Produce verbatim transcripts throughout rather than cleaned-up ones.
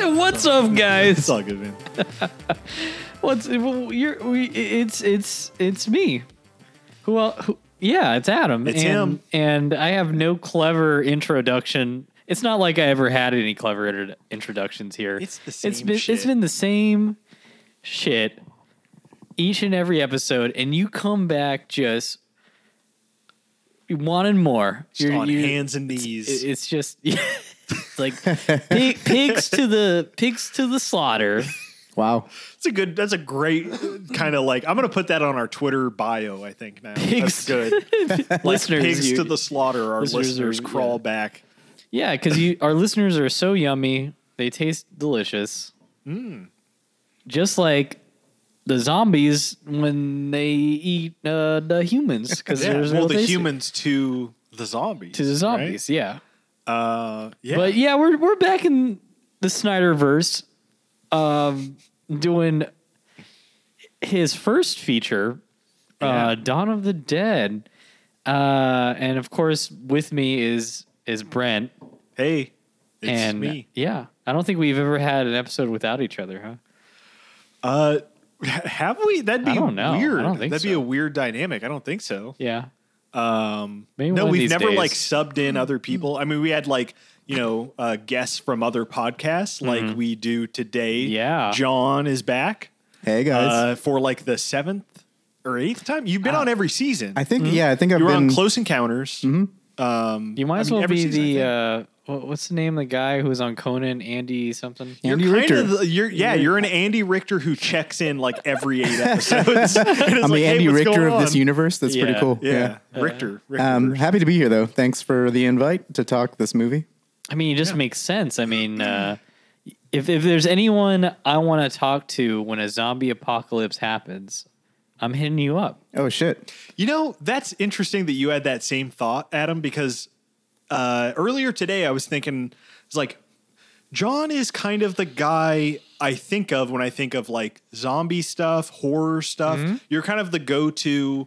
What's up, guys? It's all good, man. What's well, you're we, it's it's it's me. Who else? Who, yeah, it's Adam. It's and, him. And I have no clever introduction. It's not like I ever had any clever introductions here. It's the same. It's been, shit. It's been the same shit each and every episode, and you come back just wanting more. Just you're, on you're, hands and knees. It's, it's just. Like pig, pigs to the pigs to the slaughter. Wow, that's a good. That's a great kind of like. I'm gonna put that on our Twitter bio. I think now pigs. That's good. Like listeners, pigs you, to the slaughter. Our listeners, listeners are, crawl yeah. back. Yeah, because you, our listeners are so yummy. They taste delicious. Mm. Just like the zombies when they eat uh, the humans. Because yeah. there's well, the humans to the zombies to the zombies. Right? Yeah. Uh, yeah. But yeah, we're we're back in the Snyderverse, um, doing his first feature, yeah. uh, Dawn of the Dead, uh, and of course with me is is Brent. Hey, it's and, me. Yeah, I don't think we've ever had an episode without each other, huh? Uh, have we? That'd be I don't know. Weird. I don't think That'd so. be a weird dynamic. I don't think so. Yeah. Um, Maybe no, we've never days. like subbed in other people. I mean, we had like, you know, uh, guests from other podcasts like mm-hmm. we do today. Yeah. John is back. Hey guys. Uh, for like the seventh or eighth time. You've been uh, on every season. I think, mm-hmm. yeah, I think I've You're been on Close Encounters. Mm-hmm. Um, you might as I mean, well be season, the, uh, what's the name of the guy who was on Conan? Andy something? Andy you're Richter. Kind of, you're, yeah, you're an Andy Richter who checks in like every eight episodes. I'm like, the hey, Andy Richter of this universe. That's yeah, pretty cool. Yeah, yeah. Richter. Richter. Um, happy to be here, though. Thanks for the invite to talk this movie. I mean, it just yeah. makes sense. I mean, uh, if, if there's anyone I want to talk to when a zombie apocalypse happens, I'm hitting you up. Oh, shit. You know, that's interesting that you had that same thought, Adam, because... Uh, earlier today, I was thinking, it's like, John is kind of the guy I think of when I think of like zombie stuff, horror stuff. Mm-hmm. You're kind of the go-to,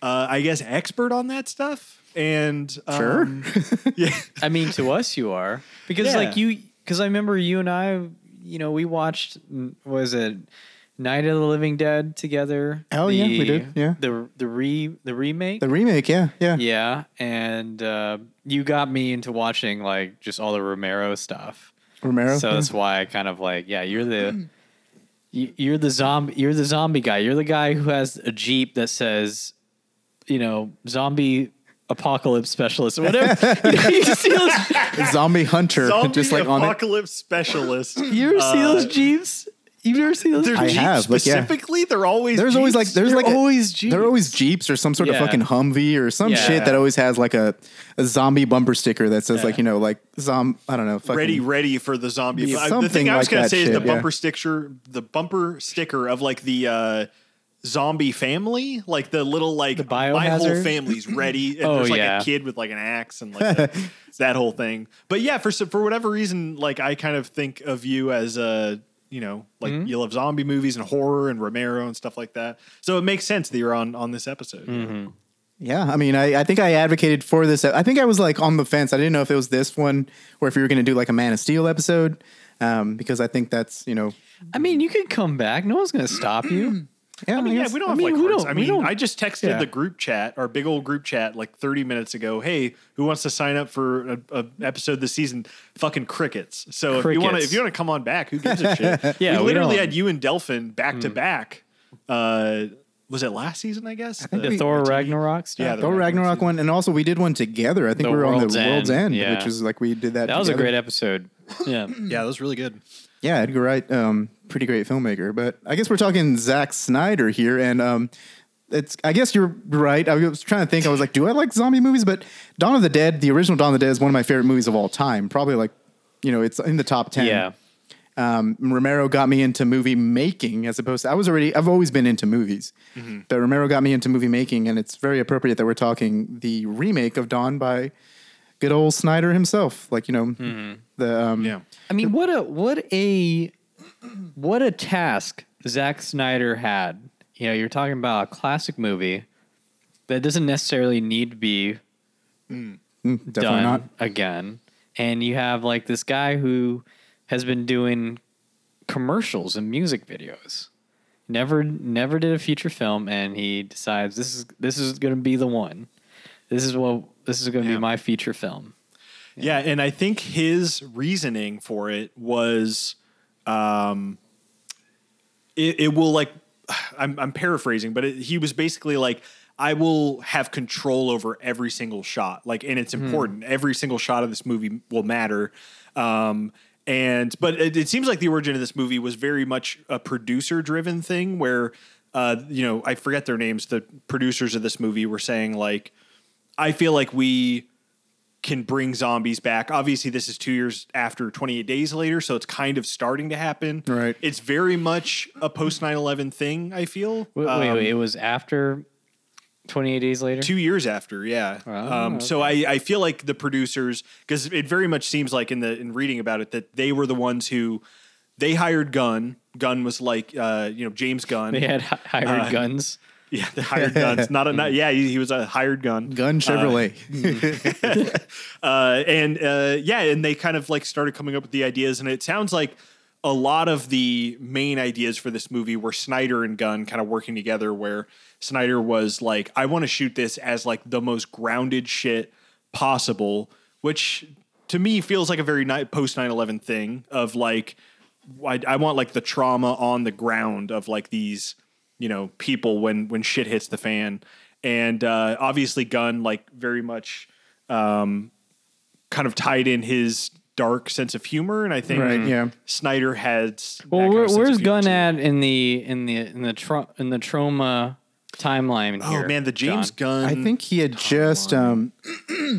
uh, I guess, expert on that stuff. And um, sure, yeah. I mean, to us, you are because yeah. like you, because I remember you and I, you know, we watched what was it Night of the Living Dead together. Oh the, yeah, we did. Yeah, the the re the remake, the remake. Yeah, yeah, yeah, and. Uh, You got me into watching like just all the Romero stuff. Romero, so that's why I kind of like, yeah, you're the, you, you're the zombie, you're the zombie guy. You're the guy who has a Jeep that says, you know, zombie apocalypse specialist or whatever. You know, you see those, zombie hunter, zombie just like apocalypse on specialist. You ever uh, see those Jeeps? You've never seen those? I Jeeps have. Specifically, like, yeah. they're always there's Jeeps. always like there's they're like always a, Jeeps. They're always Jeeps or some sort yeah. of fucking Humvee or some yeah. shit that always has like a, a zombie bumper sticker that says yeah. like you know like zom I don't know fucking ready ready for the zombie. Yeah, something the thing like I was gonna say shit, is the yeah. bumper sticker the bumper sticker of like the uh, zombie family like the little like the my whole family's ready. And oh, there's like yeah. a kid with like an axe and like a, that whole thing. But yeah, for for whatever reason, like I kind of think of you as a. You know, like mm-hmm. you love zombie movies and horror and Romero and stuff like that. So it makes sense that you're on, on this episode. Mm-hmm. Yeah. I mean, I, I think I advocated for this. I think I was like on the fence. I didn't know if it was this one or if you were going to do like a Man of Steel episode. Um, because I think that's, you know, I mean, you can come back. No one's going to stop you. Yeah, I mean, yeah, we don't I have mean, like, we don't, I mean, don't, I just texted yeah. the group chat, our big old group chat, like thirty minutes ago. Hey, who wants to sign up for a, a episode this season? Fucking crickets. So crickets. if you want to, if you want to come on back, who gives a shit? yeah, we, we literally don't. had you and Delphin back mm. to back, uh, Was it last season, I guess? I think the, the Thor Ragnarok stuff. Yeah, the Thor Ragnarok season. One. And also, we did one together. I think the we were on the World's End, World's End yeah. which was like we did that That together. Was a great episode. Yeah. Yeah, that was really good. Yeah, Edgar Wright, um, pretty great filmmaker. But I guess we're talking Zack Snyder here. And um, it's I guess you're right. I was trying to think. I was like, do I like zombie movies? But Dawn of the Dead, the original Dawn of the Dead, is one of my favorite movies of all time. Probably like, you know, it's in the top ten. Yeah. Um, Romero got me into movie making as opposed to, I was already, I've always been into movies, mm-hmm. but Romero got me into movie making, and it's very appropriate that we're talking the remake of Dawn by good old Snyder himself. Like, you know, mm-hmm. the, um, yeah. I mean, the, what a, what a, what a task Zack Snyder had. You know, you're talking about a classic movie that doesn't necessarily need to be mm, done definitely not. again. And you have like this guy who has been doing commercials and music videos. Never, never did a feature film, and he decides this is this is going to be the one. This is what this is going to yeah. be my feature film. Yeah. yeah, and I think his reasoning for it was, um, it, it will like, I'm I'm paraphrasing, but it, he was basically like, I will have control over every single shot, like, and it's important. Mm. Every single shot of this movie will matter. Um, And but it, it seems like the origin of this movie was very much a producer-driven thing where, uh, you know, I forget their names. The producers of this movie were saying, like, I feel like we can bring zombies back. Obviously, this is two years after twenty-eight days later, so it's kind of starting to happen. Right. It's very much a post-nine eleven thing, I feel. Wait, um, wait, wait. It was after twenty-eight days later? Two years after, yeah. Oh, um, okay. So I, I feel like the producers, because it very much seems like in the in reading about it that they were the ones who, they hired Gunn. Gunn was like, uh, you know, James Gunn. They had hi- hired uh, guns. Yeah, they hired guns. Not a, not, yeah, he, he was a hired gun. Gunn Chevrolet. Uh, uh, and uh, yeah, and they kind of like started coming up with the ideas, and it sounds like a lot of the main ideas for this movie were Snyder and Gunn kind of working together, where Snyder was like, I want to shoot this as like the most grounded shit possible, which to me feels like a very post nine eleven thing of like, I, I want like the trauma on the ground of like these, you know, people when, when shit hits the fan. And uh, obviously Gunn like very much um, kind of tied in his dark sense of humor, and I think right, yeah. Snyder had. Well, where, where's Gunn at in the in the in the tra- in the trauma timeline? Here, oh man, the James Gunn. I think he had just um,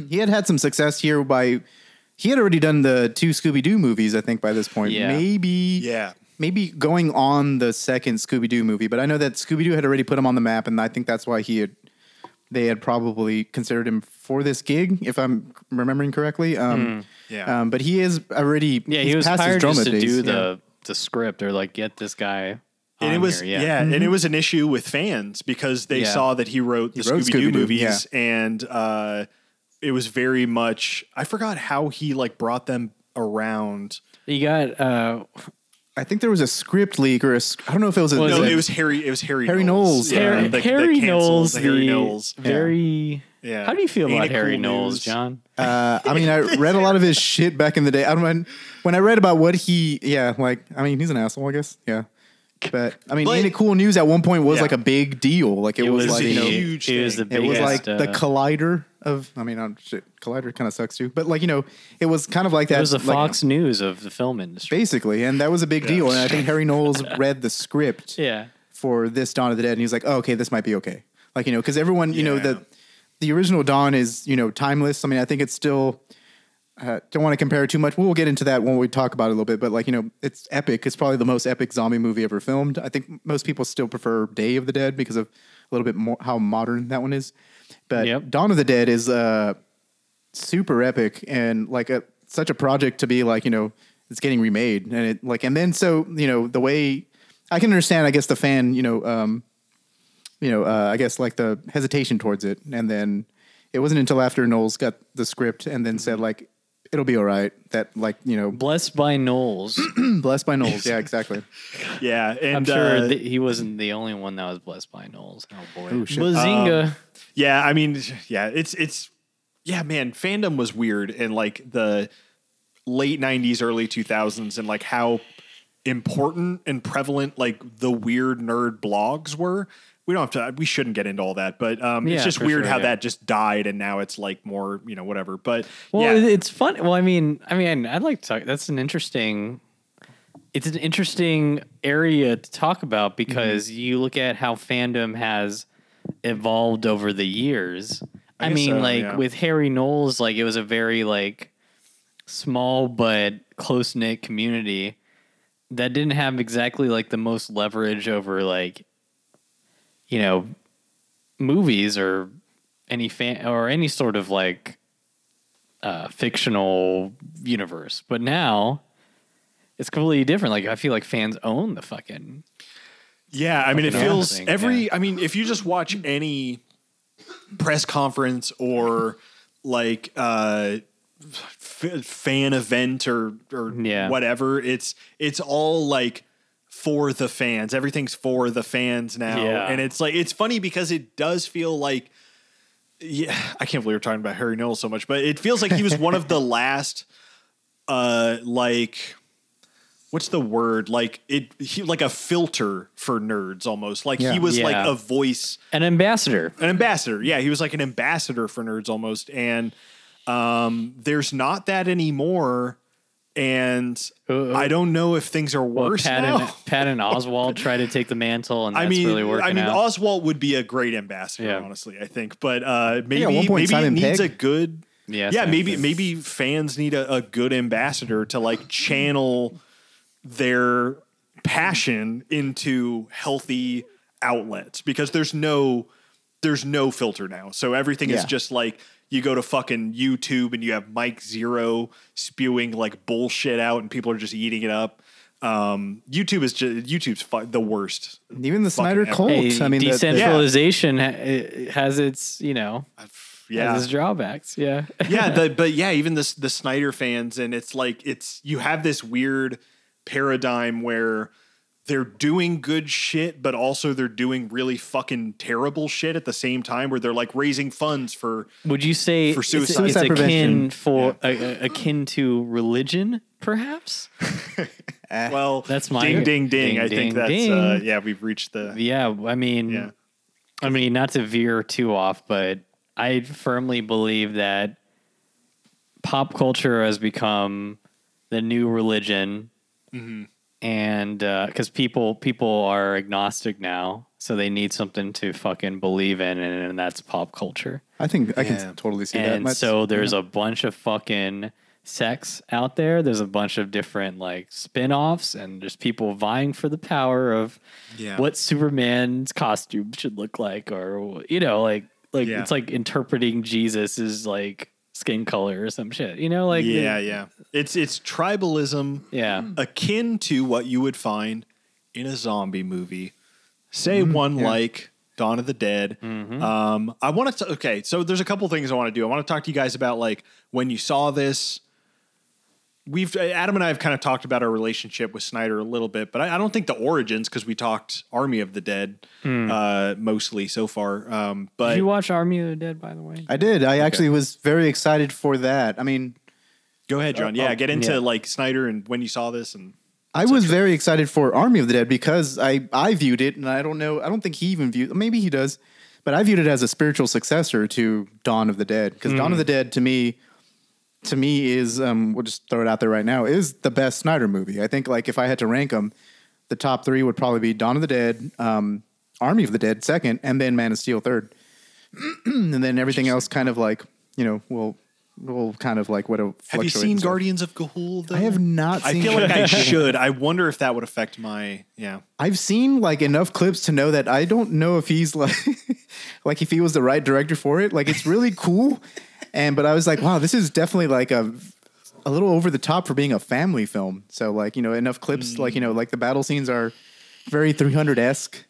he had had some success here by he had already done the two Scooby-Doo movies. I think by this point, yeah. maybe yeah, maybe going on the second Scooby-Doo movie. But I know that Scooby-Doo had already put him on the map, and I think that's why he had they had probably considered him for this gig, if I'm remembering correctly. Um, mm. Yeah, um, but he is already. Yeah, he was hired just to do the, yeah. the script or like get this guy. On and it was here. yeah, yeah mm-hmm. and it was an issue with fans because they yeah. saw that he wrote the he wrote Scooby-Doo, Scooby-Doo movies, yeah. and uh, it was very much. I forgot how he like brought them around. He got. Uh, I think there was a script leak or a, I don't know if it was. A, well, no, it was Harry. It was Harry. Harry Knowles. Knowles. Yeah, Harry, the, Harry the Knowles. The Harry Knowles. Very. Yeah. Yeah. How do you feel Ain't about Harry cool Knowles, news? John? Uh, I mean, I read a lot of his shit back in the day. I don't when I read about what he, yeah, like I mean, he's an asshole, I guess, yeah. But I mean, but, Ain't It Cool News at one point was yeah. like a big deal, like it, it was, was like a you know, huge. It thing. was the biggest, it was like uh, the Collider of. I mean, I'm, shit, Collider kind of sucks too, but like you know, it was kind of like that. It was the like, Fox you know, News of the film industry, basically, and that was a big yeah. deal. And I think Harry Knowles read the script, yeah. for this Dawn of the Dead, and he was like, oh, okay, this might be okay, like you know, because everyone, you yeah. know, the. The original Dawn is, you know, timeless. I mean, I think it's still, uh, don't want to compare it too much. We'll get into that when we talk about it a little bit. But like, you know, it's epic. It's probably the most epic zombie movie ever filmed. I think most people still prefer Day of the Dead because of a little bit more how modern that one is. But yep. Dawn of the Dead is uh, super epic and like a, such a project to be like, you know, it's getting remade. And it like, and then so, you know, the way I can understand, I guess the fan, you know, um, You know, uh, I guess like the hesitation towards it. And then it wasn't until after Knowles got the script and then said like, it'll be all right. That like, you know. Blessed by Knowles. Blessed by Knowles. Yeah, exactly. yeah. And I'm sure uh, th- he wasn't the only one that was blessed by Knowles. Oh boy. Ooh, Bazinga. Um, yeah. I mean, yeah, it's, it's, yeah, man, fandom was weird in like the late nineties, early two thousands and like how important and prevalent like the weird nerd blogs were. we don't have to, we shouldn't get into all that, but um, yeah, it's just weird sure, how yeah. that just died. And now it's like more, you know, whatever, but well, yeah. it's fun. Well, I mean, I mean, I'd like to talk, that's an interesting, it's an interesting area to talk about because mm-hmm. you look at how fandom has evolved over the years. I, I mean, so, like yeah. with Harry Knowles, like it was a very like small, but close knit community that didn't have exactly like the most leverage over like, you know, movies or any fan or any sort of like uh, fictional universe. But now it's completely different. Like I feel like fans own the fucking. Yeah. I mean, it feels thing. every, yeah. I mean, if you just watch any press conference or like, uh, F- fan event or or yeah. whatever, it's it's all like for the fans. Everything's for the fans now, yeah. and it's like it's funny because it does feel like yeah. I can't believe we're talking about Harry Knowles so much, but it feels like he was one of the last, uh, like what's the word? Like it, he like a filter for nerds almost. Like yeah. he was yeah. like a voice, an ambassador, an ambassador. Yeah, he was like an ambassador for nerds almost, and. Um, there's not that anymore, and uh, I don't know if things are well, worse Pat now. And, Pat and Oswald try to take the mantle, and that's I mean, really working I mean, out. Oswald would be a great ambassador, yeah. honestly, I think. But uh, maybe yeah, maybe Simon it needs Pegg. a good yeah, yeah maybe Pegg. maybe fans need a, a good ambassador to like channel their passion into healthy outlets because there's no there's no filter now, so everything yeah. is just like. You go to fucking YouTube and you have Mike Zero spewing like bullshit out and people are just eating it up. Um, YouTube is just, YouTube's fu- the worst. Even the Snyder Cult. Hey, I mean, decentralization that, yeah. ha- has its, you know, yeah. has its drawbacks. Yeah. yeah. The, but yeah, even the, the Snyder fans. And it's like, it's, you have this weird paradigm where they're doing good shit, but also they're doing really fucking terrible shit at the same time where they're like raising funds for, would you say for suicide, it's, suicide it's akin for yeah. a, a, akin to religion perhaps? Well, that's my ding, ding, ding. ding I ding, think that's, ding. uh, yeah, we've reached the, yeah. I mean, yeah. I mean, not to veer too off, but I firmly believe that pop culture has become the new religion. Mm-hmm. And uh, because people people are agnostic now, so they need something to fucking believe in, and, and that's pop culture. I think I yeah. can totally see and that. And so there's yeah. a bunch of fucking sects out there. There's a bunch of different like spin-offs, and there's people vying for the power of yeah. what Superman's costume should look like, or you know, like like yeah. it's like interpreting Jesus's like skin color or some shit, you know, like yeah the, yeah it's it's tribalism yeah akin to what you would find in a zombie movie, say mm-hmm. one yeah. like Dawn of the Dead. Mm-hmm. um I want to okay so there's a couple things I want to do. I want to talk to you guys about like when you saw this. We've Adam and I have kind of talked about our relationship with Snyder a little bit, but I, I don't think the origins, because we talked Army of the Dead mm. uh, mostly so far. Um, but did you watch Army of the Dead, by the way? I did. I okay. actually was very excited for that. I mean, go ahead, John. Uh, yeah, get into yeah. like Snyder and when you saw this, and I was very excited for Army of the Dead because I I viewed it, and I don't know, I don't think he even viewed. Maybe he does, but I viewed it as a spiritual successor to Dawn of the Dead, because mm. Dawn of the Dead to me. to me is, um, we'll just throw it out there right now, is the best Snyder movie. I think like if I had to rank them, the top three would probably be Dawn of the Dead, um, Army of the Dead second, and then Man of Steel third. And then everything else kind of like, you know, will will kind of like what a Have you seen Guardians of Ga'Hoole though? I have not seen I feel it. like I should. I wonder if that would affect my, yeah. I've seen like enough clips to know that I don't know if he's like, like if he was the right director for it. Like it's really cool. And, but I was like, wow, this is definitely like a, a little over the top for being a family film. So like, you know, enough clips, mm. like, you know, like the battle scenes are very three hundred esque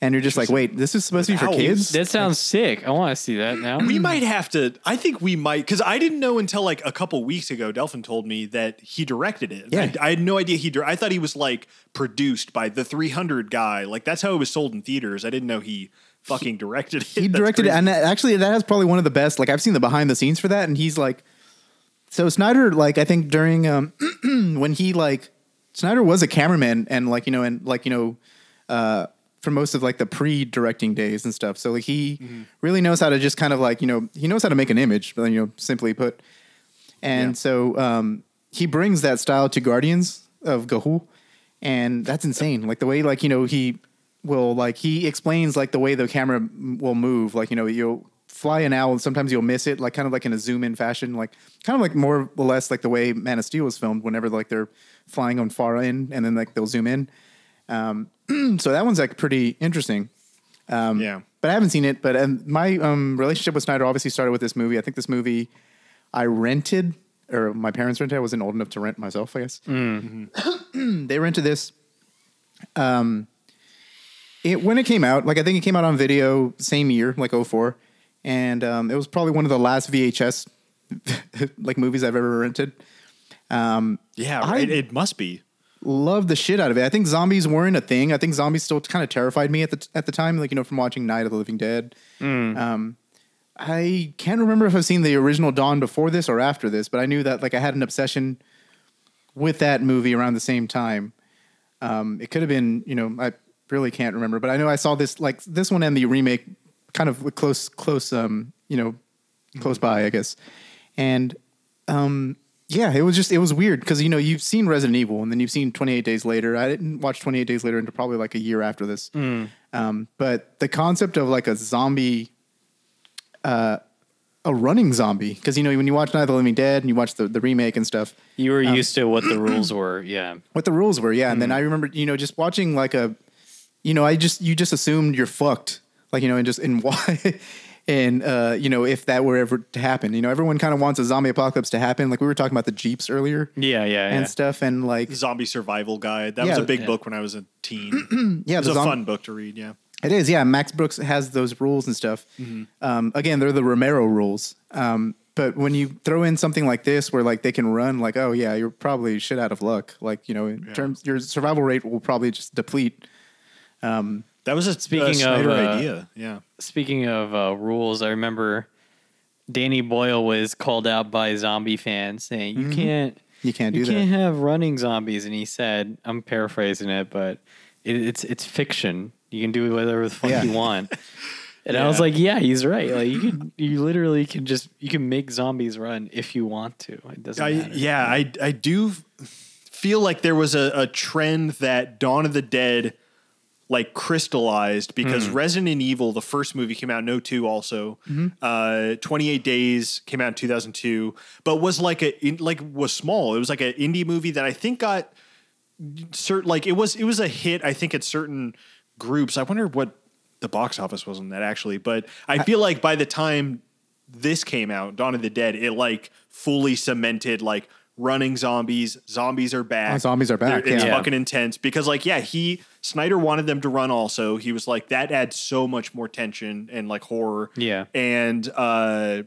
and you're just like, wait, this is supposed to be for kids. That sounds sick. I want to see that now. We might have to, I think we might, cause I didn't know until like a couple weeks ago, Delphin told me that he directed it. Yeah. I, I had no idea. He, I thought he was like produced by the three hundred guy. Like that's how it was sold in theaters. I didn't know he fucking directed it. He directed it, and that, actually that has probably one of the best, like I've seen the behind the scenes for that, and he's like, so Snyder, like I think during um when he like Snyder was a cameraman, and like you know and like you know uh for most of like the pre-directing days and stuff. So like he mm-hmm. really knows how to just kind of like, you know, he knows how to make an image, you know, simply put. And yeah. so um, he brings that style to Guardians of Ga'Hoole. And that's insane. Like the way, like, you know, he will like, he explains like the way the camera will move. Like, you know, you'll fly an owl and sometimes you'll miss it. Like kind of like in a zoom in fashion, like kind of like more or less like the way Man of Steel was filmed whenever like they're flying on far end and then like they'll zoom in. Um, so that one's like pretty interesting. Um, yeah, but I haven't seen it, but um, my, um, relationship with Snyder obviously started with this movie. I think this movie I rented or my parents rented. I wasn't old enough to rent myself, I guess. Mm-hmm. They rented this. Um, it, when it came out, like, I think it came out on video same year, like oh four. And, um, it was probably one of the last V H S like movies I've ever rented. Um, yeah, I, it, it must be. Love the shit out of it. I think zombies weren't a thing. I think zombies still kind of terrified me at the t- at the time, like, you know, from watching Night of the Living Dead. Mm. Um, I can't remember if I've seen the original Dawn before this or after this, but I knew that like I had an obsession with that movie around the same time. Um, it could have been, you know, I really can't remember, but I know I saw this like this one and the remake kind of close, close, um, you know, close by, I guess. And um, yeah, it was just it was weird because, you know, you've seen Resident Evil and then you've seen twenty-eight Days Later. I didn't watch twenty-eight Days Later until probably like a year after this. Mm. Um, but the concept of like a zombie. Uh, a running zombie. Because, you know, when you watch Night of the Living Dead and you watch the, the remake and stuff. You were um, used to what the rules were, yeah. What the rules were, yeah. And mm. then I remember, you know, just watching like a, you know, I just, you just assumed you're fucked. Like, you know, and just, and why, and, uh, you know, if that were ever to happen. You know, everyone kind of wants a zombie apocalypse to happen. Like, we were talking about the Jeeps earlier. Yeah, yeah, And yeah. stuff, and like. Zombie Survival Guide. That yeah, was a big yeah. book when I was a teen. yeah, it was a zomb- fun book to read, yeah. It is, yeah. Max Brooks has those rules and stuff. Mm-hmm. Um, again, they're the Romero rules. Um, but when you throw in something like this where, like, they can run, like, oh, yeah, you're probably shit out of luck. Like, you know, in yeah. terms, your survival rate will probably just deplete. Um, that was a speaking uh, of uh, idea. Yeah. Speaking of uh, rules, I remember Danny Boyle was called out by zombie fans saying, you mm-hmm. can't, you can't do you that. You can't have running zombies. And he said, I'm paraphrasing it, but it, it's it's fiction. You can do whatever the fuck yeah. you want. And yeah. I was like, yeah, he's right. Like you can, you literally can just, you can make zombies run if you want to. It doesn't I, matter. Yeah. I, I do feel like there was a, a trend that Dawn of the Dead like crystallized because mm-hmm. Resident Evil, the first movie came out in oh two also, mm-hmm. uh, twenty-eight Days came out in two thousand two, but was like a, like was small. It was like an indie movie that I think got certain, like it was, it was a hit. I think at certain groups. I wonder what the box office was on that actually, but I feel like by the time this came out, Dawn of the Dead, it like fully cemented like running zombies. Zombies are back. Oh, zombies are back. They're, it's yeah. fucking intense because like, yeah, he Snyder wanted them to run also. He was like, that adds so much more tension and like horror. Yeah. And, uh,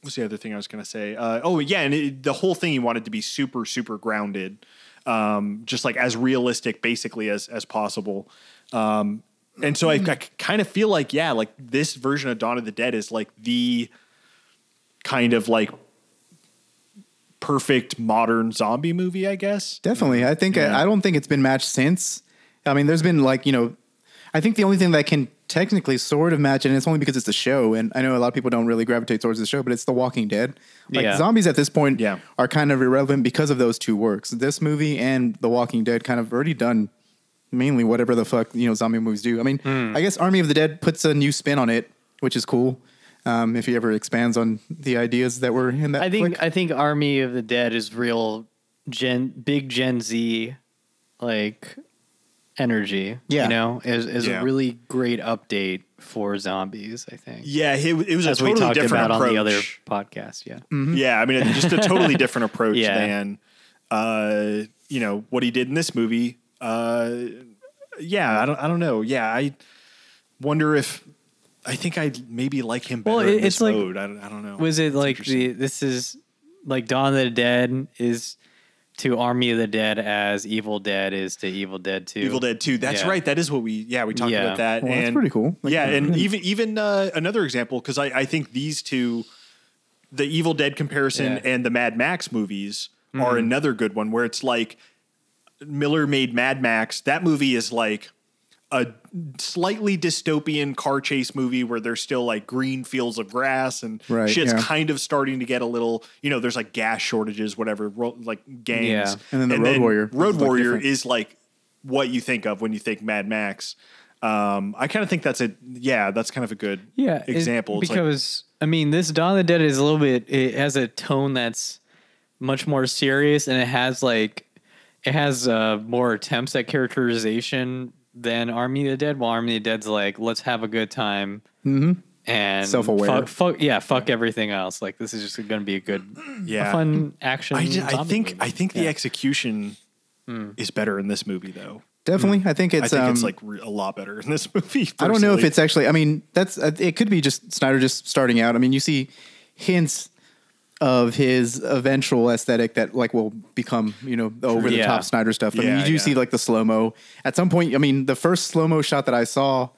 what's the other thing I was going to say? Uh, oh yeah. And it, the whole thing he wanted to be super, super grounded. Um, just like as realistic basically as, as possible. Um, and so I, I kind of feel like, yeah, like this version of Dawn of the Dead is like the kind of like perfect modern zombie movie, I guess. Definitely. I think, yeah. I, I don't think it's been matched since. I mean, there's been like, you know, I think the only thing that can technically sort of match it, and it's only because it's a show. And I know a lot of people don't really gravitate towards the show, but it's The Walking Dead. Like yeah. zombies at this point yeah. are kind of irrelevant because of those two works. This movie and The Walking Dead kind of already done mainly whatever the fuck, you know, zombie movies do. I mean, mm. I guess Army of the Dead puts a new spin on it, which is cool. Um, if he ever expands on the ideas that were in that. I think, flick. I think Army of the Dead is real gen, big Gen Z, like energy, yeah. you know, is, is yeah. a really great update for zombies, I think. Yeah. It, it was As a totally we talked different about approach. On the other podcast. Yeah. Mm-hmm. Yeah. I mean, just a totally different approach yeah. than, uh, you know, what he did in this movie. Uh, yeah, I don't, I don't know. Yeah. I wonder if, I think I maybe like him better well, it, in this it's mode. Like, I, don't, I don't know. Was it it's like the, this is like Dawn of the Dead is to Army of the Dead as Evil Dead is to Evil Dead two. Evil Dead two. That's yeah. right. That is what we, yeah, we talked yeah. about that. Well, and that's pretty cool. Like, yeah. And even, even, uh, another example, cause I, I think these two, the Evil Dead comparison yeah. and the Mad Max movies mm-hmm. are another good one where it's like, Miller made Mad Max. That movie is like a slightly dystopian car chase movie where there's still like green fields of grass and right, shit's yeah. kind of starting to get a little, you know, there's like gas shortages, whatever, ro- like gangs. Yeah. And then the and Road then Warrior. Road Warrior is like what you think of when you think Mad Max. Um, I kind of think that's a, yeah, that's kind of a good yeah, example. It, it's because, like, I mean, this Dawn of the Dead is a little bit, it has a tone that's much more serious, and it has like, it has uh, more attempts at characterization than Army of the Dead. While Army of the Dead's like, let's have a good time mm-hmm. and self-aware. Fuck, fuck, yeah, fuck everything else. Like, this is just going to be a good, yeah. a fun action. I, I think, movie. I think yeah. the execution mm. is better in this movie, though. Definitely. Mm. I think it's, I think um, it's like re- a lot better in this movie. Personally. I don't know if it's actually, I mean, that's, uh, it could be just Snyder just starting out. I mean, you see hints of his eventual aesthetic that like will become, you know, the over the yeah. top Snyder stuff. I yeah, mean, you do yeah. see like the slow-mo at some point. I mean, the first slow-mo shot that I saw,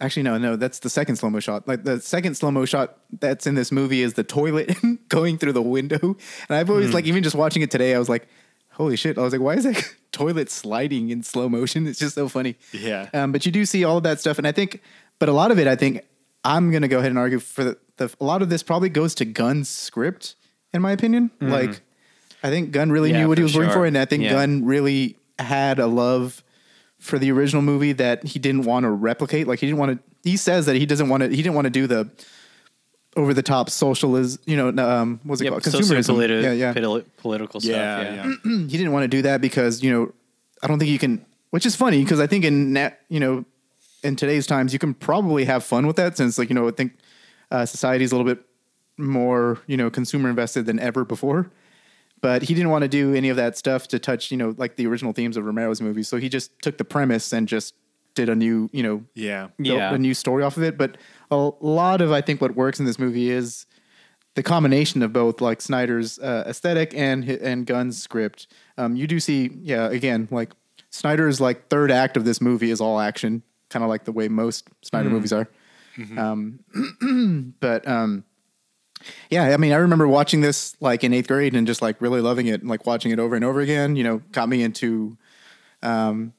actually, no, no, that's the second slow-mo shot. Like the second slow-mo shot that's in this movie is the toilet going through the window. And I've always mm. like, even just watching it today, I was like, holy shit. I was like, why is that toilet sliding in slow motion? It's just so funny. Yeah. Um, but you do see all of that stuff. And I think, but a lot of it, I think I'm going to go ahead and argue for the, the, a lot of this probably goes to Gunn's script, in my opinion. Mm. Like, I think Gunn really yeah, knew what he was sure. looking for. And I think yeah. Gunn really had a love for the original movie that he didn't want to replicate. Like he didn't want to, he says that he doesn't want to, he didn't want to do the over the top socialism, you know, um, what's it yep, called? Consumerism. Politi- yeah, yeah. Politi- political stuff. Yeah, yeah. yeah. He didn't want to do that because, you know, I don't think you can, which is funny because I think in, you know, in today's times, you can probably have fun with that since like, you know, I think uh, society is a little bit more, you know, consumer invested than ever before, but he didn't want to do any of that stuff to touch, you know, like the original themes of Romero's movies. So he just took the premise and just did a new, you know, yeah, yeah. a new story off of it. But a lot of, I think what works in this movie is the combination of both like Snyder's uh, aesthetic and, and Gunn's script. Um, you do see, yeah, again, like Snyder's like third act of this movie is all action, kind of like the way most Snyder mm. movies are. Mm-hmm. Um, but, um, yeah, I mean, I remember watching this like in eighth grade and just like really loving it and like watching it over and over again, you know, got me into, um,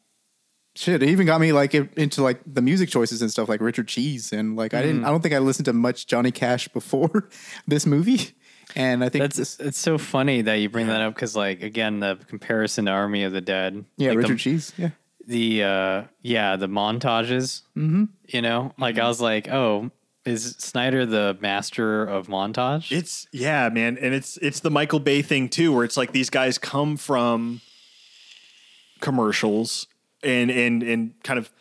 shit, it even got me like into like the music choices and stuff like Richard Cheese and like mm. I didn't I don't think I listened to much Johnny Cash before this movie, and I think that's this, it's so funny that you bring yeah. that up because like again the comparison to Army of the Dead yeah like Richard the, Cheese yeah the uh yeah the montages mm-hmm. you know like mm-hmm. I was like, oh, is Snyder the master of montage? It's yeah man and it's it's the Michael Bay thing too, where it's like these guys come from commercials and and and kind of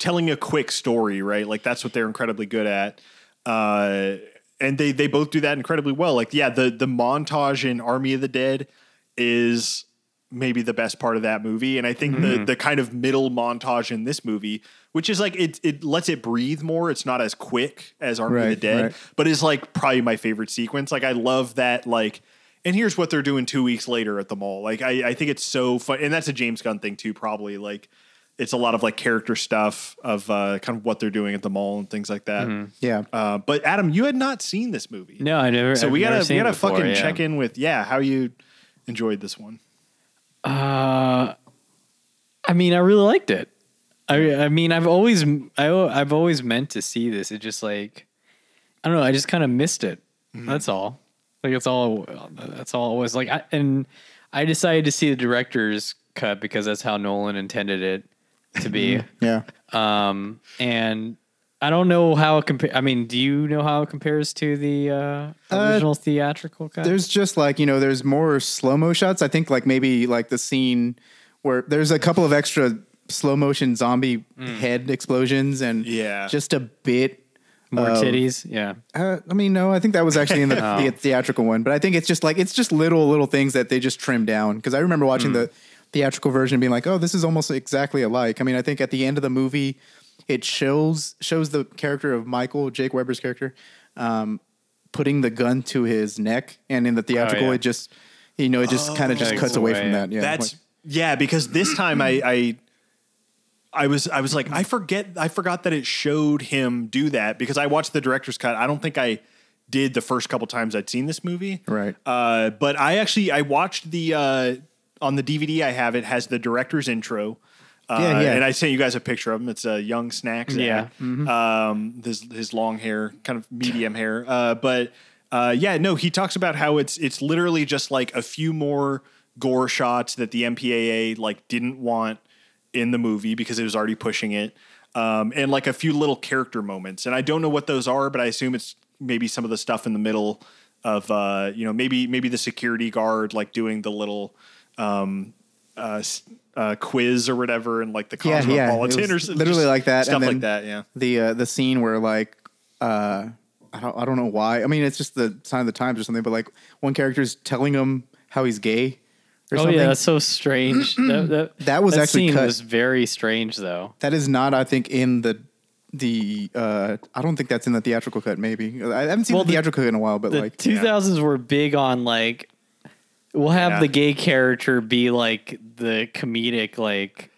telling a quick story, right? Like that's what they're incredibly good at. Uh, and they they both do that incredibly well. Like, yeah, the the montage in Army of the Dead is maybe the best part of that movie. And I think mm-hmm. the the kind of middle montage in this movie, which is like it it lets it breathe more. It's not as quick as Army right, of the Dead, right. but it's like probably my favorite sequence. Like I love that like and here's what they're doing two weeks later at the mall. Like, I, I think it's so fun. And that's a James Gunn thing too, probably. Like it's a lot of like character stuff of uh, kind of what they're doing at the mall and things like that. Mm-hmm. Yeah. Uh, but Adam, you had not seen this movie. No, I never. So I've we gotta, we gotta before, fucking yeah. check in with, yeah, how you enjoyed this one. Uh, I mean, I really liked it. I I mean, I've always, I, I've always meant to see this. It just like, I don't know. I just kind of missed it. Mm-hmm. That's all. Like it's all, that's all it was like. I, and I decided to see the director's cut because that's how Nolan intended it to be. yeah. Um, and I don't know how it compares. I mean, do you know how it compares to the uh, original uh, theatrical cut? There's just like, you know, there's more slow-mo shots. I think like maybe like the scene where there's a couple of extra slow motion zombie mm. head explosions and yeah. just a bit more um, titties, yeah. Uh, I mean, no, I think that was actually in the, oh. the theatrical one, but I think it's just like it's just little little things that they just trim down. Because I remember watching mm. the theatrical version and being like, "Oh, this is almost exactly alike." I mean, I think at the end of the movie, it shows shows the character of Michael, Jake Weber's character, um, putting the gun to his neck, and in the theatrical, oh, yeah. it just you know it just oh, kind of just cuts away, away from that. Yeah, that's like, yeah. Because this time, I. I I was, I was like, I forget, I forgot that it showed him do that because I watched the director's cut. I don't think I did the first couple times I'd seen this movie. Right. Uh, but I actually, I watched the, uh, on the D V D I have, it has the director's intro, Uh, yeah, yeah. And I sent you guys a picture of him. It's a uh, young Snack. Yeah. Mm-hmm. Um, his, his long hair, kind of medium hair. Uh, but uh, yeah, no, he talks about how it's, it's literally just like a few more gore shots that the M P A A like didn't want in the movie because it was already pushing it. Um, and like a few little character moments. And I don't know what those are, but I assume it's maybe some of the stuff in the middle of, uh, you know, maybe, maybe the security guard, like doing the little, um, uh, Uh, quiz or whatever, and like the Cosmopolitan, yeah, yeah. or something, literally like that, stuff and like that. Yeah, the uh, the scene where like uh, I don't I don't know why. I mean, it's just the sign of the times or something. But like one character is telling him how he's gay. Or oh something. Yeah, that's so strange. that, that, that was that actually scene cut. Was very strange though. That is not, I think, in the the. Uh, I don't think that's in the theatrical cut. Maybe I haven't seen well, the theatrical cut in a while. But the like two thousands yeah. were big on like. We'll have yeah. the gay character be like the comedic, like,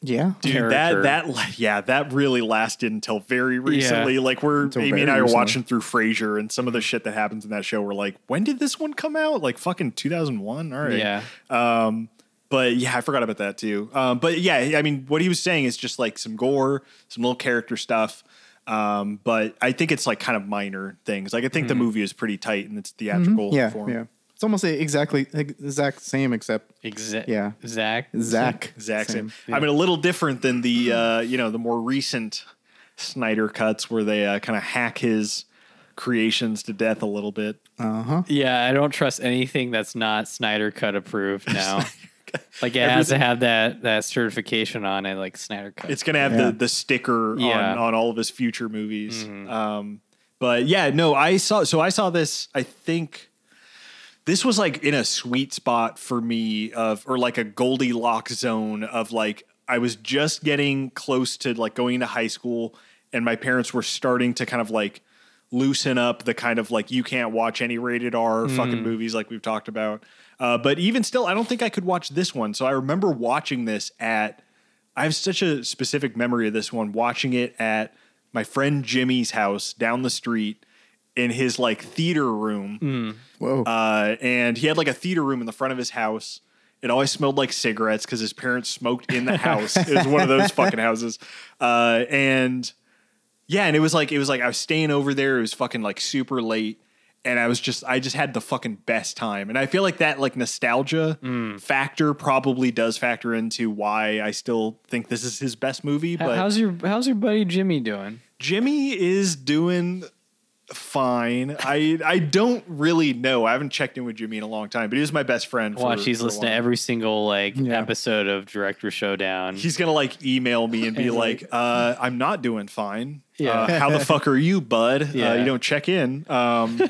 yeah, dude, character. that, that, yeah, that really lasted until very recently. Yeah. Like, we're, until Amy and I are recently. watching through Frasier, and some of the shit that happens in that show, we're like, when did this one come out? Like, fucking two thousand one. All right. Yeah. Um, but yeah, I forgot about that too. Um, but yeah, I mean, what he was saying is just like some gore, some little character stuff. Um, but I think it's like kind of minor things. Like, I think mm-hmm. the movie is pretty tight in its theatrical mm-hmm. yeah, form. Yeah. It's almost exactly exact same, except exact yeah, Zach, Zach, Zach. Same. same. Yeah. I mean, a little different than the uh, you know the more recent Snyder cuts where they uh, kind of hack his creations to death a little bit. Uh huh. Yeah, I don't trust anything that's not Snyder Cut approved now. Like it Everything. has to have that that certification on it, like Snyder Cut. It's gonna have yeah. the the sticker yeah. on on all of his future movies. Mm-hmm. Um, but yeah, no, I saw so I saw this. I think. This was like in a sweet spot for me of, or like a Goldilocks zone of like, I was just getting close to like going to high school and my parents were starting to kind of like loosen up the kind of like, you can't watch any rated R mm. fucking movies like we've talked about. Uh, but even still, I don't think I could watch this one. So I remember watching this at, I have such a specific memory of this one, watching it at my friend Jimmy's house down the street in his like theater room. Mm. Whoa. Uh, and he had like a theater room in the front of his house. It always smelled like cigarettes because his parents smoked in the house. It was one of those fucking houses. Uh, and yeah. And it was like, it was like, I was staying over there. It was fucking like super late. And I was just, I just had the fucking best time. And I feel like that like nostalgia mm. factor probably does factor into why I still think this is his best movie. But how's your, how's your buddy Jimmy doing? Jimmy is doing fine. I I don't really know. I haven't checked in with Jimmy in a long time, but he was my best friend. For, Watch, he's for listening to every single like yeah. episode of Director Showdown. He's gonna like email me and be and like, like uh, "I'm not doing fine. Yeah. Uh, how the fuck are you, bud? Yeah. Uh, you don't check in." Um,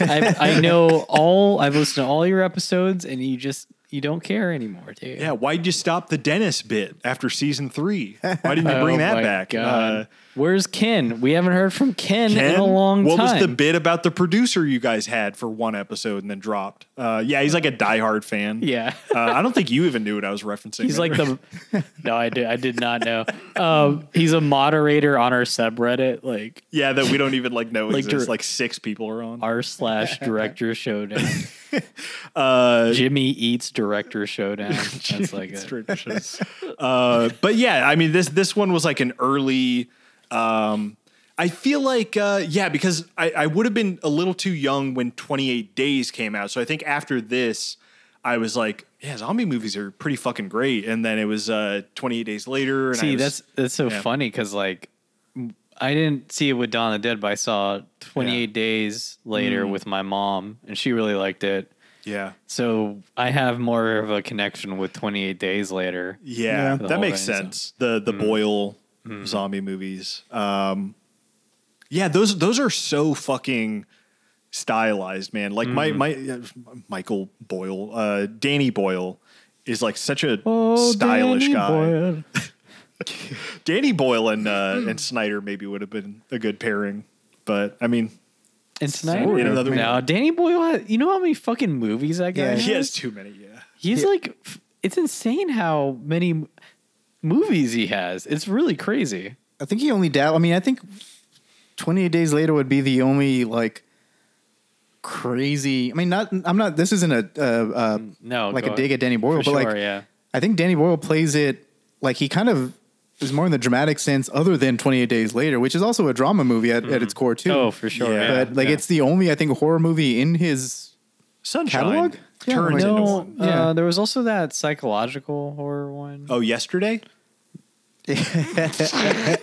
I, I know all. I've listened to all your episodes, and you just you don't care anymore, dude. Yeah. Why'd you stop the dentist bit after season three? Why didn't you bring oh that back? God. Uh, Where's Ken? We haven't heard from Ken, Ken? in a long what time. What was the bit about the producer you guys had for one episode and then dropped? Uh, yeah, he's like a diehard fan. Yeah. uh, I don't think you even knew what I was referencing. He's like the... No, I did, I did not know. Um, he's a moderator on our subreddit. Like, yeah, that we don't even like know like exists. Dir- like six people are on. R slash Director Showdown. Uh, Jimmy eats Director Showdown. That's like it. Uh, but yeah, I mean, this this one was like an early... Um, I feel like, uh, yeah, because I, I would have been a little too young when twenty-eight Days came out. So I think after this, I was like, yeah, zombie movies are pretty fucking great. And then it was, uh, twenty-eight Days Later. And see, I was, that's, that's so yeah. funny. Cause like, I didn't see it with Dawn of the Dead, but I saw twenty-eight yeah. Days Later mm. with my mom and she really liked it. Yeah. So I have more of a connection with twenty-eight Days Later. Yeah. That makes sense. The, the mm. Boyle Mm. zombie movies. Um, yeah, those those are so fucking stylized, man. Like mm. my my uh, Michael Boyle, uh, Danny Boyle is like such a oh, stylish Danny guy. Boyle. Danny Boyle and uh, and Snyder maybe would have been a good pairing, but I mean, and Snyder. In another no, movie. Danny Boyle. Has, you know how many fucking movies that guy? Yeah, has? He has too many. Yeah, he's yeah. like it's insane how many. Movies he has. It's really crazy. I think he only dabbled. I mean, I think twenty-eight Days Later would be the only like crazy. I mean, not. I'm not. This isn't a uh, uh, no like a dig at Danny Boyle, but sure, like yeah. I think Danny Boyle plays it like he kind of is more in the dramatic sense other than twenty-eight Days Later, which is also a drama movie at, mm. at its core too. Oh, for sure. Yeah. But yeah. like yeah. it's the only, I think, horror movie in his Sunshine. catalog. Yeah, turned no, into one. Uh, yeah. There was also that psychological horror one. Oh, Yesterday? The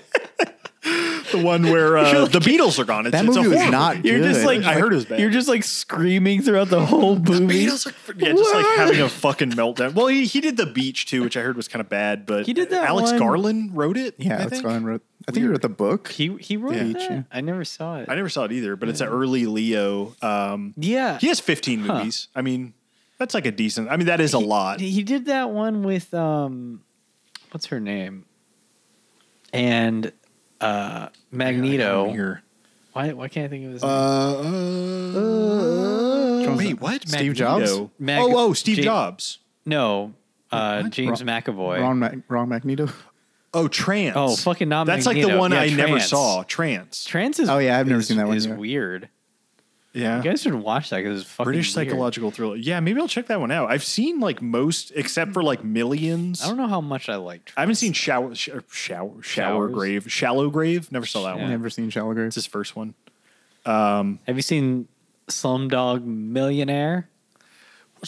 one where uh, like, the Beatles are gone. It's, that it's movie a was not You're good. Just like, I heard it was bad. You're just like screaming throughout the whole movie. The Beatles are yeah, just like having a fucking meltdown. Well, he, he did The Beach too, which I heard was kind of bad, but he did that Alex one. Garland wrote it. Yeah, I Alex think. Garland wrote I think Weird. he wrote the book. He he wrote yeah. Beach. Yeah. I never saw it. I never saw it either, but yeah. it's an early Leo. Um, yeah. He has fifteen huh. movies. I mean, that's like a decent, I mean, that is he, a lot. He did that one with, um, what's her name? And uh, Magneto. Yeah, why why can't I think of his name? Uh, uh, uh, wait, what? Magneto. Steve Jobs? Mag- oh, oh, Steve J- Jobs. No, uh, James wrong, McAvoy. Wrong, Mac- wrong Magneto. Oh, Trance. Oh, fucking not That's Magneto. Like the one yeah, I Trance. never saw. Trance. Trance is. Oh yeah, I've never is, seen that one. Is either. weird. Yeah, you guys should watch that because it's fucking British weird. Psychological thriller. Yeah, maybe I'll check that one out. I've seen like most, except for like Millions. I don't know how much I liked Trance. I haven't seen Shower, sh- shower, shower Grave, Shallow Grave. Never saw that yeah. one. Never seen Shallow Grave. It's his first one. Um, Have you seen Slumdog Millionaire?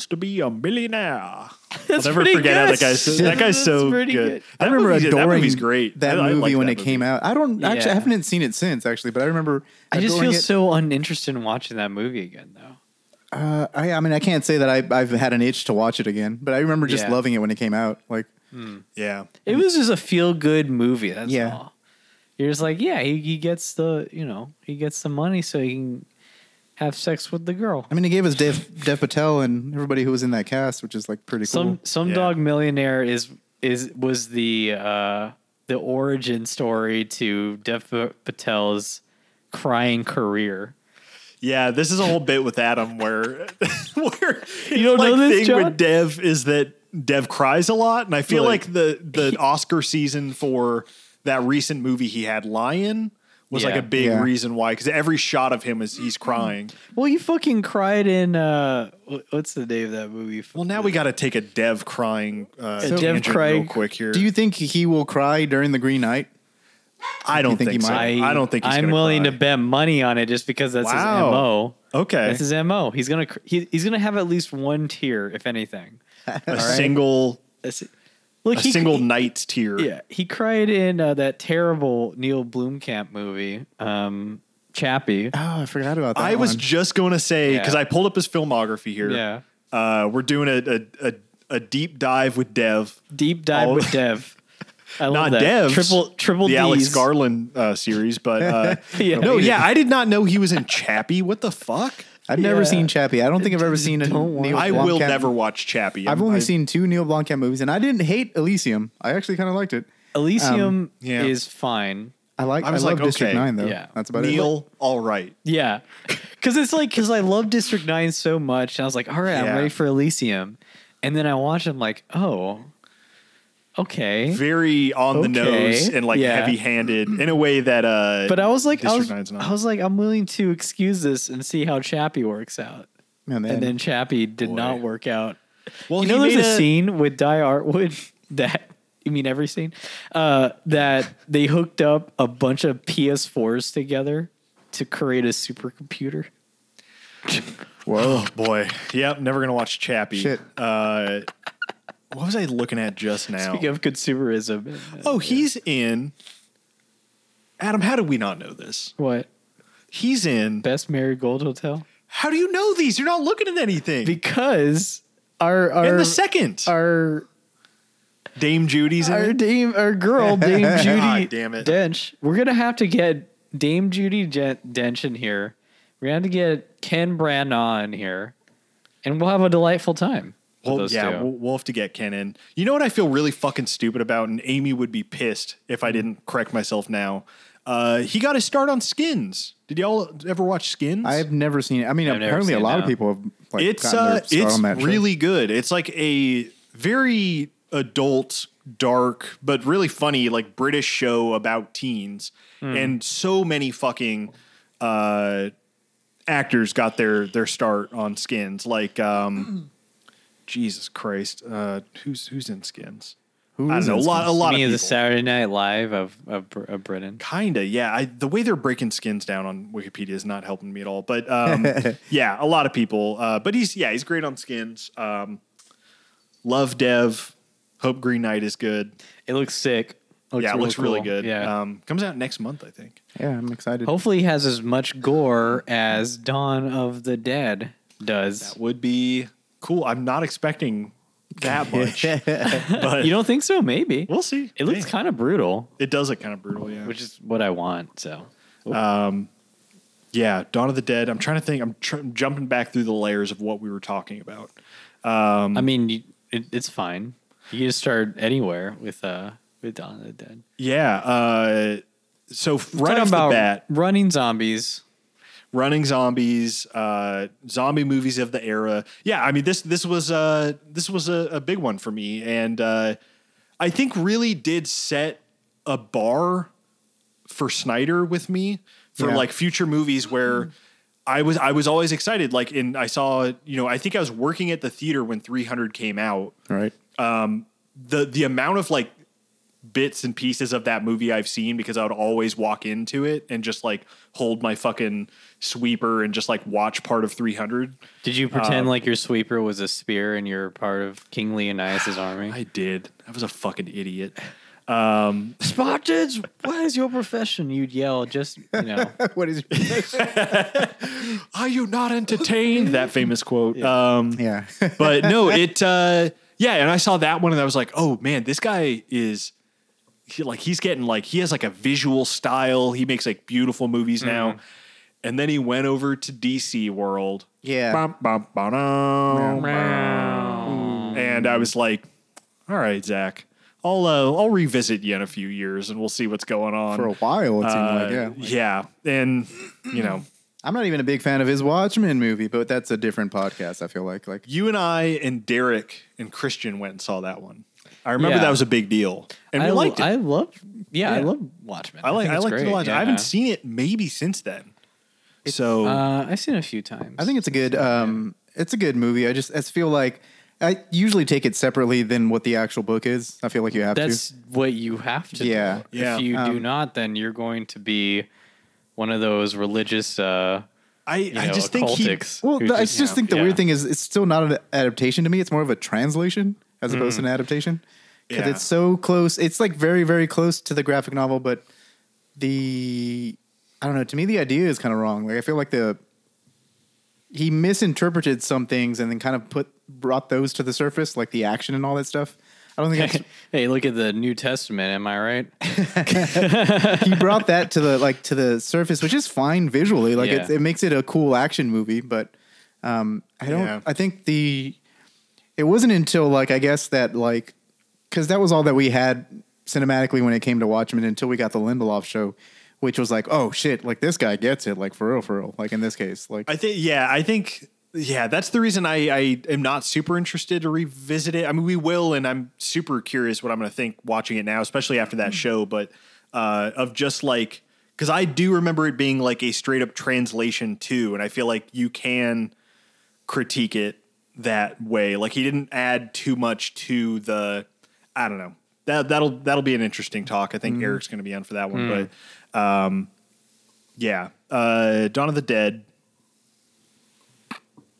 To be a millionaire. That's I'll never forget good. how that guy's that guy's so good. good. I remember movie, adoring that movie's great. That I, movie I like when that it movie. came out. I don't yeah. actually I haven't seen it since actually, but I remember. I just feel it. so uninterested in watching that movie again though. Uh, I I mean I can't say that I I've had an itch to watch it again, but I remember just yeah. loving it when it came out. Like hmm. yeah, it was just a feel good movie. That's yeah. all. You're just like yeah, he, he gets the you know he gets the money so he can have sex with the girl. I mean, he gave us Dev, Dev Patel and everybody who was in that cast, which is like pretty cool. Some some yeah. dog millionaire is is was the uh, the origin story to Dev Patel's crying career. Yeah, this is a whole bit with Adam where where you don't like know this, thing John? with Dev is that Dev cries a lot, and I feel like, like the the Oscar season for that recent movie he had, Lion. Was yeah. like a big yeah. reason why, because every shot of him is he's crying. Well, you fucking cried in uh, what's the name of that movie? Well, now we got to take a Dev crying, uh, a Dev crying real quick here. Do you think he will cry during the Green Knight? I don't think, think so. I, I don't think he's I'm willing cry. to bet money on it just because that's wow. his M O. Okay, that's his M O. He's gonna he, he's gonna have at least one tear, if anything. a right? single. That's it. Look, a he, single night tear. Yeah, he cried in uh, that terrible Neil Blomkamp movie, um, Chappie. Oh, I forgot about that I one. was just going to say, because yeah. I pulled up his filmography here. Yeah, uh, we're doing a, a a a deep dive with Dev. Deep dive All with Dev. I love not that. Devs, triple triple the D's. Alex Garland uh, series, but uh, yeah. no, yeah, I did not know he was in Chappie. What the fuck? I've yeah. never seen Chappie. I don't think I've ever seen a Neil Blomkamp. I will never watch Chappie. I've only I've, seen two Neil Blomkamp movies, and I didn't hate Elysium. I actually kind of liked it. Elysium um, yeah. is fine. I like. I, was I love like, District okay. Nine though. Yeah. That's about Neil, it. Neil, all right. Yeah, because it's like because I love District Nine so much, and I was like, all right, yeah. I'm ready for Elysium, and then I watched him like, oh, okay, very on okay. the nose and like yeah. heavy-handed in a way that. Uh, but I was like, I was, I was like, I'm willing to excuse this and see how Chappie works out. Oh, man. And then Chappie did Boy. not work out. Well, you know, there's a, a scene with Di Artwood that you mean every scene uh, that they hooked up a bunch of P S fours together to create a supercomputer. Whoa, boy! Yep, never gonna watch Chappie. Shit. Uh, What was I looking at just now? Speaking of consumerism. Uh, oh, he's in... Adam, how did we not know this? What? He's in... Best Marigold Hotel? How do you know these? You're not looking at anything. Because our... our in the second. Our... Dame Judy's in our it? Dame, our girl, Dame Judy God, damn it. Dench. We're going to have to get Dame Judy Dench in here. We're going to have to get Ken Branagh in here. And we'll have a delightful time. Well, yeah, we'll, we'll have to get Ken in. You know what I feel really fucking stupid about, and Amy would be pissed if I didn't correct myself now. Uh, he got his start on Skins. Did y'all ever watch Skins? I've never seen it. I mean, I've apparently a lot of people have. Like, it's uh, it's really good. It's like a very adult, dark, but really funny, like British show about teens, mm. and so many fucking uh, actors got their their start on Skins, like. Um, Jesus Christ. Uh, who's who's in Skins? Who I don't know. A lot, a lot of people. Me as a Saturday Night Live of, of, of Britain. Kind of, yeah. I, the way they're breaking skins down on Wikipedia is not helping me at all. But, um, yeah, a lot of people. Uh, but, he's yeah, he's great on skins. Um, love Dev. Hope Green Knight is good. It looks sick. Looks yeah, it really looks cool. really good. Yeah. Um, comes out next month, I think. Yeah, I'm excited. Hopefully he has as much gore as Dawn of the Dead does. That would be cool. I'm not expecting... that much. But you don't think so? Maybe. We'll see. It looks yeah. kind of brutal. It does look kind of brutal, yeah. Which is what I want, so. Um, yeah, Dawn of the Dead. I'm trying to think. I'm tr- jumping back through the layers of what we were talking about. Um, I mean, you, it, it's fine. You can just start anywhere with, uh, with Dawn of the Dead. Yeah. Uh, so right off about the bat. Running zombies. Running zombies, uh, zombie movies of the era. Yeah, I mean this this was uh this was a, a big one for me, and uh, I think really did set a bar for Snyder with me for yeah. like future movies where I was I was always excited. Like in I saw you know I think I was working at the theater when three hundred came out. Right. Um, the the amount of like bits and pieces of that movie I've seen because I would always walk into it and just like hold my fucking sweeper and just like watch part of three hundred. Did you pretend um, like your sweeper was a spear and you're part of King Leonias's army? I did. I was a fucking idiot. Um, Spartans, what is your profession? You'd yell, just, you know. What is your profession? Are you not entertained? That famous quote. Yeah. Um, yeah. But no, it, uh, yeah. And I saw that one and I was like, oh man, this guy is he, like, he's getting like, he has like a visual style. He makes like beautiful movies now. Mm-hmm. And then he went over to D C World. Yeah. Bum, bum, bum, bum, bum. And I was like, all right, Zach, I'll uh, I'll revisit you in a few years and we'll see what's going on. For a while, it seemed uh, like, yeah. Like, yeah. And, you know. I'm not even a big fan of his Watchmen movie, but that's a different podcast, I feel like. like You and I and Derek and Christian went and saw that one. I remember yeah. that was a big deal. And I we liked lo- it. I love, yeah, yeah, I love Watchmen. I like I, I liked Watchmen. Yeah. I haven't seen it maybe since then. It's, so uh, I've seen it a few times. I think it's a good, um, it's a good movie. I just, I feel like I usually take it separately than what the actual book is. I feel like you have That's to. That's what you have to. Yeah. Do. Yeah. If you um, do not, then you're going to be one of those religious. Uh, I you know, I just think he, well, the, just, I just you know, think the yeah. weird thing is it's still not an adaptation to me. It's more of a translation as opposed mm. to an adaptation because yeah. it's so close. It's like very very close to the graphic novel, but the. I don't know. To me, the idea is kind of wrong. Like I feel like the he misinterpreted some things and then kind of put brought those to the surface, like the action and all that stuff. I don't think. Hey, hey look at the New Testament. Am I right? He brought that to the like to the surface, which is fine visually. Like yeah. it, it makes it a cool action movie, but um, I don't. Yeah. I think the it wasn't until like I guess that like because that was all that we had cinematically when it came to Watchmen until we got the Lindelof show. Which was like, oh shit, like this guy gets it, like for real, for real. Like in this case, like I think, yeah, I think, yeah, that's the reason I, I am not super interested to revisit it. I mean, we will, and I'm super curious what I'm going to think watching it now, especially after that show, but uh, of just like, because I do remember it being like a straight up translation too, and I feel like you can critique it that way. Like he didn't add too much to the, I don't know. That that'll that'll be an interesting talk. I think mm. Eric's going to be on for that one, mm. but um, yeah, uh, Dawn of the Dead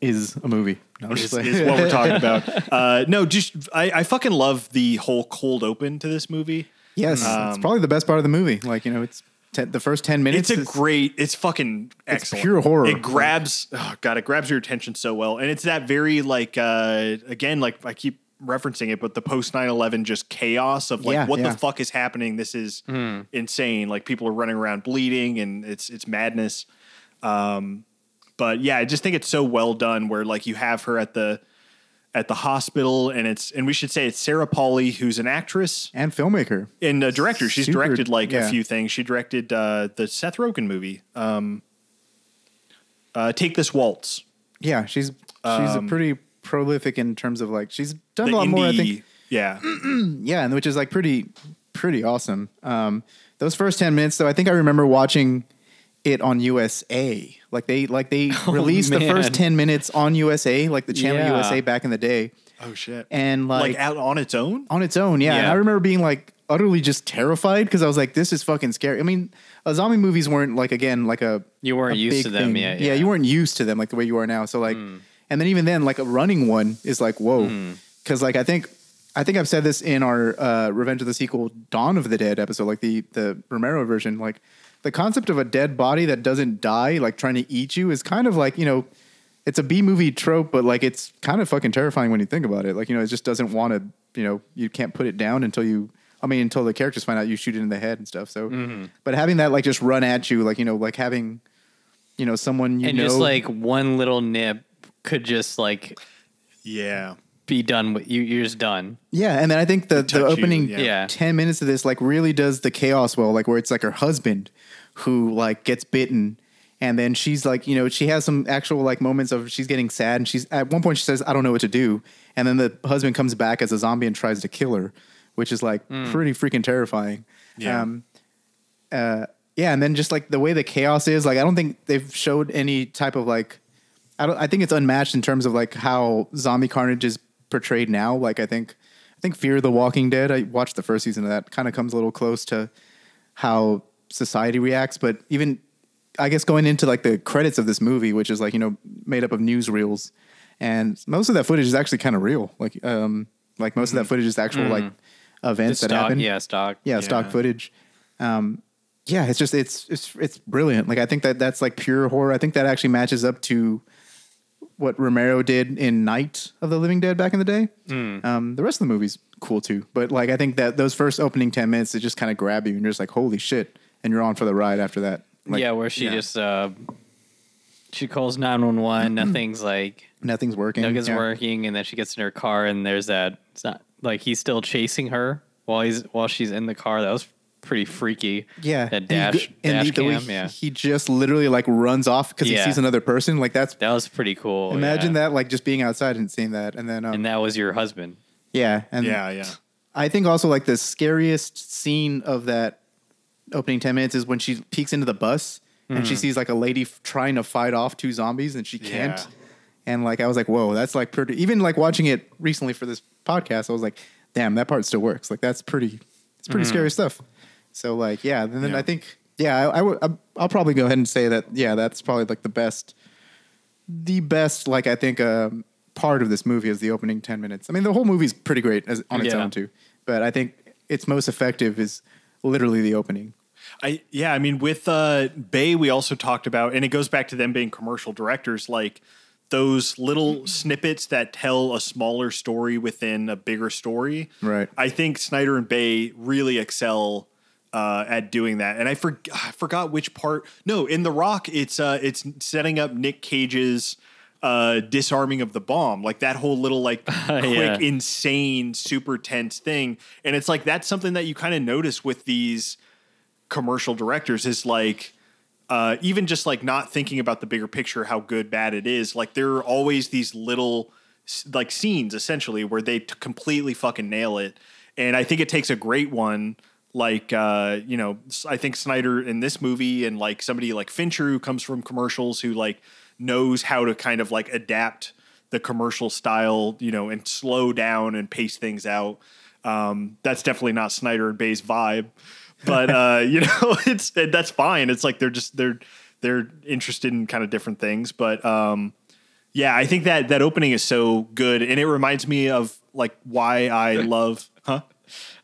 is a movie. No, is, is what we're talking about. Uh, no, just I, I fucking love the whole cold open to this movie. Yes, um, it's probably the best part of the movie. Like you know, it's ten, the first ten minutes. It's a is, great. It's fucking excellent. It's pure horror. It grabs. Oh God, it grabs your attention so well, and it's that very like uh, again like I keep. referencing it, but the post nine eleven just chaos of like yeah, what yeah. the fuck is happening. This is mm. insane. Like people are running around bleeding and it's it's madness. Um, but yeah, I just think it's so well done where like you have her at the at the hospital and it's and we should say it's Sarah Polley, who's an actress and filmmaker and a director. She's Super, directed like yeah. a few things. She directed uh, the Seth Rogen movie, um, uh, Take This Waltz. Yeah, she's she's um, a pretty. prolific in terms of like she's done the a lot indie, more I think yeah yeah and which is like pretty pretty awesome. Um those first ten minutes though, I think I remember watching it on U S A like they like they oh, released man. the first ten minutes on U S A like the channel yeah. U S A back in the day Oh shit! And like, like out on its own, on its own, yeah. yeah. And I remember being like utterly just terrified because I was like, "This is fucking scary." I mean, uh, zombie movies weren't like again like a you weren't a used to them, yeah, yeah. Yeah, you weren't used to them like the way you are now. So like, mm. and then even then, like a running one is like whoa, because mm. like I think I think I've said this in our uh, Revenge of the Sequel, Dawn of the Dead episode, like the the Romero version, like. The concept of a dead body that doesn't die, like trying to eat you, is kind of like, you know, it's a B movie trope, but like it's kind of fucking terrifying when you think about it. Like, you know, it just doesn't want to, you know, you can't put it down until you, I mean, until the characters find out you shoot it in the head and stuff. So, mm-hmm. but having that like just run at you, like, you know, like having, you know, someone you and know. And just like one little nip could just like. Yeah. Be done with you. You're just done. Yeah. And then I think the, the opening you, yeah. ten minutes of this, like really does the chaos well, like where it's like her husband who like gets bitten. And then she's like, you know, she has some actual like moments of she's getting sad. And she's at one point she says, I don't know what to do. And then the husband comes back as a zombie and tries to kill her, which is like mm. pretty freaking terrifying. Yeah. Um, uh, yeah. And then just like the way the chaos is, like, I don't think they've showed any type of like, I don't, I think it's unmatched in terms of like how zombie carnage is portrayed now. Like I think I think Fear of the Walking Dead, I watched the first season of that, kind of comes a little close to how society reacts. But even I guess going into like the credits of this movie, which is like, you know, made up of newsreels, and most of that footage is actually kind of real. Like um like most mm-hmm. of that footage is actual mm-hmm. like events stock, that happen. Yeah, stock. Yeah, yeah, stock footage. Um yeah, it's just it's it's it's brilliant. Like I think that that's like pure horror. I think that actually matches up to what Romero did in Night of the Living Dead back in the day. Mm. Um, the rest of the movie's cool too. But like, I think that those first opening ten minutes, they just kind of grab you and you're just like, holy shit. And you're on for the ride after that. Like, yeah. Where she yeah. just, uh, she calls nine one one. Nothing's like, nothing's working. Nothing's yeah. working. And then she gets in her car and there's that, it's not like he's still chasing her while he's, while she's in the car. That was pretty freaky. Yeah. That dash, and, you, dash and the, cam, the way yeah. he just literally like runs off because yeah. he sees another person. Like that's, that was pretty cool. Imagine yeah. that, like just being outside and seeing that. And then, um, and that was your husband. Yeah. And yeah, yeah. I think also like the scariest scene of that opening ten minutes is when she peeks into the bus mm-hmm. and she sees like a lady f- trying to fight off two zombies and she can't. Yeah. And like, I was like, whoa, that's like pretty, even like watching it recently for this podcast, I was like, damn, that part still works. Like that's pretty, it's pretty mm-hmm. scary stuff. So like, yeah, and then yeah. I think, yeah, I, I would, I'll probably go ahead and say that, yeah, that's probably like the best, the best, like I think um, part of this movie is the opening ten minutes. I mean, the whole movie's pretty great as, on its yeah. own too, but I think its most effective is literally the opening. I, yeah, I mean, with uh, Bay, we also talked about, and it goes back to them being commercial directors, like those little snippets that tell a smaller story within a bigger story. Right. I think Snyder and Bay really excel Uh, at doing that. And I, for, I forgot which part. No, in The Rock, it's uh, it's setting up Nick Cage's uh, disarming of the bomb. Like that whole little like uh, quick, yeah. insane, super tense thing. And it's like that's something that you kind of notice with these commercial directors is like uh, even just like not thinking about the bigger picture, how good, bad it is. Like there are always these little like scenes essentially where they t- completely fucking nail it. And I think it takes a great one. Like, uh, you know, I think Snyder in this movie and like somebody like Fincher who comes from commercials who like knows how to kind of like adapt the commercial style, you know, and slow down and pace things out. Um, that's definitely not Snyder and Bay's vibe, but, uh, you know, it's, that's fine. It's like, they're just, they're, they're interested in kind of different things. But, um, yeah, I think that that opening is so good. And it reminds me of like why I love, huh?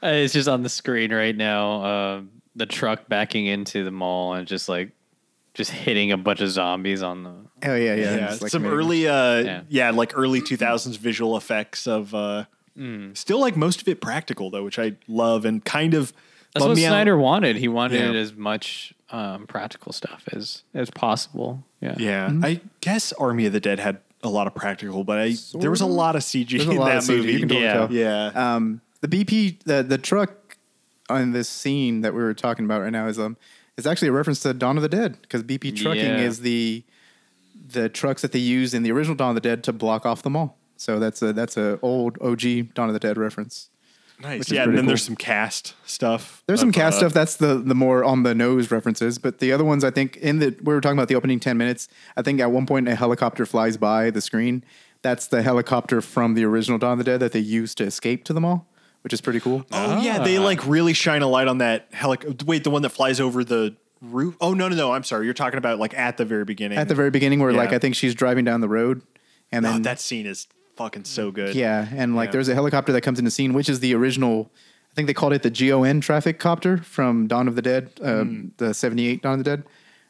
Uh, it's just on the screen right now. Uh, the truck backing into the mall and just like just hitting a bunch of zombies on the. Oh yeah, yeah. yeah like some maybe, early, uh, yeah. yeah, like early two thousands visual effects of. Uh, mm. Still, like most of it practical though, which I love and kind of. That's what Snyder out. wanted. He wanted yeah. as much um, practical stuff as as possible. Yeah, yeah. Mm-hmm. I guess Army of the Dead had a lot of practical, but I sort there was a lot of C G in that movie. You can totally yeah, tell. yeah. Um, The B P, the, the truck on this scene that we were talking about right now is um is actually a reference to Dawn of the Dead because B P trucking yeah. is the the trucks that they use in the original Dawn of the Dead to block off the mall. So that's a that's a old O G Dawn of the Dead reference. Nice, yeah. And then cool. there's some cast stuff. There's of, some cast uh, stuff. That's the the more on the nose references. But the other ones, I think, in the we were talking about the opening ten minutes. I think at one point a helicopter flies by the screen. That's the helicopter from the original Dawn of the Dead that they used to escape to the mall, which is pretty cool. Oh, ah. yeah. They like really shine a light on that helicopter. Wait, the one that flies over the roof? Oh, no, no, no. I'm sorry. You're talking about like at the very beginning. At the very beginning where yeah. like I think she's driving down the road. And then oh, that scene is fucking so good. Yeah. And like yeah. there's a helicopter that comes in the scene, which is the original. I think they called it the G O N traffic copter from Dawn of the Dead, um, mm. the seventy-eight Dawn of the Dead.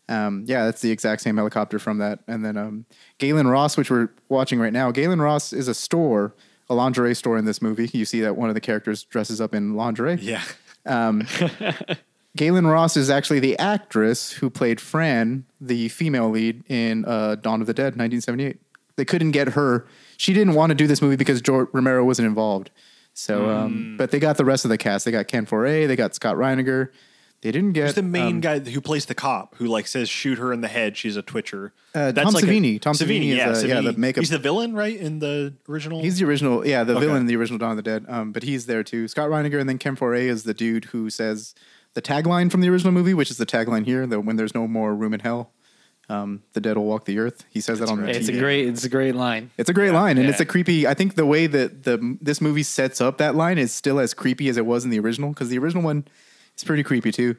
Um, yeah, that's the exact same helicopter from that. And then um, Gaylen Ross, which we're watching right now. Gaylen Ross is a store, a lingerie store in this movie. You see that one of the characters dresses up in lingerie. Yeah. Um, Gaylen Ross is actually the actress who played Fran, the female lead in uh, Dawn of the Dead, nineteen seventy-eight. They couldn't get her. She didn't want to do this movie because George Romero wasn't involved. So, mm. um, but they got the rest of the cast. They got Ken Foray. They got Scott Reiniger. They didn't get... Who's the main um, guy who plays the cop who, like, says, shoot her in the head? She's a twitcher. Uh, That's Tom like Savini. A, Tom Savini. Savini is yeah, a, Savini. yeah, the makeup. He's the villain, right, in the original? He's the original. Yeah, the okay. villain in the original Dawn of the Dead. Um, but he's there, too. Scott Reiniger and then Ken Foray is the dude who says the tagline from the original movie, which is the tagline here, that when there's no more room in hell, um, the dead will walk the earth. He says That's that on right. the T V. It's a great, it's a great line. It's a great yeah, line, and yeah. it's a creepy... I think the way that the this movie sets up that line is still as creepy as it was in the original, because the original one... It's pretty creepy too.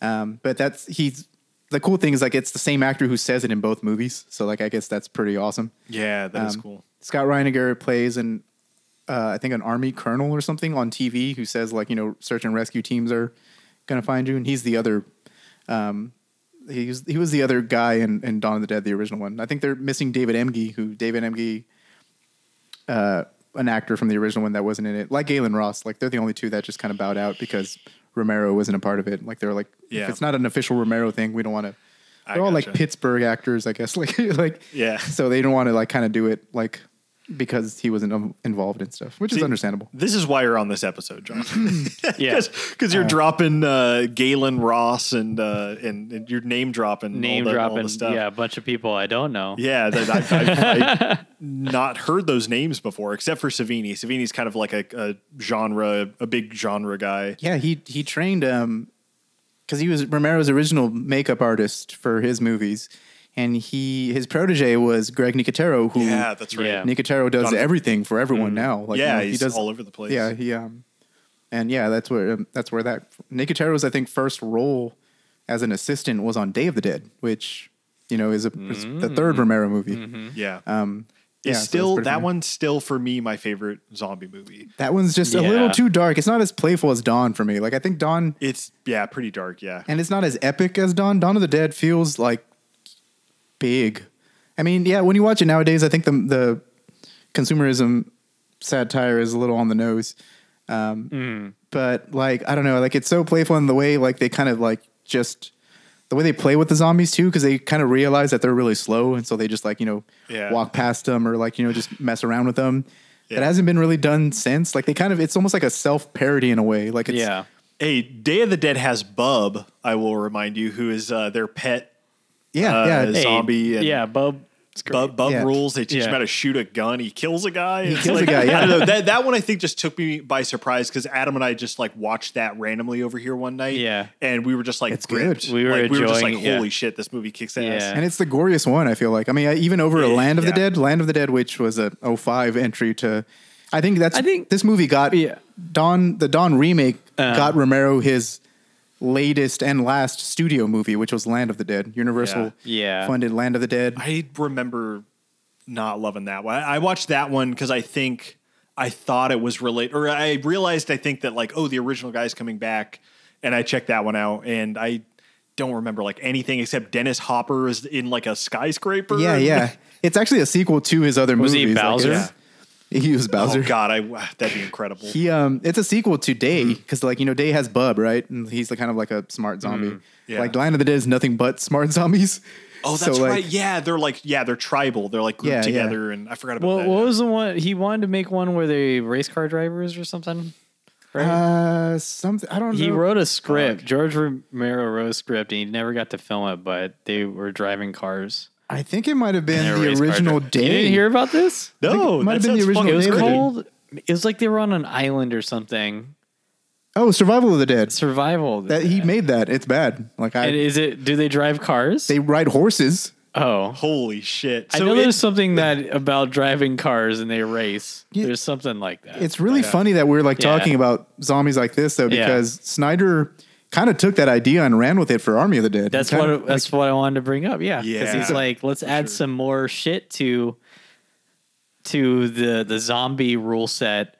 Um, but that's, he's, the cool thing is like, it's the same actor who says it in both movies. So like, I guess that's pretty awesome. Yeah, that um, is cool. Scott Reiniger plays an, uh, I think an army colonel or something on T V who says like, you know, search and rescue teams are going to find you. And he's the other, um, he was, he was the other guy in, in Dawn of the Dead, the original one. I think they're missing David Emge, who David Emge, uh, an actor from the original one that wasn't in it. Like Gaylen Ross, like they're the only two that just kind of bowed out because Romero wasn't a part of it. Like they're like, yeah. if it's not an official Romero thing, we don't want to. They're I all gotcha. like Pittsburgh actors, I guess. Like, like yeah. So they don't want to like kind of do it like because he wasn't involved in stuff, which See, is understandable. This is why you're on this episode, John. yeah, because you're uh, dropping uh, Gaylen Ross and uh, and, and you're name dropping, name all the, dropping all the stuff. Yeah, a bunch of people I don't know. Yeah, that, I've, I've, I've not heard those names before, except for Savini. Savini's kind of like a, a genre, a big genre guy. Yeah, he he trained um, because he was Romero's original makeup artist for his movies. And he, his protege was Greg Nicotero, who yeah, that's right. Yeah. Nicotero does Don- everything for everyone mm. now. Like, yeah, you know, he's he does, all over the place. Yeah, he um, and yeah, that's where um, that's where that Nicotero's I think first role as an assistant was on Day of the Dead, which you know is, a, mm. is the third Romero movie. Mm-hmm. Yeah, um, yeah, it's still so that funny. one's still for me my favorite zombie movie. That one's just yeah. a little too dark. It's not as playful as Dawn for me. Like I think Dawn, it's yeah, pretty dark. Yeah, and it's not as epic as Dawn. Dawn of the Dead feels like. Big. I mean, yeah, when you watch it nowadays, I think the the consumerism satire is a little on the nose. Um, mm. But like, I don't know, like it's so playful in the way like they kind of like just the way they play with the zombies too, because they kind of realize that they're really slow. And so they just like, you know, yeah. walk past them or like, you know, just mess around with them. Yeah. That hasn't been really done since. Like they kind of, it's almost like a self-parody in a way. Like it's, yeah. Hey, Day of the Dead has Bub, I will remind you, who is uh, their pet. Yeah, uh, yeah, a zombie. Hey, and yeah, Bub. Bub, Bub yeah. rules. They teach yeah. him how to shoot a gun. He kills a guy. He it's kills like, a guy. Yeah, I don't know. That that one I think just took me by surprise because Adam and I just like watched that randomly over here one night. Yeah, and we were just like, it's gripped. good. We were, like, we were just like, holy yeah. shit, this movie kicks ass. Yeah. And it's the goriest one. I feel like. I mean, I, even over yeah, a Land of yeah. the Dead, Land of the Dead, which was a oh five entry to. I think that's. I think this movie got yeah. Dawn. The Dawn remake um, got Romero his. Latest and last studio movie, which was Land of the Dead. Universal yeah. Yeah. funded Land of the Dead. I remember not loving that one. I watched that one because I think I thought it was related, or I realized I think that like, oh, the original guy's coming back, and I checked that one out, and I don't remember like anything except Dennis Hopper is in like a skyscraper. Yeah, yeah. It's actually a sequel to his other was movies. Was he Bowser? Like, yeah. He was Bowser. Oh God, I that'd be incredible. He um, it's a sequel to Day because like you know Day has Bub, right, and he's like, kind of like a smart zombie. Mm, yeah. Like Land of the Dead is nothing but smart zombies. Oh, that's so, like, right. Yeah, they're like yeah, they're tribal. They're like grouped yeah, together, yeah. and I forgot about well, that. What yeah. was the one he wanted to make one where they race car drivers or something? Right? Uh, something I don't know. He wrote a script. Fuck. George Romero wrote a script, and he never got to film it, but they were driving cars. I think it might have been the original Day. You didn't hear about this? No, it might have been the original Day. It was called. It was like they were on an island or something. Oh, Survival of the Dead. Survival. That he made that. It's bad. Like I. And is it? Do they drive cars? They ride horses. Oh, holy shit! So I know it, there's something that about driving cars and they race. Yeah, there's something like that. It's really funny that we're like yeah. talking about zombies like this though, because yeah. Snyder kind of took that idea and ran with it for Army of the Dead. That's what of, that's like, what I wanted to bring up. Yeah, because yeah, he's like, let's add sure. some more shit to to the the zombie rule set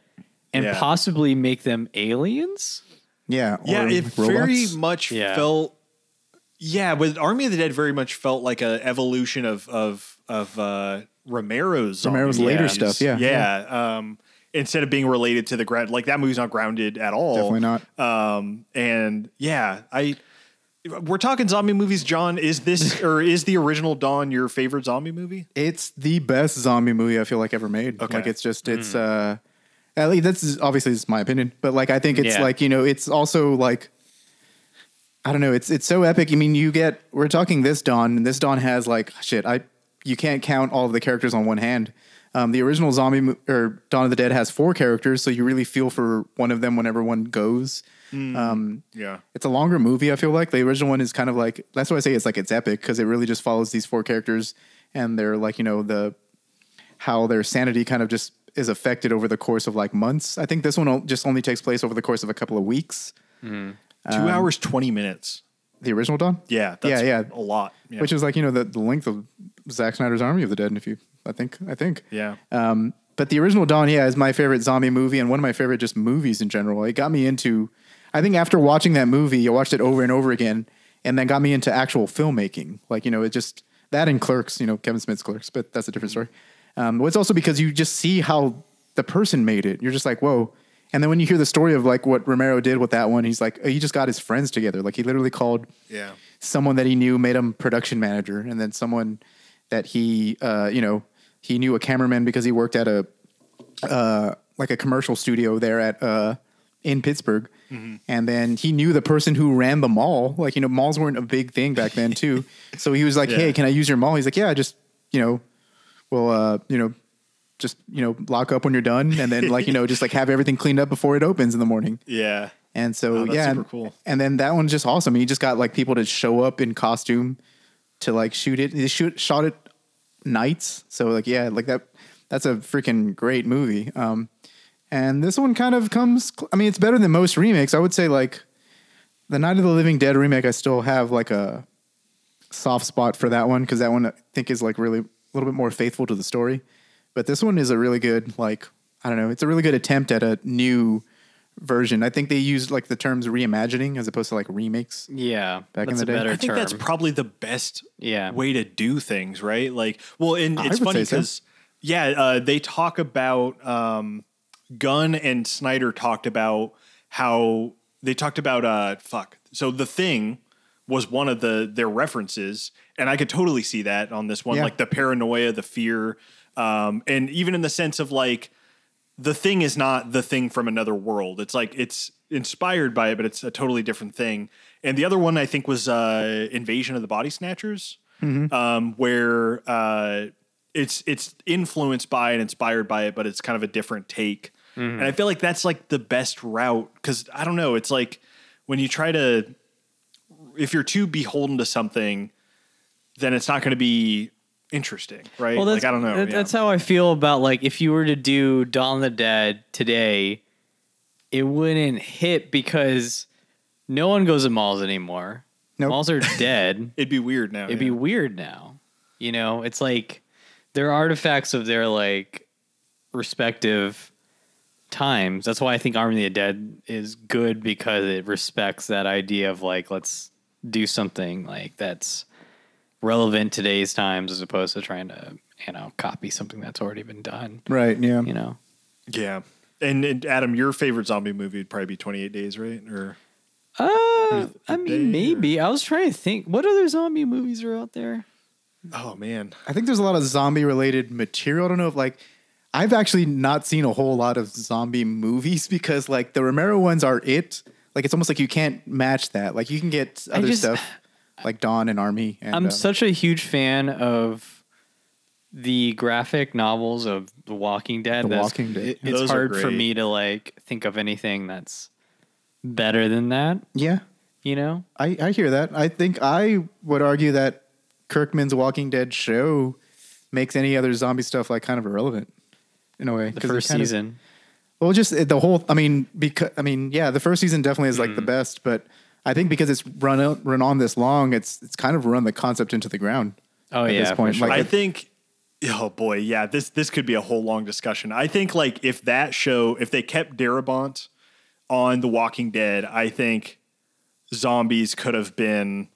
and yeah. possibly make them aliens. Yeah, or yeah, it robots. very much yeah. felt. Yeah, with Army of the Dead, very much felt like a evolution of of of uh, Romero's Romero's zombies. later yeah. stuff. Yeah, yeah. yeah. Um, instead of being related to the ground, like that movie's not grounded at all. Definitely not. Um, and yeah, I we're talking zombie movies. John, is this or is the original Dawn your favorite zombie movie? It's the best zombie movie I feel like ever made. Okay, like it's just it's mm. uh, at least that's obviously it's my opinion, but like I think it's yeah. like you know it's also like. I don't know. It's it's so epic. I mean, you get we're talking this Dawn, and this Dawn has like shit. I you can't count all of the characters on one hand. Um, the original zombie mo- or Dawn of the Dead has four characters, so you really feel for one of them whenever one goes. Mm, um, yeah, it's a longer movie. I feel like the original one is kind of like that's why I say it's like it's epic because it really just follows these four characters and they're like you know the how their sanity kind of just is affected over the course of like months. I think this one just only takes place over the course of a couple of weeks. Mm. Two um, hours, twenty minutes. The original Dawn? Yeah. That's yeah, yeah. a lot. Yeah. Which is like, you know, the, the length of Zack Snyder's Army of the Dead. And if you, I think, I think. Yeah. Um, but the original Dawn, yeah, is my favorite zombie movie and one of my favorite just movies in general. It got me into, I think after watching that movie, I watched it over and over again and then got me into actual filmmaking. Like, you know, it just, that and Clerks, you know, Kevin Smith's Clerks, but that's a different story. Um, but it's also because you just see how the person made it. You're just like, whoa. And then when you hear the story of like what Romero did with that one, he's like, oh, he just got his friends together. Like he literally called yeah. someone that he knew, made him production manager. And then someone that he, uh, you know, he knew a cameraman because he worked at a, uh, like a commercial studio there at, uh, in Pittsburgh. Mm-hmm. And then he knew the person who ran the mall. Like, you know, malls weren't a big thing back then too. So he was like, yeah. hey, can I use your mall? He's like, yeah, just, you know, well, uh, you know, just, you know, lock up when you're done. And then like, you know, just like have everything cleaned up before it opens in the morning. Yeah. And so, oh, that's yeah. super cool. And then that one's just awesome. He just got like people to show up in costume to like shoot it. They shoot, shot it nights. So like, yeah, like that, that's a freaking great movie. Um, and this one kind of comes, I mean, it's better than most remakes. I would say like the Night of the Living Dead remake. I still have like a soft spot for that one. Cause that one I think is like really a little bit more faithful to the story. But this one is a really good, like, I don't know. It's a really good attempt at a new version. I think they used like the terms reimagining as opposed to like remakes. Yeah. Back in the day. I think that's probably the best yeah. way to do things, right? Like, well, and it's funny because, yeah, uh, they talk about um, Gunn and Snyder talked about how they talked about, uh, fuck. So The Thing was one of the their references. And I could totally see that on this one, yeah. like the paranoia, the fear. Um, and even in the sense of like, the thing is not the thing from another world. It's like, it's inspired by it, but it's a totally different thing. And the other one I think was, uh, Invasion of the Body Snatchers, mm-hmm. um, where, uh, it's, it's influenced by and inspired by it, but it's kind of a different take. Mm-hmm. And I feel like that's like the best route. Cause I don't know. It's like when you try to, if you're too beholden to something, then it's not going to be interesting, right? Well, that's, like, I don't know. That, yeah. That's how I feel about like if you were to do Dawn of the Dead today, it wouldn't hit because no one goes to malls anymore. Nope. Malls are dead. It'd be weird now. It'd yeah. be weird now. You know, it's like they're artifacts of their like respective times. That's why I think Army of the Dead is good because it respects that idea of like let's do something like that's relevant today's times as opposed to trying to, you know, copy something that's already been done. Right. Yeah. You know? Yeah. And, and Adam, your favorite zombie movie would probably be twenty-eight days, right? Or, uh, or I mean, maybe or? I was trying to think what other zombie movies are out there. Oh man. I think there's a lot of zombie related material. I don't know if like, I've actually not seen a whole lot of zombie movies because like the Romero ones are it. Like, it's almost like you can't match that. Like you can get other just, stuff. Like Dawn and Army. And, I'm uh, such a huge fan of the graphic novels of The Walking Dead. The that's, Walking Dead. It, it's Those hard for me to like think of anything that's better than that. Yeah. You know? I, I hear that. I think I would argue that Kirkman's Walking Dead show makes any other zombie stuff like kind of irrelevant in a way. The first season. Of, well, just the whole, I mean, because, I mean, yeah, the first season definitely is like mm. the best, but I think because it's run out, run on this long, it's, it's kind of run the concept into the ground. Oh at yeah. This point. Sure. Like I if, think, oh boy. Yeah. This, this could be a whole long discussion. I think like if that show, if they kept Darabont on The Walking Dead, I think zombies could have been,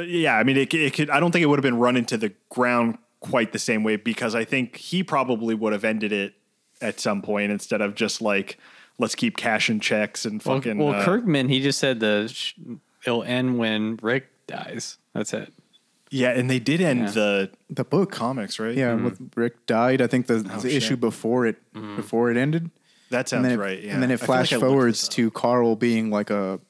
yeah, I mean, it, it could, I don't think it would have been run into the ground quite the same way, because I think he probably would have ended it at some point instead of just like, let's keep cashing checks and fucking. Well, well uh, Kirkman, he just said the sh- it'll end when Rick dies. That's it. Yeah, and they did end yeah. the the book comics, right? Yeah, mm-hmm. with Rick died. I think the, oh, the issue before it mm-hmm. before it ended. That sounds and it, right. Yeah, and then it flash like forwards to Carl being like a.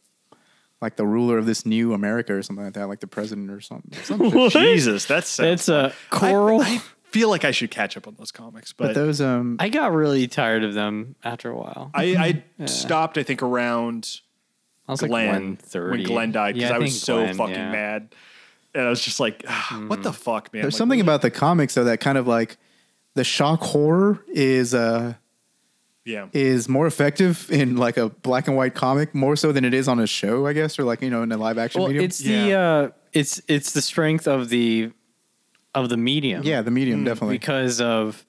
Like the ruler of this new America or something like that, like the president or something. Some shit. Jesus, that's it's a Coral. I, I feel like I should catch up on those comics, but, but those um, I got really tired of them after a while. I, I yeah. stopped, I think, around I was Glenn like when Glenn died because yeah, I, I was so Glenn, fucking yeah. mad, and I was just like, ah, "What mm. the fuck, man?" There's like, something about the comics though that kind of like the shock horror is uh Yeah. is more effective in like a black and white comic more so than it is on a show, I guess, or like, you know, in a live action well, medium. It's yeah. the uh, it's it's the strength of the of the medium. Yeah, the medium mm, definitely. Because of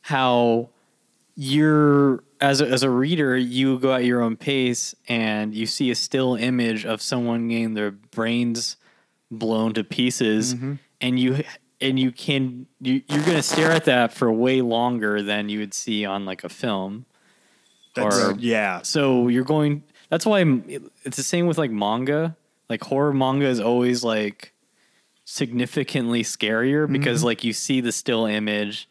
how you're as a, as a reader, you go at your own pace and you see a still image of someone getting their brains blown to pieces, mm-hmm. and you and you can you you're going to stare at that for way longer than you would see on like a film. That's, or, yeah. So you're going, that's why it's the same with like manga, like horror manga is always like significantly scarier mm-hmm. because like you see the still image,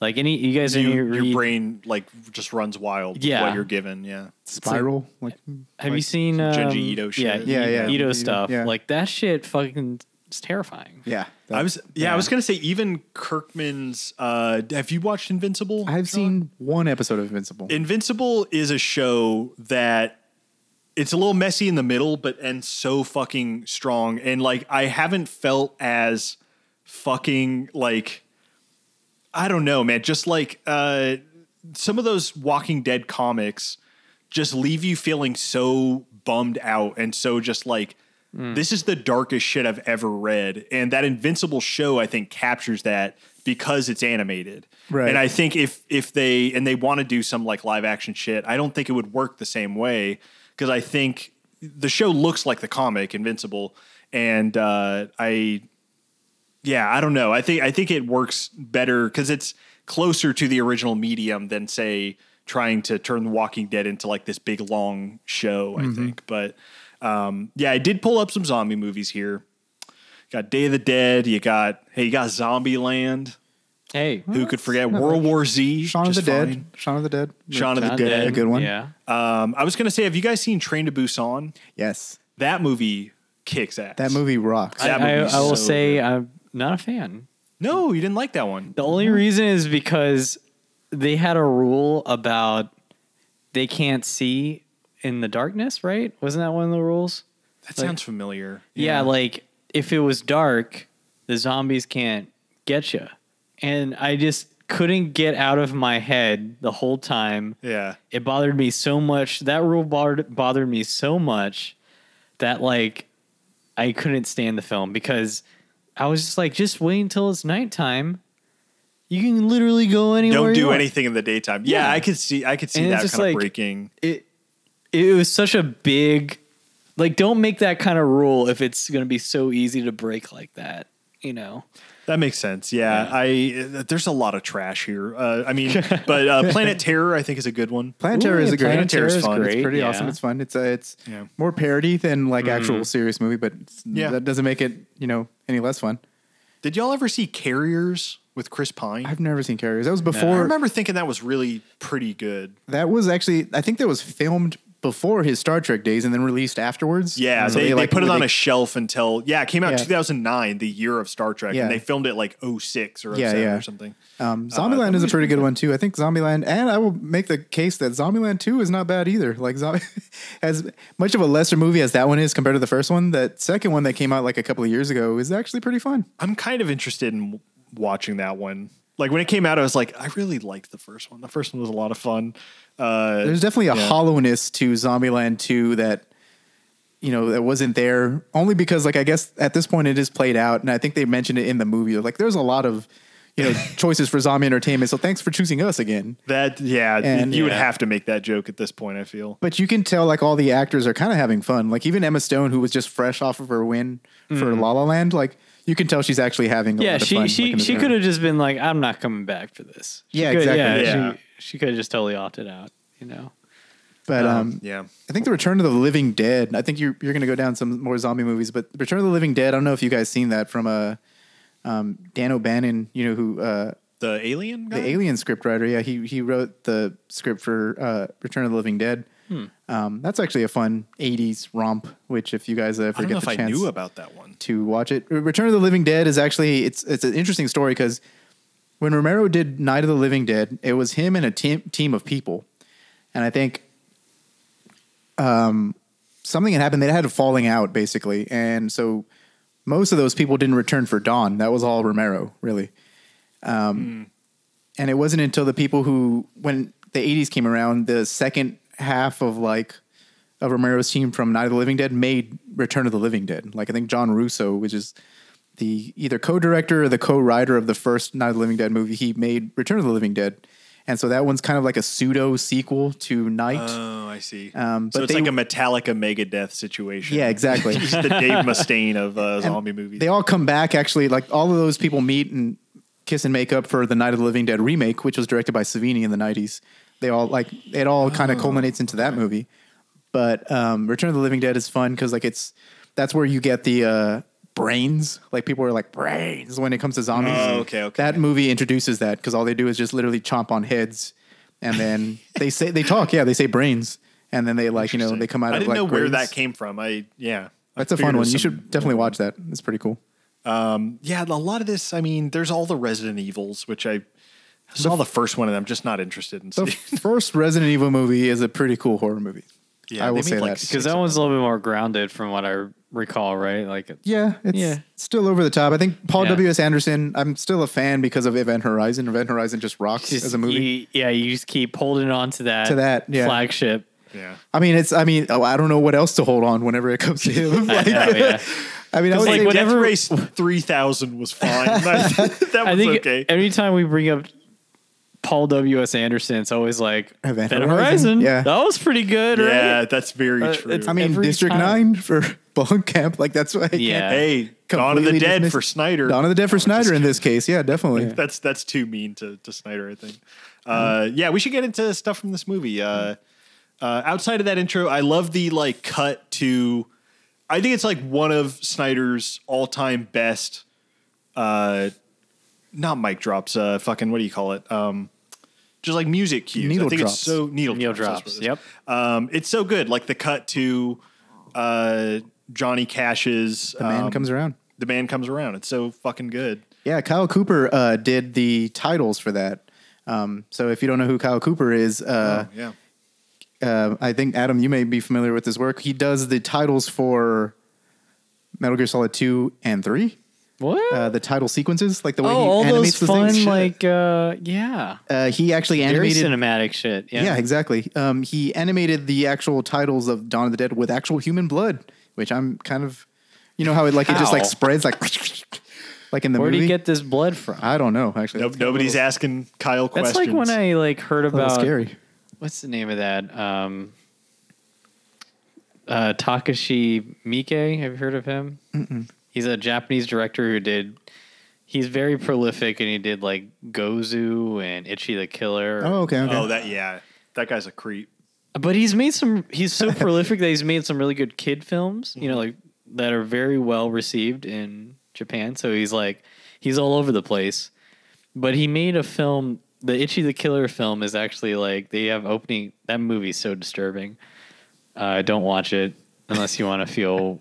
like any, you guys, you, read, your brain like just runs wild. Yeah. What you're given. Yeah. Spiral. Like, like have like you seen um, Junji Ito shit? Yeah. Yeah. yeah Ito, Ito stuff. Yeah. Like that shit fucking is terrifying. Yeah. That, I was, yeah, yeah, I was going to say even Kirkman's, uh, have you watched Invincible? I've John? seen one episode of Invincible. Invincible is a show that it's a little messy in the middle, but ends so fucking strong. And like, I haven't felt as fucking like, I don't know, man, just like, uh, some of those Walking Dead comics just leave you feeling so bummed out. And so just like, Mm. this is the darkest shit I've ever read. And that Invincible show, I think, captures that because it's animated. Right. And I think if if they, and they want to do some like live action shit, I don't think it would work the same way. Because I think the show looks like the comic, Invincible. And uh, I, yeah, I don't know. I think I think it works better because it's closer to the original medium than, say, trying to turn The Walking Dead into like this big, long show, mm-hmm. I think. But... Um, yeah, I did pull up some zombie movies here. Got Day of the Dead. You got, hey, you got Zombieland. Hey, who well, could forget World War Z? Shaun of the fine. Dead. Shaun of the Dead. Shaun of the Shaun Dead. Dead. A good one. Yeah. Um, I was going to say, have you guys seen Train to Busan? Yes. That movie kicks ass. That movie rocks. That I, I, I will so say good. I'm not a fan. No, you didn't like that one. The only reason is because they had a rule about they can't see in the darkness, right? Wasn't that one of the rules? That like, sounds familiar. Yeah. yeah, like if it was dark, the zombies can't get you. And I just couldn't get out of my head the whole time. Yeah. It bothered me so much. That rule bothered, bothered me so much that like I couldn't stand the film because I was just like, just wait until it's nighttime. You can literally go anywhere. Don't do you want. anything in the daytime. Yeah, yeah, I could see I could see and that kind like, of breaking. It It was such a big, like, don't make that kind of rule if it's going to be so easy to break like that, you know? That makes sense. Yeah. yeah. I, there's a lot of trash here. Uh, I mean, but uh, Planet Terror, I think, is a good one. Planet Ooh, Terror is yeah, a good Planet Terror is fun. Great. It's pretty yeah. awesome. It's fun. It's uh, it's yeah. more parody than like mm-hmm. actual serious movie, but yeah. that doesn't make it, you know, any less fun. Did y'all ever see Carriers? With Chris Pine? I've never seen Carriers. That was before. No. I remember thinking that was really pretty good. That was actually, I think that was filmed before his Star Trek days and then released afterwards. Yeah, so they, they, like, they put it on they, a shelf until, yeah, it came out in yeah. two thousand nine, the year of Star Trek, yeah. and they filmed it like oh six or yeah, oh seven yeah. or something. Um, Zombieland uh, is a pretty good one, too. I think Zombieland, and I will make the case that Zombieland two is not bad either. Like, Zombie, as much of a lesser movie as that one is compared to the first one, that second one that came out like a couple of years ago is actually pretty fun. I'm kind of interested in watching that one. Like, when it came out, I was like, I really liked the first one. The first one was a lot of fun. Uh, There's definitely a yeah. hollowness to Zombieland two that, you know, that wasn't there. Only because, like, I guess at this point it is played out. And I think they mentioned it in the movie. Like, there's a lot of, you know, choices for zombie entertainment. So thanks for choosing us again. That, yeah. And, you yeah. would have to make that joke at this point, I feel. But you can tell, like, all the actors are kind of having fun. Like, even Emma Stone, who was just fresh off of her win mm-hmm. for La La Land, like, you can tell she's actually having a yeah, lot of she, fun. She, she could have just been like, I'm not coming back for this. She yeah, could, exactly. Yeah, yeah. She, she could have just totally opted out, you know? But um, um, yeah, I think the Return of the Living Dead, I think you're, you're going to go down some more zombie movies, but Return of the Living Dead, I don't know if you guys seen that from uh, um, Dan O'Bannon, you know, who... Uh, the Alien guy? The Alien scriptwriter, yeah. He he wrote the script for uh, Return of the Living Dead. Hmm. Um, that's actually a fun eighties romp, which if you guys ever get the I chance knew about that one. To watch it, Return of the Living Dead is actually, it's, it's an interesting story because when Romero did Night of the Living Dead, it was him and a team, team of people. And I think, um, something had happened. They had a falling out basically. And so most of those people didn't return for Dawn. That was all Romero really. Um, hmm. and it wasn't until the people who, when the eighties came around, the second half of like of Romero's team from Night of the Living Dead made Return of the Living Dead. Like I think John Russo, which is the either co-director or the co-writer of the first Night of the Living Dead movie, he made Return of the Living Dead. And so that one's kind of like a pseudo sequel to Night. Oh, I see. Um, but so it's they, like a Metallica Megadeth situation. Yeah, exactly. He's the Dave Mustaine of uh, zombie movies. They all come back actually, like all of those people meet and kiss and make up for the Night of the Living Dead remake, which was directed by Savini in the nineties. They all like it all kind of oh, culminates into that okay. movie. But um, Return of the Living Dead is fun because like it's that's where you get the uh, brains. Like people are like brains when it comes to zombies. Oh, okay, okay. That movie introduces that because all they do is just literally chomp on heads, and then they say they talk. Yeah, they say brains, and then they like you know they come out. I didn't of, like, know where brains. That came from. I yeah, that's I a fun one. Some, you should definitely yeah. watch that. It's pretty cool. Um, yeah, a lot of this. I mean, there's all the Resident Evils, which I. I saw the first one and I'm just not interested in seeing. The first Resident Evil movie is a pretty cool horror movie. Yeah, I will say like that. Because that one's a little bit more grounded from what I recall, right? Like, it's, Yeah, it's yeah. still over the top. I think Paul yeah. W S. Anderson, I'm still a fan because of Event Horizon. Event Horizon just rocks just, as a movie. You, yeah, you just keep holding on to that, to that yeah. flagship. Yeah. I mean, it's. I mean, oh, I don't know what else to hold on whenever it comes to him. Like, I know, yeah. I mean, I was like, whenever Death Race three thousand was fine. that that was okay. Anytime we bring up Paul W S. Anderson, it's always like Event Horizon. Horizon. Yeah, that was pretty good, right? Yeah, that's very uh, true. I mean, District time. nine for Blomkamp, like that's why. Yeah, hey, Dawn of the Dead dismissed. for Snyder. Dawn of the Dead for I'm Snyder in this case, yeah, definitely. Yeah. That's that's too mean to, to Snyder, I think. Uh, mm. Yeah, we should get into stuff from this movie. Uh, mm. uh, outside of that intro, I love the like cut to. I think it's like one of Snyder's all-time best. Uh, not mic drops. Uh, fucking what do you call it? Um. Just like music cues. Needle I think drops. It's so needle, needle drops. drops. Yep. Um, it's so good. Like the cut to uh, Johnny Cash's The Man um, Comes Around. The Man Comes Around. It's so fucking good. Yeah, Kyle Cooper uh, did the titles for that. Um, so if you don't know who Kyle Cooper is, uh, oh, yeah. Uh, I think Adam, you may be familiar with his work. He does the titles for Metal Gear Solid two and three. What? Uh, the title sequences, like the way oh, he all animates those fun, things. like uh, yeah. Uh, he actually animated Very cinematic shit. Yeah, yeah exactly. Um, he animated the actual titles of Dawn of the Dead with actual human blood, which I'm kind of, you know how it like how? it just like spreads like, like in the Where movie. Where do you get this blood from? I don't know. Actually, no, nobody's little, asking Kyle questions. That's like when I like heard about. Scary. What's the name of that? Um, uh, Takashi Miike. Have you heard of him? Mm-mm. He's a Japanese director who did, he's very prolific and he did like Gozu and Itchy the Killer. Oh, okay. okay. Oh, that, yeah. That guy's a creep. But he's made some, he's so prolific that he's made some really good kid films, you know, like that are very well received in Japan. So he's like, he's all over the place. But he made a film, the Itchy the Killer film is actually like, they have opening, that movie's so disturbing. Uh, don't watch it unless you want to feel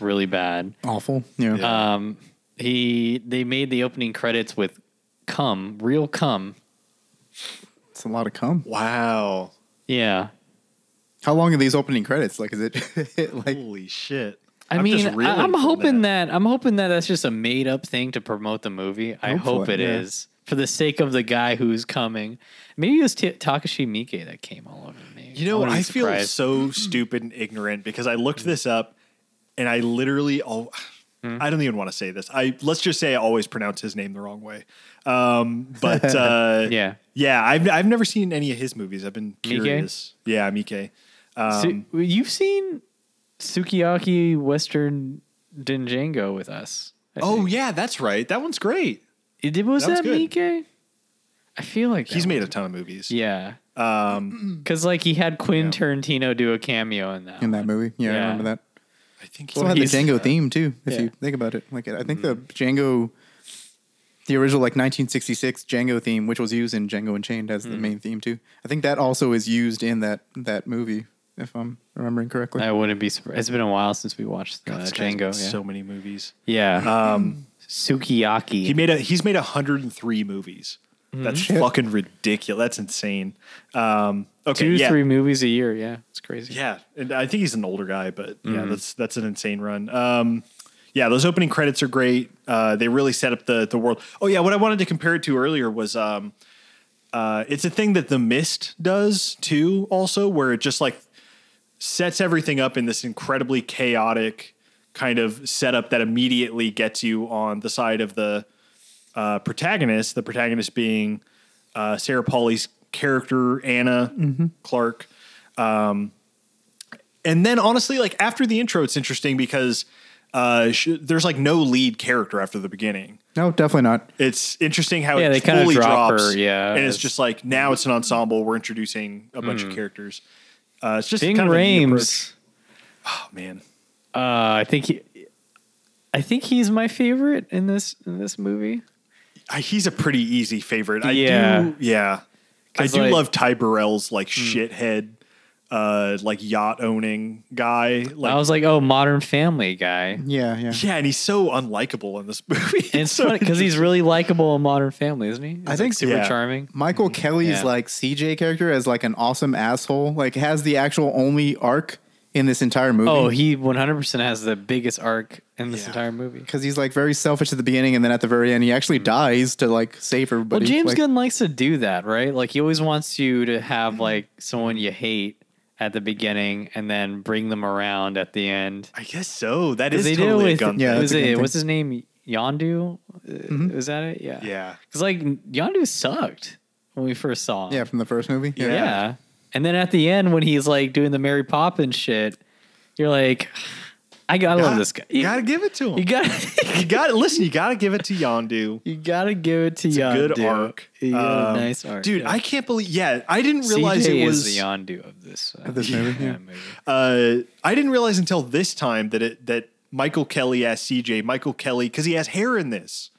really bad. Awful. Yeah. yeah. Um, he they made the opening credits with cum, real cum. It's a lot of cum. Wow. Yeah. How long are these opening credits? Like, is it like, holy shit. I I'm mean, I, I'm hoping that. that I'm hoping that that's just a made up thing to promote the movie. Hopefully, I hope it yeah. is for the sake of the guy who's coming. Maybe it was t- Takashi Miike that came all over me. You know, I, I feel so stupid and ignorant because I looked this up and I literally, oh, hmm? I don't even want to say this. I let's just say I always pronounce his name the wrong way. Um, but uh, yeah, yeah, I've I've never seen any of his movies. I've been curious. Miike? Yeah, Miike. Um, so, you've seen Sukiyaki Western Dinjango with us. I oh think. Yeah, that's right. That one's great. It, was that, that Miike? I feel like he's made a ton of movies. Yeah, because um, like he had Quentin yeah. Tarantino do a cameo in that in that one. movie. Yeah, yeah, I remember that. I think he well, had the Django uh, theme too. If yeah. you think about it, like I think mm. the Django, the original like nineteen sixty-six Django theme, which was used in Django Unchained as mm. the main theme too. I think that also is used in that that movie. If I'm remembering correctly, I wouldn't be surprised. It's been a while since we watched the, God, uh, Django. Yeah. So many movies. Yeah. Um, Sukiyaki. He made a. He's made one hundred three movies. Mm-hmm. That's Shit. fucking ridiculous. That's insane. Um, okay. Two, yeah. three movies a year. Yeah, it's crazy. Yeah, and I think he's an older guy, but mm-hmm. yeah, that's that's an insane run. Um, yeah, those opening credits are great. Uh, they really set up the the world. Oh yeah, what I wanted to compare it to earlier was. Um, uh, it's a thing that The Mist does too. Also, where it just like. sets everything up in this incredibly chaotic kind of setup that immediately gets you on the side of the uh, protagonist, the protagonist being uh, Sarah Polley's character, Anna mm-hmm. Clark. Um, and then honestly, like after the intro, it's interesting because uh, sh- there's like no lead character after the beginning. No, definitely not. It's interesting how yeah, it they fully drop drops. Her, yeah, and it's, it's just like, now it's an ensemble. We're introducing a bunch mm. of characters. Uh, it's just Ving kind of Rhames. Oh man, uh, I think he, I think he's my favorite in this in this movie. I, he's a pretty easy favorite. I yeah. do, yeah. I do like, love Ty Burrell's like mm. shithead, uh, like yacht owning guy. Like, I was like, oh, Modern Family guy. Yeah, yeah, yeah. And he's so unlikable in this movie. It's, it's so funny because he's really likable in Modern Family, isn't he? He's I like think super yeah. charming. Michael mm-hmm. Kelly's yeah. like C J character as like an awesome asshole. Like has the actual only arc in this entire movie. Oh, he one hundred percent has the biggest arc in this yeah. entire movie because he's like very selfish at the beginning and then at the very end he actually mm-hmm. dies to like save everybody. Well, James like, Gunn likes to do that, right? Like he always wants you to have like someone you hate at the beginning and then bring them around at the end. I guess so. That is they totally a gun. Yeah, was a it, what's his name? Yondu? Mm-hmm. Is that it? Yeah. Yeah. Because like Yondu sucked when we first saw him. Yeah, from the first movie. Yeah. yeah. And then at the end when he's like doing the Mary Poppins shit, you're like, I gotta, gotta love this guy. You gotta give it to him. You gotta, you gotta listen. You gotta give it to Yondu. You gotta give it to it's Yondu. A good arc, um, a nice arc, dude. Yeah. I can't believe. Yeah, I didn't realize C J it was is the Yondu of this. Uh, of this movie. Yeah, yeah. movie. Uh, I didn't realize until this time that it that Michael Kelly as C J, Michael Kelly, because he has hair in this.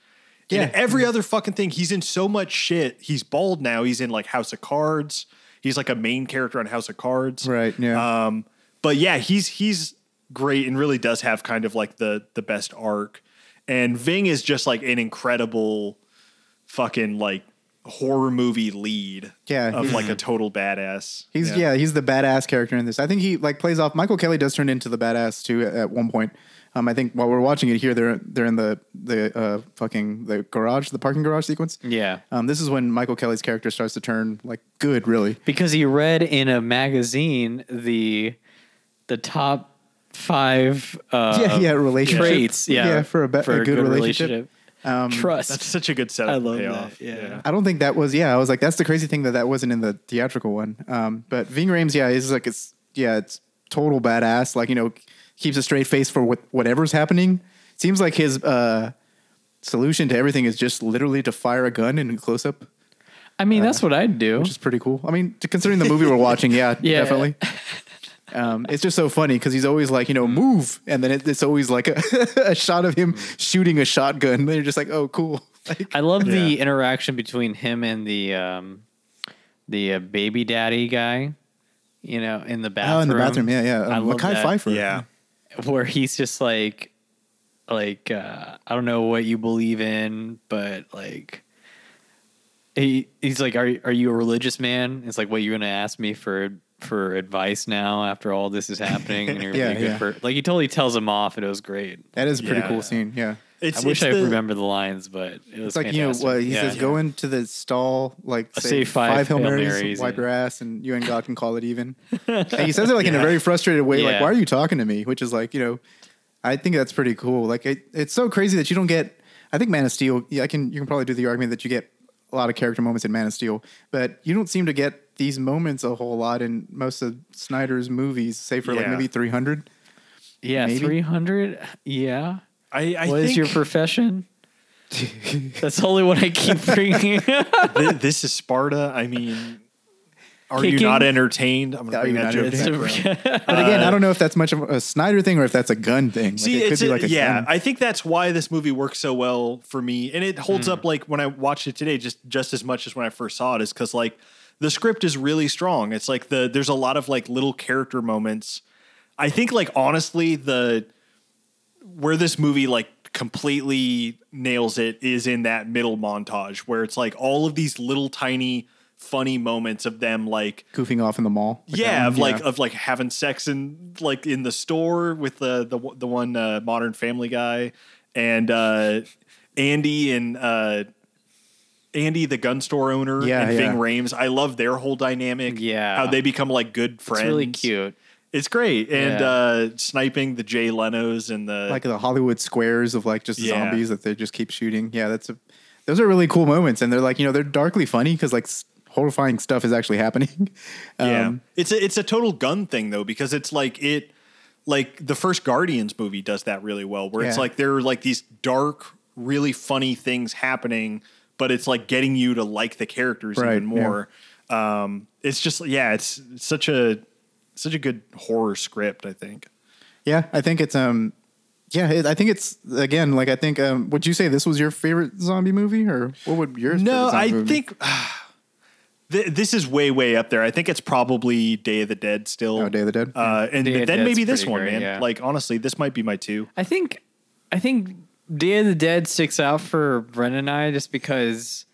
Yeah, in every other fucking thing, he's in so much shit. He's bald now. He's in like House of Cards. He's like a main character on House of Cards. Right. Yeah. Um, but yeah, he's he's. great and really does have kind of like the the best arc, and Ving is just like an incredible fucking like horror movie lead yeah of like a total badass. He's yeah. yeah he's the badass character in this. I think he like plays off Michael Kelly does turn into the badass too at, at one point. um I think while we're watching it here they're they're in the the uh fucking the garage the parking garage sequence. Yeah um this is when Michael Kelly's character starts to turn like good, really, because he read in a magazine the the top Five uh, yeah, yeah, relationship traits, yeah, yeah for, a, be- for a, good a good relationship. relationship. Um, Trust. That's such a good setup. I love payoff. that. Yeah. yeah, I don't think that was. Yeah, I was like, that's the crazy thing that that wasn't in the theatrical one. Um, but Ving Rhames, yeah, is like it's yeah, it's total badass. Like you know, keeps a straight face for what whatever's happening. Seems like his uh solution to everything is just literally to fire a gun in a close up. I mean, uh, that's what I'd do, which is pretty cool. I mean, considering the movie we're watching, yeah, yeah. definitely. Um, it's just so funny because he's always like, you know, move. And then it, it's always like a, a shot of him shooting a shotgun. They're just like, oh, cool. Like, I love yeah. the interaction between him and the um, the uh, baby daddy guy you know, in the bathroom. Oh, in the bathroom, yeah, yeah. Um, I love Mackay that. Pfeiffer. Yeah. Where he's just like, like, uh, I don't know what you believe in, but like, he he's like, are, are you a religious man? It's like, what, you're going to ask me for for advice now after all this is happening? And you're yeah, really good yeah. for, like, he totally tells him off, and it was great. That is a pretty yeah. cool scene, yeah. It's, I wish I the, remember the lines, but it was it's like fantastic. You know, uh, he yeah, says, yeah. go into the stall, like say, say five, five Hail Marys, Hail Marys wipe and... your ass, and you and God can call it even. And he says it like yeah. in a very frustrated way, yeah. like, why are you talking to me? Which is like, you know, I think that's pretty cool. Like, it, it's so crazy that you don't get. I think Man of Steel. Yeah, I can. You can probably do the argument that you get a lot of character moments in Man of Steel, but you don't seem to get these moments a whole lot in most of Snyder's movies, save for yeah. like maybe three hundred. Yeah, three hundred. Yeah. I, I what think, is your profession? That's only what I keep bringing. This, this is Sparta. I mean, are Kicking. you not entertained? I'm going to bring that joke back. A, but again, I don't know if that's much of a Snyder thing or if that's a Gunn thing. See, like, it it's could a, be like a yeah, Gunn. I think that's why this movie works so well for me. And it holds mm. up, like, when I watched it today, just, just as much as when I first saw it, is because, like, the script is really strong. It's like the there's a lot of, like, little character moments. I think, like, honestly, the... where this movie like completely nails it is in that middle montage where it's like all of these little tiny funny moments of them like goofing off in the mall. Like yeah. Of yeah. like, of like having sex in like in the store with the, the, the one uh, Modern Family Guy and uh, Andy and uh, Andy, the gun store owner yeah, and yeah. Ving Rhames. I love their whole dynamic. Yeah. How they become like good friends. It's really cute. It's great. And yeah. uh, sniping the Jay Leno's and the... like the Hollywood squares of like just yeah. zombies that they just keep shooting. Yeah, that's a, those are really cool moments. And they're like, you know, they're darkly funny because like horrifying stuff is actually happening. um, yeah. It's a, it's a total gun thing though, because it's like it... like the first Guardians movie does that really well where yeah. it's like there are like these dark, really funny things happening, but it's like getting you to like the characters right. even more. Yeah. Um, it's just, yeah, it's, it's such a... such a good horror script, I think. Yeah, I think it's, um, yeah, it, I think it's, again, like, I think, um, would you say this was your favorite zombie movie, or what would yours be? No, I movie? think uh, th- this is way, way up there. I think it's probably Day of the Dead still. Oh, Day of the Dead. Uh, and Day then maybe this one, great, man. Yeah. Like, honestly, this might be my two. I think, I think Day of the Dead sticks out for Brennan and I just because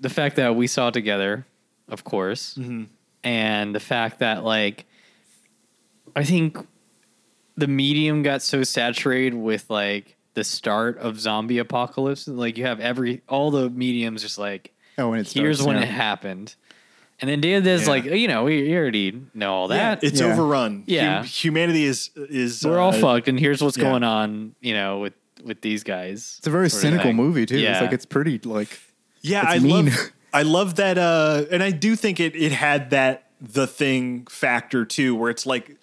the fact that we saw it together, of course, mm-hmm. and the fact that, like, I think the medium got so saturated with like the start of zombie apocalypse. Like you have every, all the mediums just like, oh, when it here's starts, when yeah. it happened. And then Day of the Dead is yeah. like, you know, we, we already know all that. Yeah, it's yeah. overrun. Yeah. Hum- humanity is, is we're uh, all fucked. And here's what's yeah. going on, you know, with, with these guys. It's a very cynical movie too. Yeah. It's like, it's pretty like, yeah, I mean. love, I love that. Uh, and I do think it, it had that, the thing factor too, where it's like,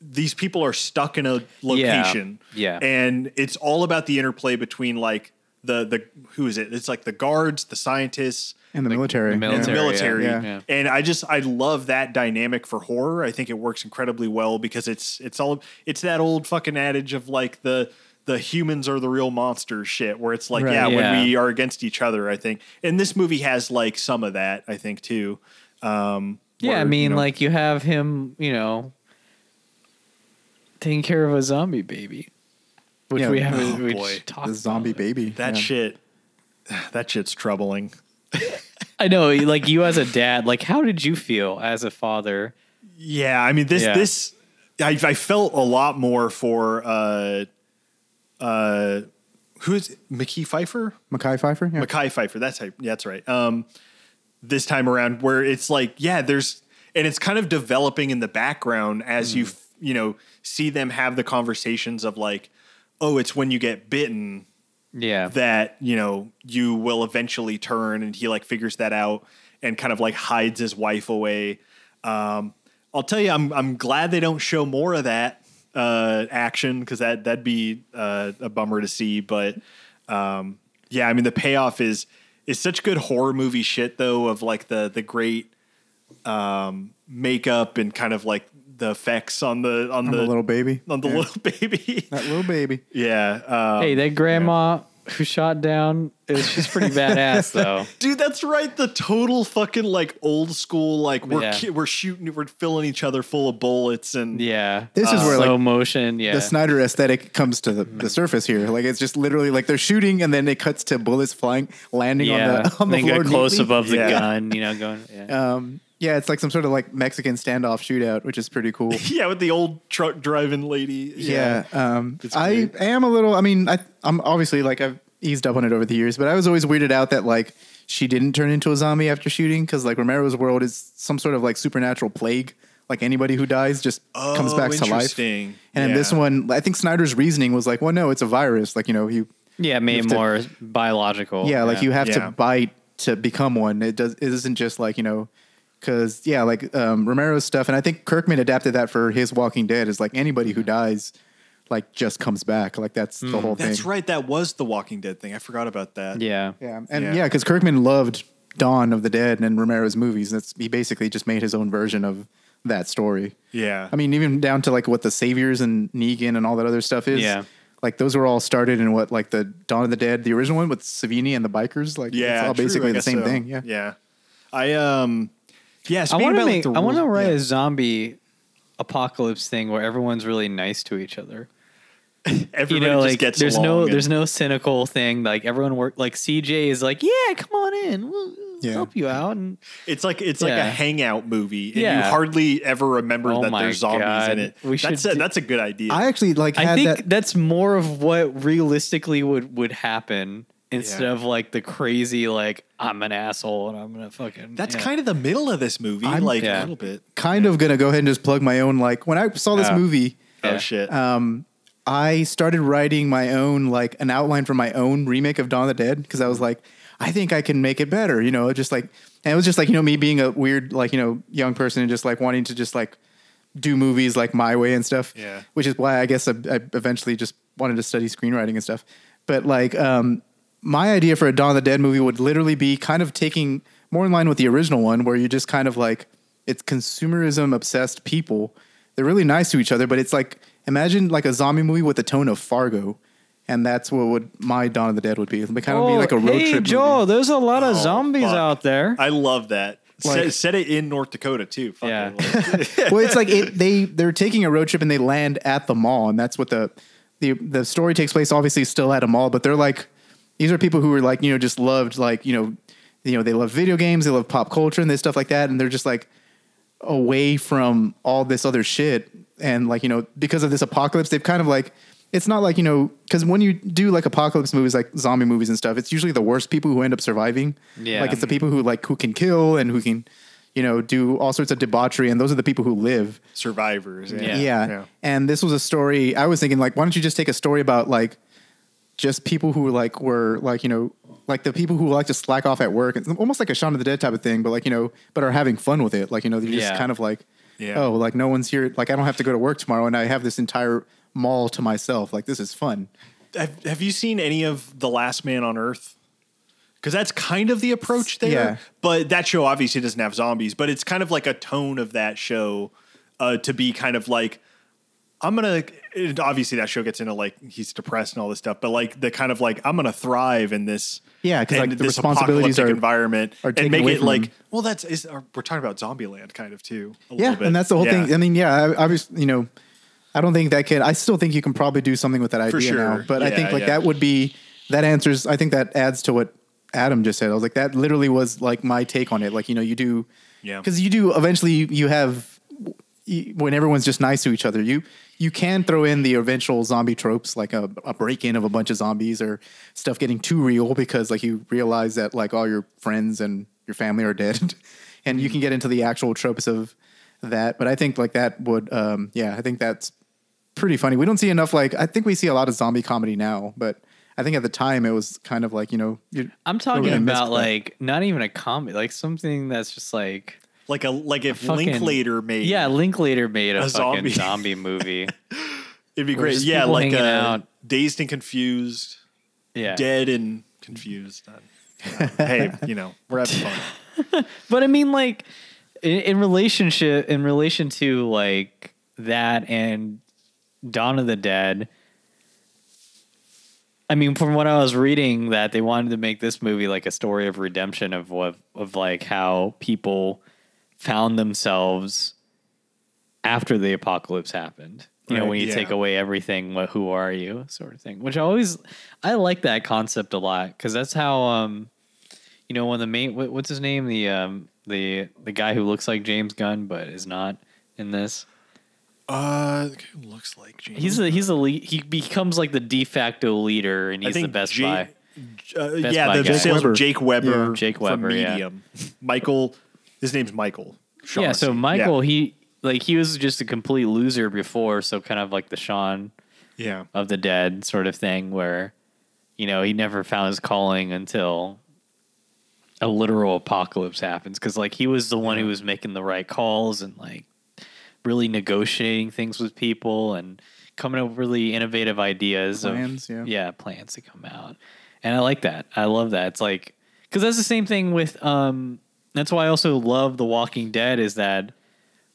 these people are stuck in a location yeah, yeah. and it's all about the interplay between like the, the, who is it? It's like the guards, the scientists and the like, military, the military, yeah. military. Yeah. Yeah. And I just, I love that dynamic for horror. I think it works incredibly well because it's, it's all, it's that old fucking adage of like the, the humans are the real monster shit where it's like, right, yeah, yeah, when we are against each other, I think. And this movie has like some of that, I think too. Um, yeah. Where, I mean, you know, like you have him, you know, taking care of a zombie baby, which yeah, we haven't oh boy, talked the zombie about. Baby. That yeah. shit, that shit's troubling. I know, like you as a dad, like how did you feel as a father? Yeah, I mean this yeah. this I, I felt a lot more for uh, uh, who's Mackay Pfeiffer? Mackay Pfeiffer. Yeah. Mackay Pfeiffer. That's how, yeah, that's right. Um, this time around, where it's like, yeah, there's, and it's kind of developing in the background as mm. you. you know, see them have the conversations of like, oh, it's when you get bitten yeah, that, you know, you will eventually turn. And he like figures that out and kind of like hides his wife away. Um, I'll tell you, I'm, I'm glad they don't show more of that uh, action. Cause that, that'd be uh, a bummer to see. But um, yeah, I mean the payoff is, is such good horror movie shit though, of like the, the great um, makeup and kind of like, the effects on the on, on the, the little baby on the yeah. little baby that little baby yeah um, hey that grandma who shot down. Is she's pretty badass though, dude. That's right. The total fucking like old school like we're yeah. ki- we're shooting, we're filling each other full of bullets and yeah. This uh, is where slow like, motion. Yeah, the Snyder aesthetic comes to the, the surface here. Like it's just literally like they're shooting and then it cuts to bullets flying, landing yeah. on the on the floor. Close above the yeah. gun, you know, going. Yeah. Um, Yeah, it's like some sort of like Mexican standoff shootout, which is pretty cool. Yeah, with the old truck driving lady. Yeah, yeah um, I am a little. I mean, I, I'm obviously like I've eased up on it over the years, but I was always weirded out that like she didn't turn into a zombie after shooting because like Romero's world is some sort of like supernatural plague. Like anybody who dies just oh, comes back to life. And yeah. in this one, I think Snyder's reasoning was like, well, no, it's a virus. Like you know, you yeah, made more to, biological. Yeah, like yeah. you have yeah. to bite to become one. It does. It isn't just like you know. Because, yeah, like um, Romero's stuff, and I think Kirkman adapted that for his Walking Dead, is like anybody who dies, like, just comes back. Like, that's mm, the whole that's thing. That's right. That was the Walking Dead thing. I forgot about that. Yeah. Yeah. And, yeah, because yeah, Kirkman loved Dawn of the Dead and Romero's movies. That's, he basically just made his own version of that story. Yeah. I mean, even down to, like, what the Saviors and Negan and all that other stuff is. Yeah. Like, those were all started in what, like, the Dawn of the Dead, the original one with Savini and the bikers. Like, yeah, it's all true, basically the same so. thing. Yeah. Yeah. I, um... Yes, I want to like I want to write yeah. a zombie apocalypse thing where everyone's really nice to each other. Everybody you know, like, just gets there's along. No, and... There's no cynical thing. Like everyone work. Like C J is like, yeah, come on in, we'll yeah. help you out. And it's like it's yeah. like a hangout movie, and yeah. you hardly ever remember oh that there's zombies God. in it. We that's should. A, that's a good idea. I actually like. Had I think that... that's more of what realistically would would happen. Instead yeah. of like the crazy, like I'm an asshole and I'm gonna fucking. That's yeah. kind of the middle of this movie, I'm, like yeah. a little bit. Kind yeah. of gonna go ahead and just plug my own. Like when I saw this oh. movie, oh yeah. shit, um, I started writing my own, like an outline for my own remake of Dawn of the Dead because I was like, I think I can make it better, you know, just like, and it was just like you know me being a weird like you know young person and just like wanting to just like do movies like my way and stuff. Yeah, which is why I guess I, I eventually just wanted to study screenwriting and stuff, but like um. my idea for a Dawn of the Dead movie would literally be kind of taking more in line with the original one where you just kind of like, it's consumerism obsessed people. They're really nice to each other, but it's like, imagine like a zombie movie with the tone of Fargo. And that's what would my Dawn of the Dead would be. It would kind oh, of be like a road hey, trip Joel, movie. There's a lot of oh, zombies fuck. out there. I love that. Like, set, set it in North Dakota too. Fuck yeah. It. Well, it's like it, they, they're taking a road trip and they land at the mall. And that's what the, the, the story takes place, obviously still at a mall, but they're like, these are people who were like, you know, just loved like, you know, you know, they love video games, they love pop culture and this stuff like that. And they're just like away from all this other shit. And like, you know, because of this apocalypse, they've kind of like, it's not like, you know, because when you do like apocalypse movies, like zombie movies and stuff, it's usually the worst people who end up surviving. Yeah. Like it's the people who like, who can kill and who can, you know, do all sorts of debauchery. And those are the people who live. Survivors. Yeah. yeah. yeah. yeah. And this was a story, I was thinking like, why don't you just take a story about like, just people who like were like, you know, like the people who like to slack off at work. It's almost like a Shaun of the Dead type of thing, but like, you know, but are having fun with it. Like, you know, they're just yeah. kind of like, yeah. oh, like no one's here. Like I don't have to go to work tomorrow and I have this entire mall to myself. Like this is fun. Have, have you seen any of The Last Man on Earth? Because that's kind of the approach there. Yeah. But that show obviously doesn't have zombies, but it's kind of like a tone of that show uh, to be kind of like, I'm going to, obviously that show gets into like, he's depressed and all this stuff, but like the kind of like, I'm going to thrive in this. Yeah. Cause like the responsibilities are environment are and make it like, him. well, that's, is, are, we're talking about Zombieland kind of too. A yeah. Bit. And that's the whole yeah. thing. I mean, yeah, I, obviously, you know, I don't think that can, I still think you can probably do something with that idea sure. now, but yeah, I think like yeah. that would be, that answers, I think that adds to what Adam just said. I was like, that literally was like my take on it. Like, you know, you do, yeah. cause you do eventually you have, when everyone's just nice to each other, you, you can throw in the eventual zombie tropes, like a, a break-in of a bunch of zombies or stuff getting too real because like you realize that like all your friends and your family are dead and you can get into the actual tropes of that. But I think like that would, um, yeah, I think that's pretty funny. We don't see enough, like, I think we see a lot of zombie comedy now, but I think at the time it was kind of like, you know, I'm talking about like, not even a comedy, like something that's just like, Like a like if fucking, Linklater made yeah Linklater made a, a fucking zombie, zombie movie, it'd be great. Yeah, like a, out. Dazed and Confused, yeah, Dead and Confused. Uh, hey, you know we're having fun. But I mean, like in, in relationship, in relation to like that and Dawn of the Dead, I mean, from what I was reading, that they wanted to make this movie like a story of redemption of what of, of like how people found themselves after the apocalypse happened. You know, right, when you yeah. take away everything, what, who are you, sort of thing. Which I always, I like that concept a lot, because that's how, um, you know, when the main, what, what's his name, the um, the the guy who looks like James Gunn but is not in this. Uh, the guy who looks like James. He's a, he's a lead, he becomes like the de facto leader, and he's the Best J- Buy. Uh, Best yeah, Buy the, the sales Jake Weber. Yeah. Jake Weber. Medium. Yeah. Michael. His name's Michael. Shaughnessy. Yeah. So Michael, yeah. he. Like, he was just a complete loser before, so kind of like the Shaun yeah. of the Dead sort of thing, where, you know, he never found his calling until a literal apocalypse happens. Because, like, he was the one who was making the right calls and, like, really negotiating things with people and coming up with really innovative ideas. Plans, of, yeah. Yeah, plans to come out. And I like that. I love that. It's like... Because that's the same thing with... um That's why I also love The Walking Dead, is that...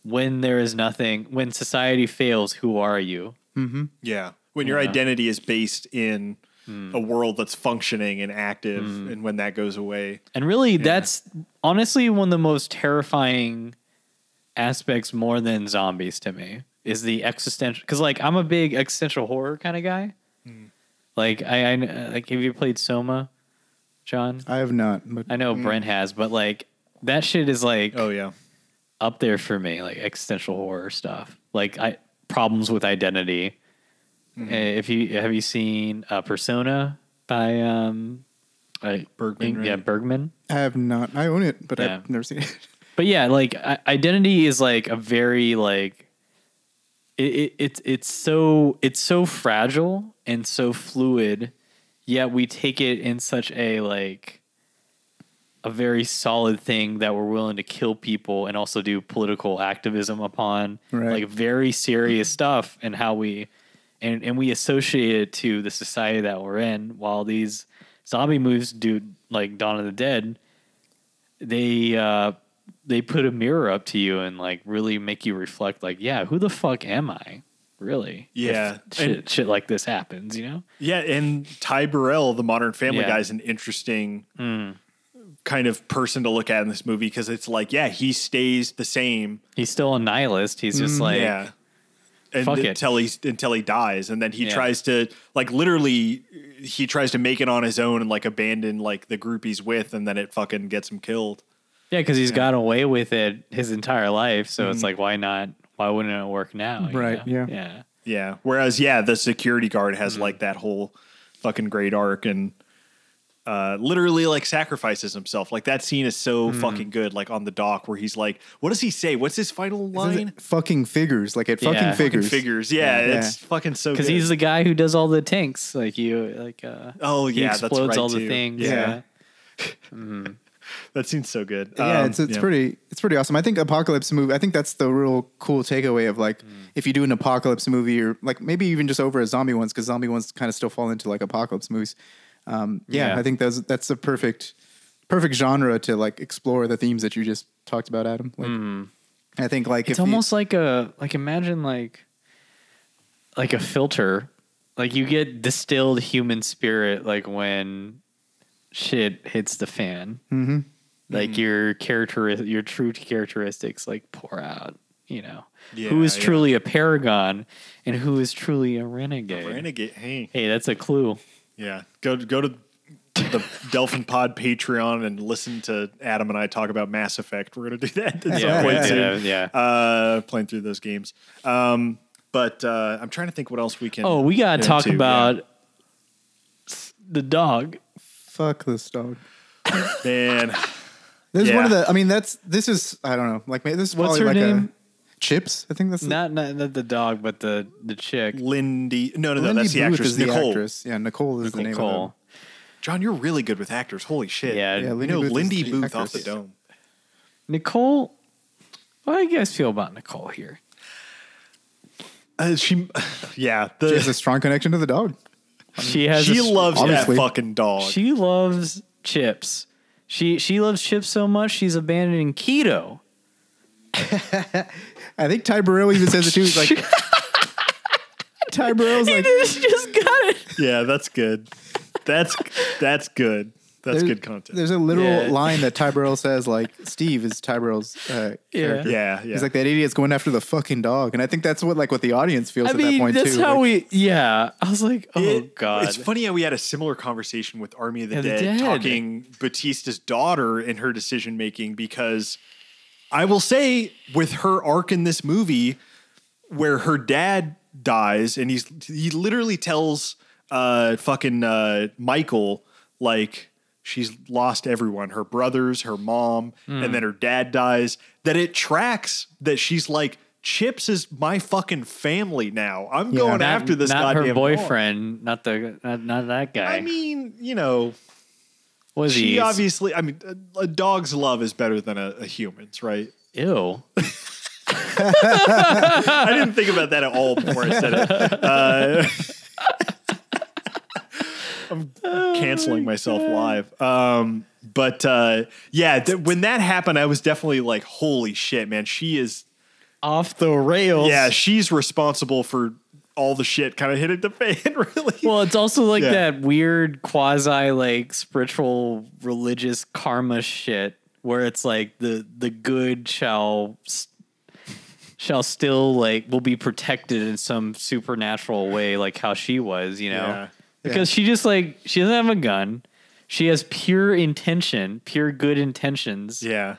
When there is nothing, when society fails, who are you? Mm-hmm. Yeah. When your yeah. identity is based in mm. a world that's functioning and active, mm. and when that goes away. And really, yeah. that's honestly one of the most terrifying aspects, more than zombies to me, is the existential. Because, like, I'm a big existential horror kind of guy. Mm. Like, I, I like, have you played Soma, John? I have not. But I know mm. Brent has, but, like, that shit is like. Oh, yeah. Up there for me, like existential horror stuff, like I problems with identity. Mm-hmm. If you have you seen uh, Persona by um, I, Bergman? In, yeah, Bergman. I have not. I own it, but yeah. I've never seen it. But yeah, like I, identity is like a very like it, it. It's it's so it's so fragile and so fluid, yet we take it in such a like. A very solid thing that we're willing to kill people and also do political activism upon, right. Like very serious stuff, and how we, and, and we associate it to the society that we're in. While these zombie movies do, like Dawn of the Dead, they, uh, they put a mirror up to you and like really make you reflect like, yeah, who the fuck am I? Really? Yeah. Shit, and, shit like this happens, you know? Yeah. And Ty Burrell, the Modern Family yeah. guy, is an interesting, mm. kind of person to look at in this movie, because it's like, yeah, he stays the same. He's still a nihilist. He's just mm, like, yeah. And fuck until it. he until he dies, and then he yeah. tries to like literally he tries to make it on his own and like abandon like the group he's with, and then it fucking gets him killed. Yeah, because he's yeah. got away with it his entire life, so mm. it's like, why not? Why wouldn't it work now? Right? You know? Yeah. Yeah. Yeah. Whereas, yeah, the security guard has mm. like that whole fucking great arc and. Uh, literally like sacrifices himself. Like that scene is so mm. fucking good. Like on the dock where he's like, what does he say? What's his final line? Fucking figures. Like it fucking yeah. figures. Fucking figures. Yeah, yeah. It's fucking so good. Cause he's the guy who does all the tanks. Like you, like, uh, oh yeah. He explodes that's right, all the too. Things. Yeah. yeah. mm. That scene's so good. Yeah. Um, it's, it's yeah. pretty, it's pretty awesome. I think apocalypse movie, I think that's the real cool takeaway of like, mm. if you do an apocalypse movie, or like maybe even just over a zombie ones, cause zombie ones kind of still fall into like apocalypse movies. Um, yeah, yeah, I think that's, that's the perfect, perfect genre to like explore the themes that you just talked about, Adam. Like, mm. I think like, it's if almost you, like a, like imagine like, like a filter, like you get distilled human spirit. Like when shit hits the fan, mm-hmm. like mm-hmm. your character, your true characteristics, like pour out, you know, yeah, who is yeah. truly a paragon and who is truly a renegade. A renegade. Hey, Hey, that's a clue. Yeah, go go to the Delphin Pod Patreon and listen to Adam and I talk about Mass Effect. We're going to do that. At yeah, some point yeah, soon. yeah. Uh, playing through those games. Um, but uh, I'm trying to think what else we can. Oh, we got to talk about yeah. the dog. Fuck this dog, man. There's yeah. one of the. I mean, that's this is. I don't know. Like, this is probably what's her like name? A. Chips, I think that's not, the, not the dog, but the, the chick. Lindy, no, no, no, Lindy that's the Booth actress. Is the Nicole. Actress. Yeah, Nicole is Nicole. the name of her. John, you're really good with actors. Holy shit! Yeah, yeah Lindy you know, Booth, Lindy Booth actress. Off the dome. Nicole, what do you guys feel about Nicole here? Uh, she, yeah, the, she has a strong connection to the dog. I mean, she has. She a, loves obviously. that fucking dog. She loves Chips. She she loves Chips so much she's abandoning keto. I think Ty Burrell even says it too. He's like, Ty Burrell's like, he just got it. Yeah, that's good. That's that's good. That's there's, good content. There's a literal yeah. line that Ty Burrell says, like, Steve is Ty Burrell's uh, yeah. character. Yeah, yeah. He's like, that idiot's going after the fucking dog. And I think that's what, like, what the audience feels I at mean, that point, that's too. that's how like, we, yeah. I was like, oh, it, God. It's funny how we had a similar conversation with Army of the, Dead, the Dead talking Batista's daughter and her decision-making, because I will say, with her arc in this movie, where her dad dies, and he's he literally tells uh, fucking uh, Michael, like... she's lost everyone, her brothers, her mom, mm. and then her dad dies, that it tracks that she's like, Chips is my fucking family now. I'm yeah, going not, after this not goddamn her boyfriend, mom. Not the not, not that guy. I mean, you know, what is she he? obviously, I mean, a, a dog's love is better than a, a human's, right? Ew. I didn't think about that at all before I said it. Uh, I'm canceling oh my myself God. live. Um, but uh, yeah, th- when that happened, I was definitely like, holy shit, man. She is off the rails. Yeah, she's responsible for all the shit kind of hitting the fan, really. Well, it's also like yeah. that weird quasi like spiritual religious karma shit where it's like the, the good shall shall still like will be protected in some supernatural way, like how she was, you know? Yeah. Because yeah. she just like, she doesn't have a gun. She has pure intention, pure good intentions. Yeah.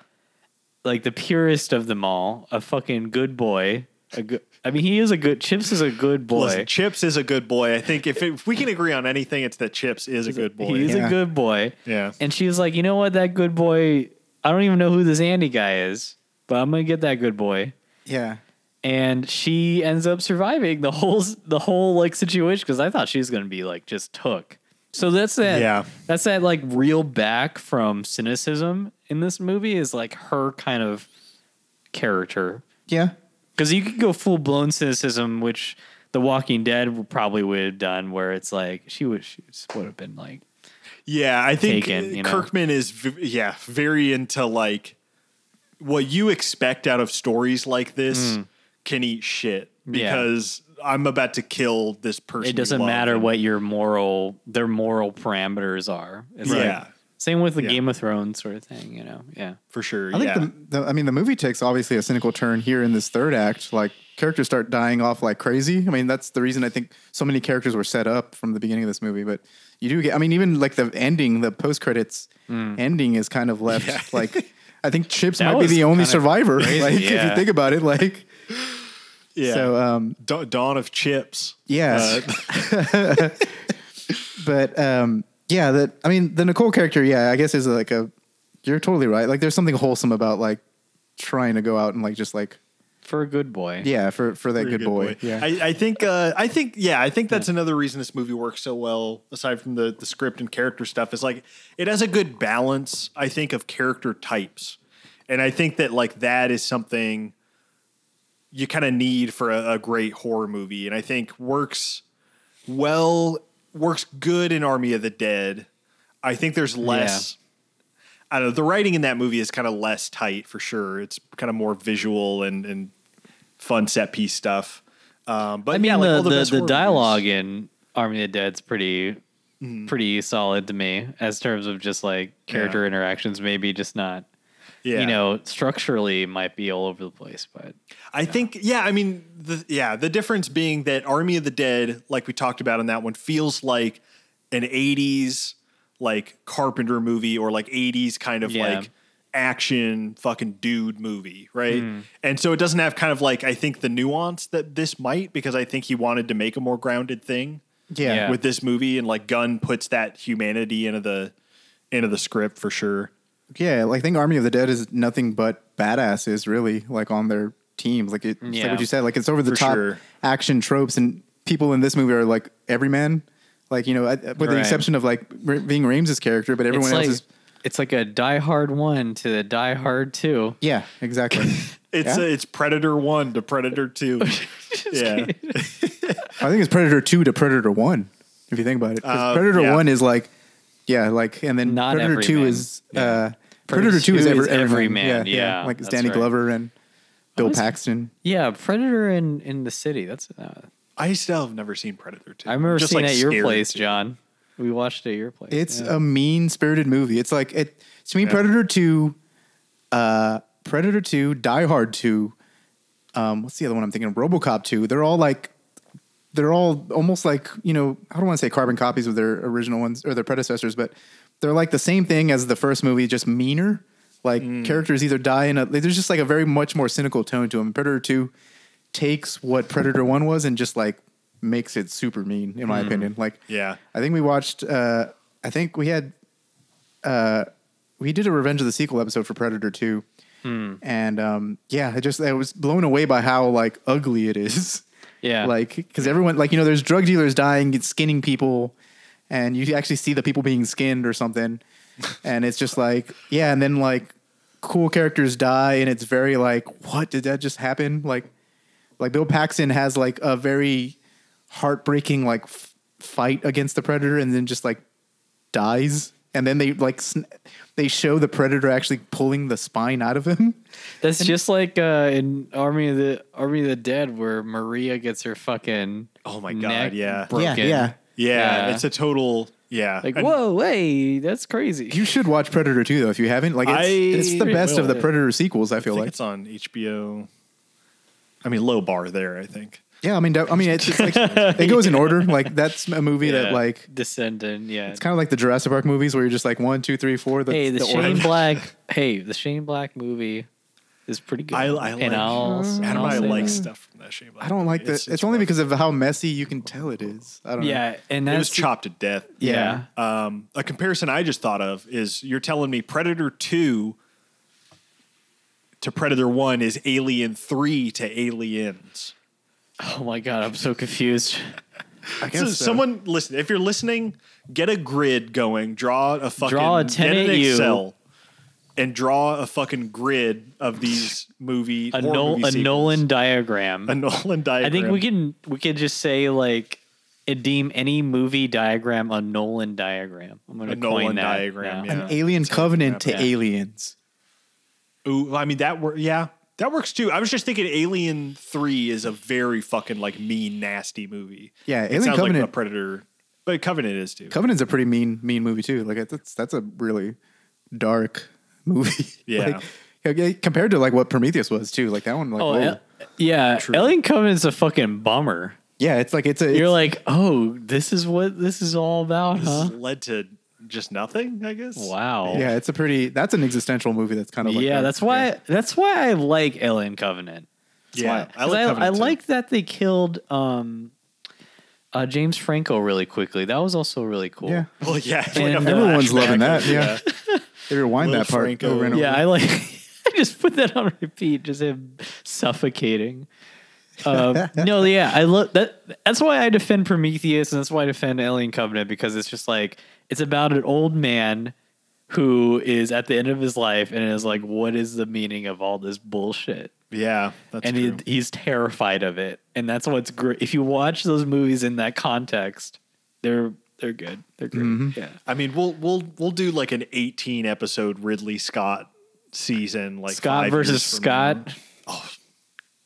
Like the purest of them all, a fucking good boy. A good, I mean, he is a good, Chips is a good boy. Listen, Chips is a good boy. I think if, it, if we can agree on anything, it's that Chips is a good boy. He's yeah. a good boy. Yeah. And she's like, you know what? That good boy, I don't even know who this Andy guy is, but I'm going to get that good boy. Yeah. And she ends up surviving the whole the whole like situation because I thought she was gonna be like just took. So that's that. Yeah. That's that like reel back from cynicism in this movie is like her kind of character. Yeah. Because you could go full blown cynicism, which The Walking Dead probably would have done, where it's like she would she would have been like. Yeah, I think taken, you know? Kirkman is v- yeah very into like what you expect out of stories like this. Mm. Can eat shit because yeah. I'm about to kill this person. It doesn't matter what your moral, their moral parameters are. It's yeah. Like, same with the yeah. Game of Thrones sort of thing, you know? Yeah, for sure. I yeah. think the, the, I mean, the movie takes obviously a cynical turn here in this third act, like characters start dying off like crazy. I mean, that's the reason I think so many characters were set up from the beginning of this movie, but you do get, I mean, even like the ending, the post credits mm. ending is kind of left yeah. like, I think Chips that might be the only survivor. Crazy, like yeah. if you think about it, like, yeah. So, um, da- Dawn of Chips. Yeah. Uh, but, um, yeah, that, I mean, the Nicole character, yeah, I guess is like a, you're totally right. Like there's something wholesome about like trying to go out and like, just like for a good boy. Yeah. For, for that for good, good boy. boy. Yeah. I, I think, uh, I think, yeah, I think that's yeah. another reason this movie works so well, aside from the, the script and character stuff is like, it has a good balance, I think, of character types. And I think that like, that is something you kind of need for a, a great horror movie. And I think works well, works good in Army of the Dead. I think there's less, yeah. I don't know, the writing in that movie is kind of less tight for sure. It's kind of more visual and, and fun set piece stuff. Um, but I mean, yeah, like the, all the, the, best the dialogue movies. In Army of the Dead's pretty, mm-hmm. pretty solid to me as terms of just like character yeah. interactions, maybe just not. Yeah. You know, structurally might be all over the place, but I know. think, yeah, I mean, the, yeah, the difference being that Army of the Dead, like we talked about in that one, feels like an eighties like Carpenter movie or like eighties kind of yeah. like action fucking dude movie. Right. Mm. And so it doesn't have kind of like, I think the nuance that this might, because I think he wanted to make a more grounded thing yeah. yeah. with this movie. And like Gunn puts that humanity into the, into the script for sure. Yeah, like I think Army of the Dead is nothing but badasses, really, like on their teams. Like it, it's yeah. like what you said, like it's over the For top sure. action tropes, and people in this movie are like everyman, like you know, with right. the exception of like Ving Rhames' character, but everyone it's else like, is. It's like a Die Hard one to Die Hard two. Yeah, exactly. it's yeah? A, it's Predator one to Predator two. yeah, I think it's Predator two to Predator one. If you think about it, uh, Predator yeah. one is like. Yeah, like, and then Not Predator Two man. is yeah. uh, Predator, Predator Two is, every, is every man. Yeah, yeah, yeah. Like it's Danny right. Glover and Bill was, Paxton. Yeah, Predator in, in the city. That's uh, I still have never seen Predator Two. I remember just seeing like at your place, too. John. We watched it at your place. It's yeah. a mean-spirited movie. It's like, it to me, yeah. Predator two, uh, Predator two, Die Hard two, um, what's the other one I'm thinking of? RoboCop two. They're all like, they're all almost like, you know, I don't want to say carbon copies of their original ones or their predecessors, but they're like the same thing as the first movie, just meaner. Like mm. characters either die in a, there's just like a very much more cynical tone to them. Predator two takes what Predator one was and just like makes it super mean, in my mm. opinion. Like, yeah, I think we watched, uh, I think we had, uh, we did a Revenge of the Sequel episode for Predator two. Mm. And, um, yeah, it just, I was blown away by how like ugly it is. Yeah. Like, because everyone, like, you know, there's drug dealers dying, skinning people, and you actually see the people being skinned or something. And it's just like, yeah. And then like cool characters die, and it's very like, what did that just happen? Like, like Bill Paxton has like a very heartbreaking, like f- fight against the Predator, and then just like dies. And then they like, sn- they show the Predator actually pulling the spine out of him. That's and just like uh, in Army of the Army of the Dead, where Maria gets her fucking oh my god, yeah. yeah, yeah, yeah, yeah. It's a total yeah. Like and whoa, hey, that's crazy. You should watch Predator two though if you haven't. Like it's, I, it's the best well, of the Predator sequels. I feel I think like it's on H B O. I mean, low bar there. I think. Yeah, I mean, I mean, it's, it's like, it goes yeah. in order. Like that's a movie yeah. that like Descendant. Yeah, it's kind of like the Jurassic Park movies where you're just like one, two, three, four. That's hey, the, the Shane order. Black. Hey, the Shane Black movie is pretty good. I, I and like. I'll, and I'll I like that. Stuff from that Shane Black. I don't like movie. that. It's, it's, it's only rough. because of how messy you can tell it is. I don't. Yeah, know. and that's it was the, chopped to death. Yeah. yeah. Um, a comparison I just thought of is you're telling me Predator two to Predator one is Alien three to Aliens. Oh my god, I'm so confused. I guess so, so. Someone listen. If you're listening, get a grid going. Draw a fucking draw a ten get an Excel you. and draw a fucking grid of these movie a, no, movie a Nolan diagram. A Nolan diagram. I think we can we can just say like deem any movie diagram a Nolan diagram. I'm gonna a coin Nolan that diagram. Yeah. An Alien it's Covenant to yeah. Aliens. Ooh, I mean that were yeah. That works too. I was just thinking Alien three is a very fucking like mean, nasty movie. Yeah, Alien it sounds Covenant, like a Predator, but Covenant is too. Covenant's a pretty mean, mean movie too. Like that's that's a really dark movie. Yeah, like, compared to like what Prometheus was too. Like that one. Like, oh El- yeah, True. Alien Covenant's a fucking bummer. Yeah, it's like it's a. You're it's, like, oh, this is what this is all about. This huh? led to. Just nothing, I guess. Wow. Yeah, it's a pretty. That's an existential movie. That's kind of like yeah. That. That's why. Yeah. That's why I like Alien Covenant. That's yeah, why, I, like, I, Covenant I like that they killed um, uh, James Franco really quickly. That was also really cool. Yeah. Well, yeah. And, and, uh, everyone's loving that. Yeah. They rewind Little that part Franco. over and over. Yeah, I like. I just put that on repeat. Just him suffocating. Uh, no, yeah, I love that. That's why I defend Prometheus, and that's why I defend Alien Covenant because it's just like. It's about an old man who is at the end of his life and is like, what is the meaning of all this bullshit? Yeah, that's and true. And he, he's terrified of it. And that's what's great. If you watch those movies in that context, they're they're good. They're great. Mm-hmm. Yeah. I mean, we'll we'll we'll do like an eighteen episode Ridley Scott season, like Scott versus Scott. Now. Oh,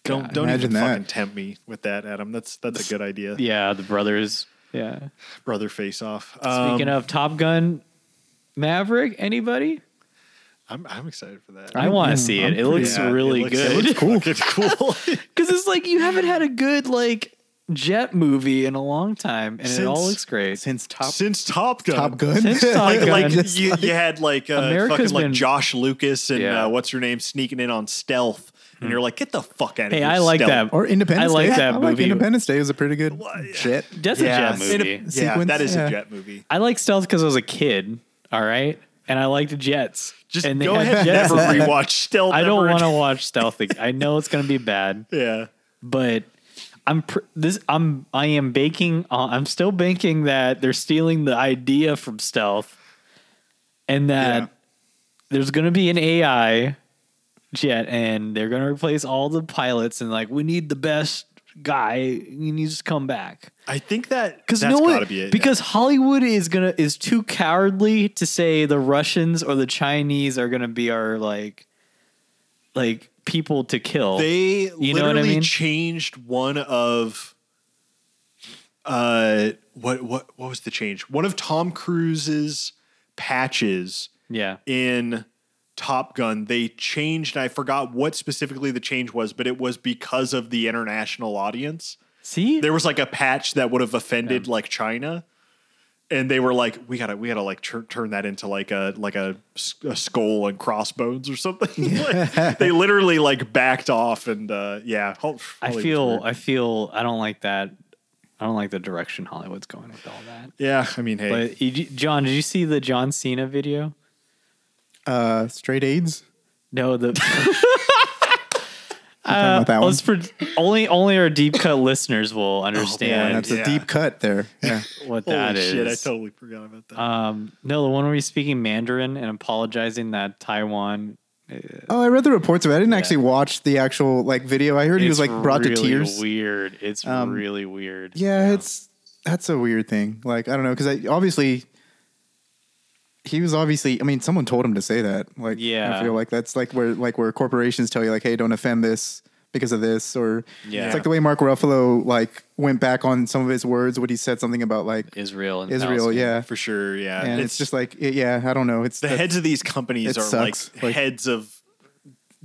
don't God, don't even that. fucking tempt me with that, Adam. That's that's a good idea. Yeah, the brothers. Yeah, brother face off. Speaking um, of Top Gun, Maverick, anybody? I'm I'm excited for that. I, I want to see it. I'm it pretty, looks yeah, really it looks, good. It looks cool. It's cool because it's like you haven't had a good like jet movie in a long time, and since, it all looks great since Top since Top Gun. Top Gun. Since Top Gun. Like, like you, you had like uh, fucking like been, Josh Lucas and yeah. uh, what's her name sneaking in on Stealth. And you're like, get the fuck out of here. Hey, I like that. Or Independence Day. I like that movie. Independence Day was a pretty good jet. That's a jet movie. Yeah, that is a jet movie. I like Stealth because I was a kid, all right? And I liked jets. Just go ahead and never rewatch Stealth. I don't want to watch Stealth. I know it's going to be bad. Yeah. But I'm pr- this I'm I am banking on, I'm still banking that they're stealing the idea from Stealth and that yeah. there's going to be an A I jet and they're gonna replace all the pilots and like we need the best guy. You need to come back. I think that because no one be it, because yeah. Hollywood is gonna is too cowardly to say the Russians or the Chinese are gonna be our like like people to kill. They you know what I mean? Changed one of uh, what what what was the change? One of Tom Cruise's patches, yeah, in Top Gun, they changed, and I forgot what specifically the change was, but it was because of the international audience. See, there was like a patch that would have offended yeah. like China, and they were like, "We gotta, we gotta like tr- turn that into like a like a, a skull and crossbones or something." Like, they literally like backed off, and uh, yeah. I'll, I'll I feel, I feel, I don't like that. I don't like the direction Hollywood's going with all that. Yeah, I mean, hey, but you, John, did you see the John Cena video? Uh, straight AIDS? No, the. Uh, that one. For, only only our deep cut listeners will understand. Oh, that's yeah. a deep cut there. Yeah. What that Holy is. Shit, I totally forgot about that. Um, no, the one where he's speaking Mandarin and apologizing that Taiwan. Uh, oh, I read the reports of it. I didn't yeah. actually watch the actual like video. I heard it's he was like brought really to tears. Weird. It's um, really weird. Yeah, yeah, it's that's a weird thing. Like I don't know, because I obviously. He was obviously, I mean, someone told him to say that. Like, yeah. I feel like that's like where, like where corporations tell you like, hey, don't offend this because of this. Or yeah. it's like the way Mark Ruffalo like went back on some of his words when he said something about like Israel. And Israel. Palestine. Yeah, for sure. Yeah. And it's, it's just like, it, yeah, I don't know. It's the heads of these companies are like, like heads of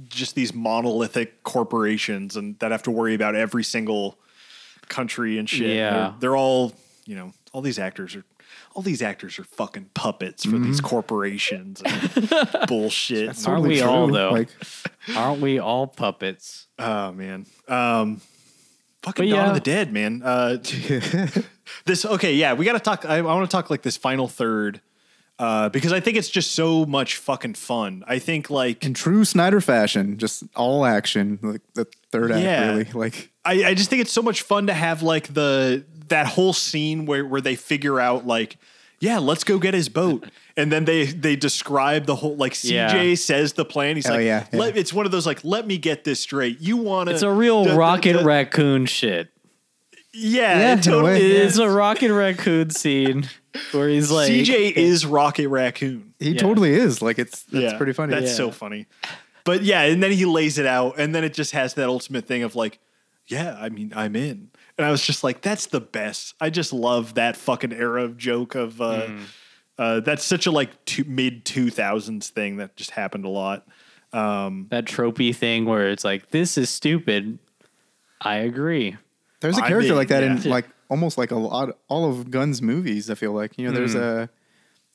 just these monolithic corporations and that have to worry about every single country and shit. Yeah. They're, they're all, you know, all these actors are, All these actors are fucking puppets for mm-hmm. these corporations and bullshit. That's aren't totally we true. All though? Like, aren't we all puppets? Oh man, um, fucking Dawn yeah. of the Dead, man. Uh, this okay, yeah, we got to talk. I, I want to talk like this final third uh, because I think it's just so much fucking fun. I think like in true Snyder fashion, just all action, like the third act, yeah. really. Like I, I just think it's so much fun to have like the. That whole scene where, where they figure out like, yeah, let's go get his boat. And then they, they describe the whole, like C J yeah. says the plan. He's oh, like, yeah, yeah. Let, it's one of those, like, let me get this straight. You want to, it's a real da, Rocket da, da. Raccoon shit. Yeah, yeah, it totally it is. It's a Rocket Raccoon scene where he's like, C J is Rocket Raccoon. He yeah. totally is. Like it's, that's yeah, pretty funny. That's yeah. so funny. But yeah. And then he lays it out and then it just has that ultimate thing of like, yeah, I mean, I'm in. And I was just like, that's the best. I just love that fucking era of joke of, uh, mm. uh, that's such a like two, mid two thousands thing that just happened a lot. Um, that tropey thing where it's like, this is stupid. I agree. There's a character I mean, like that yeah. in like almost like a lot, all of Gunn's movies. I feel like, you know, there's mm. a,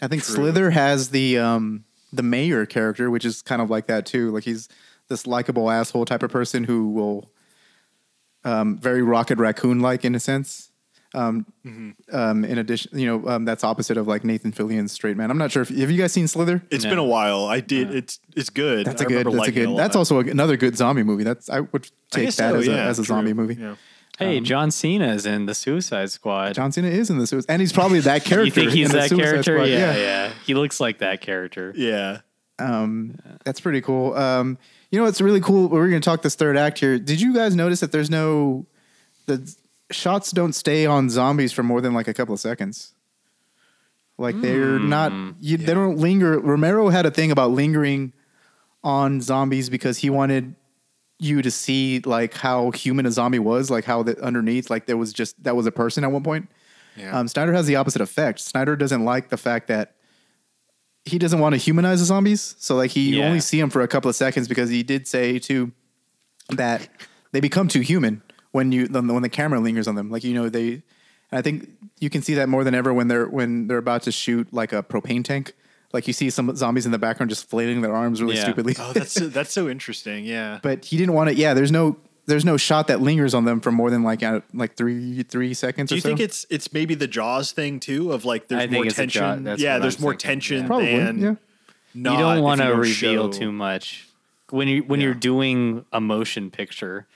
I think True. Slither has the, um, the mayor character, which is kind of like that too. Like he's this likable asshole type of person who will, Um, very Rocket Raccoon like in a sense. Um, mm-hmm. um, in addition, you know, um, that's opposite of like Nathan Fillion's Straight Man. I'm not sure if have you guys seen Slither? It's no. been a while. I did. Uh, it's it's good. That's a good. That's a good. That's also a, another good zombie movie. That's I would take I that so, as, yeah, a, as a zombie movie. Yeah. Hey, um, John Cena is in the Suicide Squad. John Cena is in the Suicide, and he's probably that character. You think he's that character? Yeah, yeah, yeah. He looks like that character. Yeah. Um, yeah. That's pretty cool. Um. You know, it's really cool. We're going to talk this third act here. Did you guys notice that there's no, the shots don't stay on zombies for more than like a couple of seconds? Like mm, they're not, you, yeah. they don't linger. Romero had a thing about lingering on zombies because he wanted you to see like how human a zombie was, like how the, underneath, like there was just, that was a person at one point. Yeah. Um, Snyder has the opposite effect. Snyder doesn't like the fact that he doesn't want to humanize the zombies. So like he yeah. only see them for a couple of seconds because he did say too that they become too human when you, when the camera lingers on them. Like, you know, they, and I think you can see that more than ever when they're, when they're about to shoot like a propane tank, like you see some zombies in the background, just flailing their arms really yeah. stupidly. Oh, that's so, that's so interesting. Yeah. But he didn't want to, yeah, there's no, there's no shot that lingers on them for more than like uh, like three three seconds. Do you or so. think it's it's maybe the Jaws thing too? Of like there's I more tension. Yeah, there's more thinking. tension. Yeah. Probably. Than yeah. not you don't want to reveal show. too much when you when yeah. you're doing a motion picture.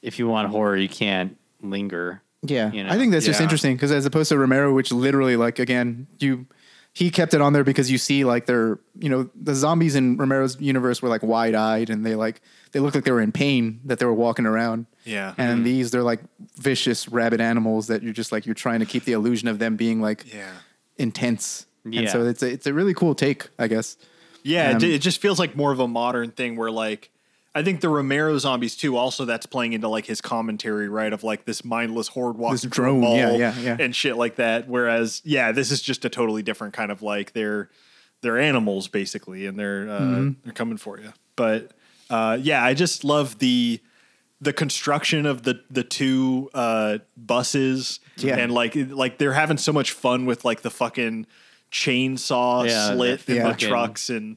If you want horror, you can't linger. Yeah, you know? I think that's yeah. just interesting because as opposed to Romero, which literally like again you. He kept it on there because you see like they're, you know, the zombies in Romero's universe were like wide eyed and they like, they looked like they were in pain that they were walking around. Yeah. And mm-hmm. these, they're like vicious rabid animals that you're just like, you're trying to keep the illusion of them being like yeah. intense. Yeah. And so it's a, it's a really cool take, I guess. Yeah. Um, it just feels like more of a modern thing where like, I I think the Romero zombies too. Also, that's playing into like his commentary, right? Of like this mindless horde walking drone, ball yeah, yeah, yeah. and shit like that. Whereas, yeah, this is just a totally different kind of like they're they're animals basically, and they're uh, mm-hmm. they're coming for you. But uh, yeah, I just love the the construction of the the two uh, buses, yeah. and like like they're having so much fun with like the fucking chainsaw yeah, slit in yeah. the trucks and.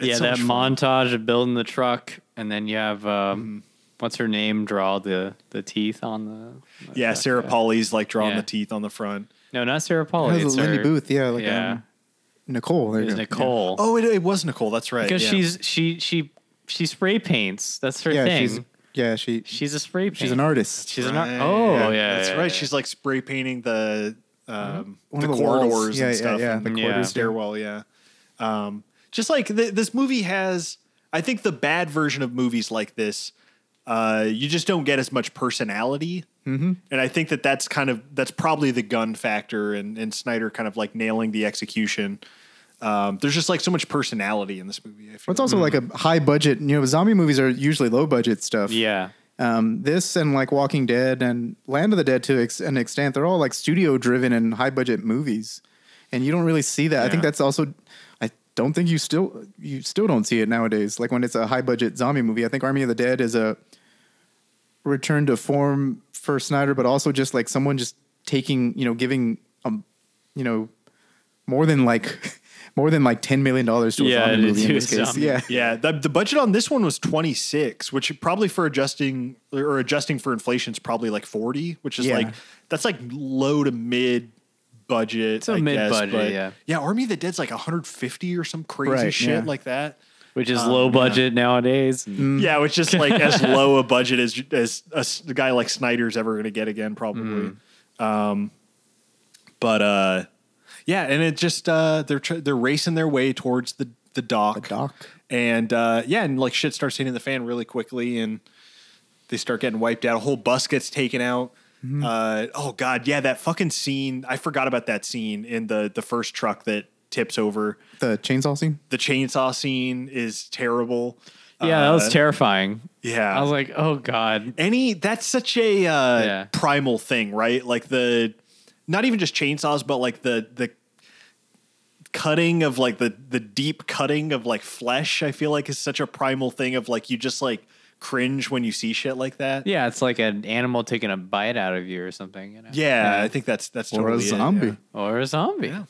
It's yeah, so that montage fun. Of building the truck, and then you have um, mm. what's her name draw the, the teeth on the. the yeah, truck, Sarah yeah. Polley's like drawing yeah. the teeth on the front. No, not Sarah Polley. It was Lindy Booth. Yeah, like yeah. Um, Nicole. There it was Nicole. Yeah. Oh, it, it was Nicole. That's right. Because yeah. she's she she she spray paints. That's her yeah, thing. She's, yeah, she she's a spray painter. She's an artist. She's right. an ar- oh yeah, yeah that's yeah, right. Yeah. She's like spray painting the um One the, the corridors yeah, and yeah, stuff. Yeah, yeah. And the corridor yeah. stairwell. Yeah. Um, Just like th- this movie has, I think the bad version of movies like this, uh, you just don't get as much personality. Mm-hmm. And I think that that's kind of, that's probably the gun factor and, and Snyder kind of like nailing the execution. Um, there's just like so much personality in this movie. I feel well, it's also like a high budget, you know, zombie movies are usually low budget stuff. Yeah. Um, this and like Walking Dead and Land of the Dead to ex- an extent, they're all like studio driven and high budget movies. And you don't really see that. Yeah. I think that's also... Don't think you still you still don't see it nowadays. Like when it's a high budget zombie movie, I think Army of the Dead is a return to form for Snyder, but also just like someone just taking you know giving um you know more than like more than like ten million dollars to a yeah, zombie movie in this case. Zombie. Yeah, yeah. The, the budget on this one was twenty six, which probably for adjusting or adjusting for inflation is probably like forty, which is yeah. like that's like low to mid. Budget, it's a I mid guess, budget, yeah, yeah. Army of the Dead's like one hundred fifty or some crazy right, shit yeah. like that, which is um, low budget yeah. nowadays. Mm. Yeah, which is like as low a budget as as a, a guy like Snyder's ever going to get again, probably. Mm. Um, but uh, yeah, and it just uh, they're tr- they're racing their way towards the the dock, the dock, and uh, yeah, and like shit starts hitting the fan really quickly, and they start getting wiped out. A whole bus gets taken out. Uh, oh God. Yeah. That fucking scene. I forgot about that scene in the, the first truck that tips over. The chainsaw scene. The chainsaw scene is terrible. Yeah. Uh, that was terrifying. Yeah. I was like, oh God. Any, that's such a, uh, yeah. primal thing, right? Like the, not even just chainsaws, but like the, the cutting of like the, the deep cutting of like flesh, I feel like is such a primal thing of like, you just like, cringe when you see shit like that. Yeah, it's like an animal taking a bite out of you or something. You know? Yeah, yeah, I think that's that's totally or a zombie it, yeah. or a zombie. Yeah,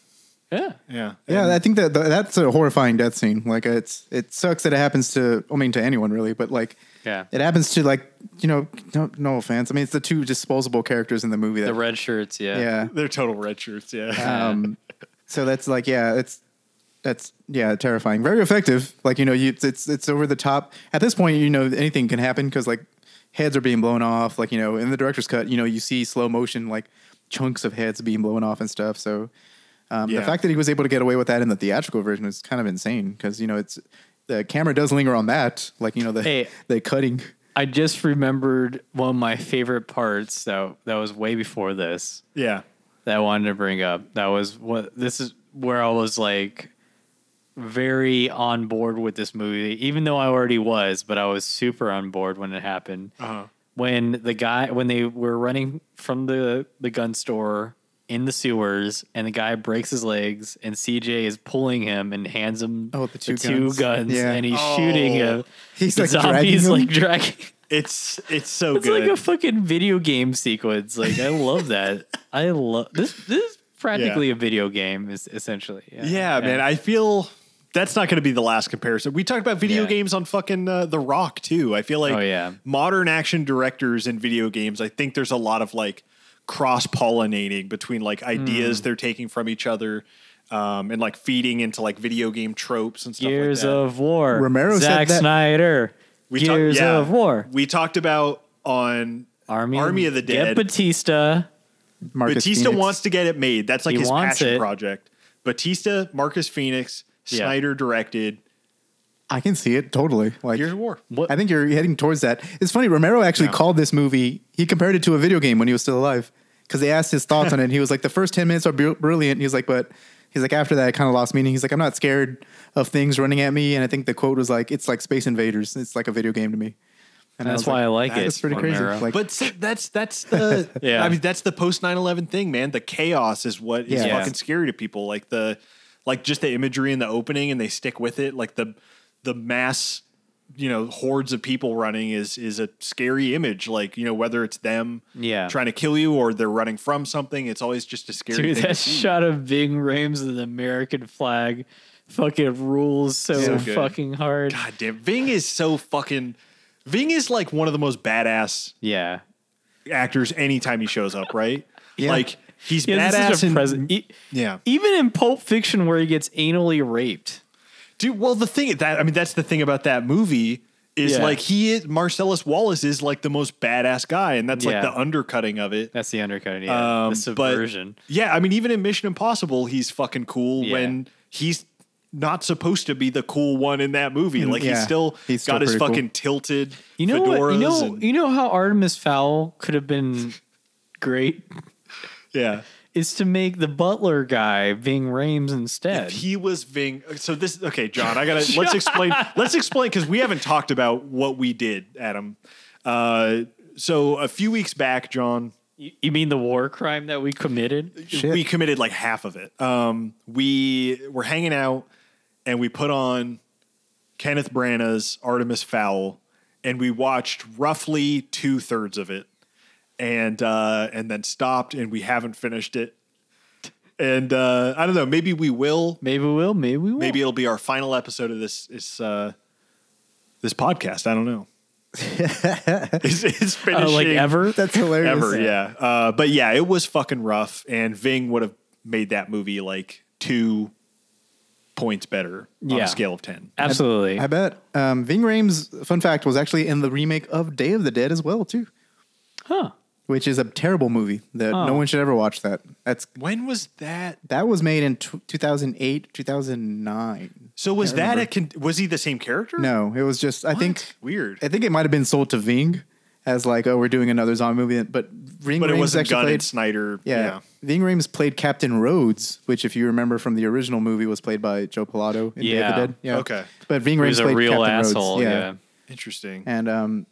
yeah, yeah. yeah I think that that's a horrifying death scene. Like it's it sucks that it happens to. I mean, to anyone really, but like, yeah, it happens to like you know, no, no offense. I mean, it's the two disposable characters in the movie. That, the red shirts, yeah, yeah, they're total red shirts, yeah. Um, so that's like, yeah, it's. That's yeah, terrifying. Very effective. Like you know, you, it's it's over the top. At this point, you know anything can happen because like heads are being blown off. Like you know, in the director's cut, you know you see slow motion like chunks of heads being blown off and stuff. So um, yeah. the fact that he was able to get away with that in the theatrical version is kind of insane because you know it's the camera does linger on that. Like you know the hey, the cutting. I just remembered one of my favorite parts that that was way before this. Yeah, that I wanted to bring up. That was what this is where I was like. Very on board with this movie, even though I already was, but I was super on board when it happened. Uh-huh. When the guy, when they were running from the, the gun store in the sewers and the guy breaks his legs and C J is pulling him and hands him oh, the two the guns, two guns yeah. and he's oh. shooting him. He's the like zombies dragging him. like dragging. It's, it's so it's good. It's like a fucking video game sequence. Like I love that. I love this. This is practically yeah. a video game is essentially. Yeah, yeah, yeah. man. I feel, that's not going to be the last comparison. We talked about video yeah. games on fucking uh, The Rock too. I feel like oh, yeah. modern action directors in video games, I think there's a lot of like cross-pollinating between like ideas mm. they're taking from each other um, and like feeding into like video game tropes and stuff Gears like that. Gears of War. Romero Zack said that. Snyder. We Gears talk, yeah, of War. We talked about on Army, Army of the Dead. Get Batista. Marcus Batista Phoenix. Wants to get it made. That's like he his passion it. Project. Batista, Marcus Phoenix. Snyder yeah. directed. I can see it totally. Like Gears of War. What? I think you're heading towards that. It's funny. Romero actually yeah. called this movie. He compared it to a video game when he was still alive because they asked his thoughts on it. And he was like, the first ten minutes are br- brilliant. And he was like, but He's like, after that, I kind of lost meaning. He's like, I'm not scared of things running at me. And I think the quote was like, it's like Space Invaders. It's like a video game to me. And, and that's I why like, I like it. It's pretty Romero. Crazy. Like, but so that's that's the yeah. I mean, that's the post nine eleven thing, man. The chaos is what is yeah. fucking scary to people. Like the like just the imagery in the opening, and they stick with it. Like the the mass, you know, hordes of people running is is a scary image. Like, you know, whether it's them yeah. trying to kill you or they're running from something, it's always just a scary. Dude, thing that to see. Shot of Ving Rhames and the American flag, fucking rules so, so fucking hard. God damn, Ving is so fucking. Ving is like one of the most badass yeah. actors anytime he shows up, right? yeah. Like he's yeah, badass in present. E- yeah. Even in Pulp Fiction where he gets anally raped. Dude, well the thing that I mean that's the thing about that movie is yeah. like he is Marcellus Wallace is like the most badass guy, and that's yeah. like the undercutting of it. That's the undercutting, yeah. Um, the subversion. But, yeah, I mean even in Mission Impossible he's fucking cool yeah. when he's not supposed to be the cool one in that movie. Like yeah. he's still he's still got his fucking cool. tilted you know fedoras. What, you know, you know how Artemis Fowl could have been great? Yeah. Is to make the butler guy Ving Rhames instead. If he was Ving. So this, okay, John, I gotta, let's explain, let's explain. Cause we haven't talked about what we did, Adam. Uh, so a few weeks back, John, you mean the war crime that we committed? Shit. We committed like half of it. Um, we were hanging out, and we put on Kenneth Branagh's Artemis Fowl, and we watched roughly two thirds of it, and uh, and then stopped, and we haven't finished it. And uh, I don't know, maybe we will, maybe we will, maybe we will, maybe it'll be our final episode of this this uh, this podcast. I don't know. it's, it's finishing uh, like ever. That's hilarious. Ever, yeah. Uh, but yeah, it was fucking rough, and Ving would have made that movie like two. Points better yeah. on a scale of ten. Absolutely. I, I bet. Um, Ving Rhames, fun fact, was actually in the remake of Day of the Dead as well, too. Huh. Which is a terrible movie that oh. no one should ever watch that. That's When was that? That was made in t- two thousand eight, two thousand nine. So was that a con- was he the same character? No, it was just, what? I think. Weird. I think it might have been sold to Ving as like, oh, we're doing another zombie movie. But Ving but Rhames it wasn't Gunn and Snyder. Yeah. yeah. Ving Rhames played Captain Rhodes, which, if you remember from the original movie, was played by Joe Pilato in yeah. Day of the Dead. Yeah. Okay. But Ving Rhames played a real Captain asshole. Rhodes. Yeah. yeah. Interesting. And um,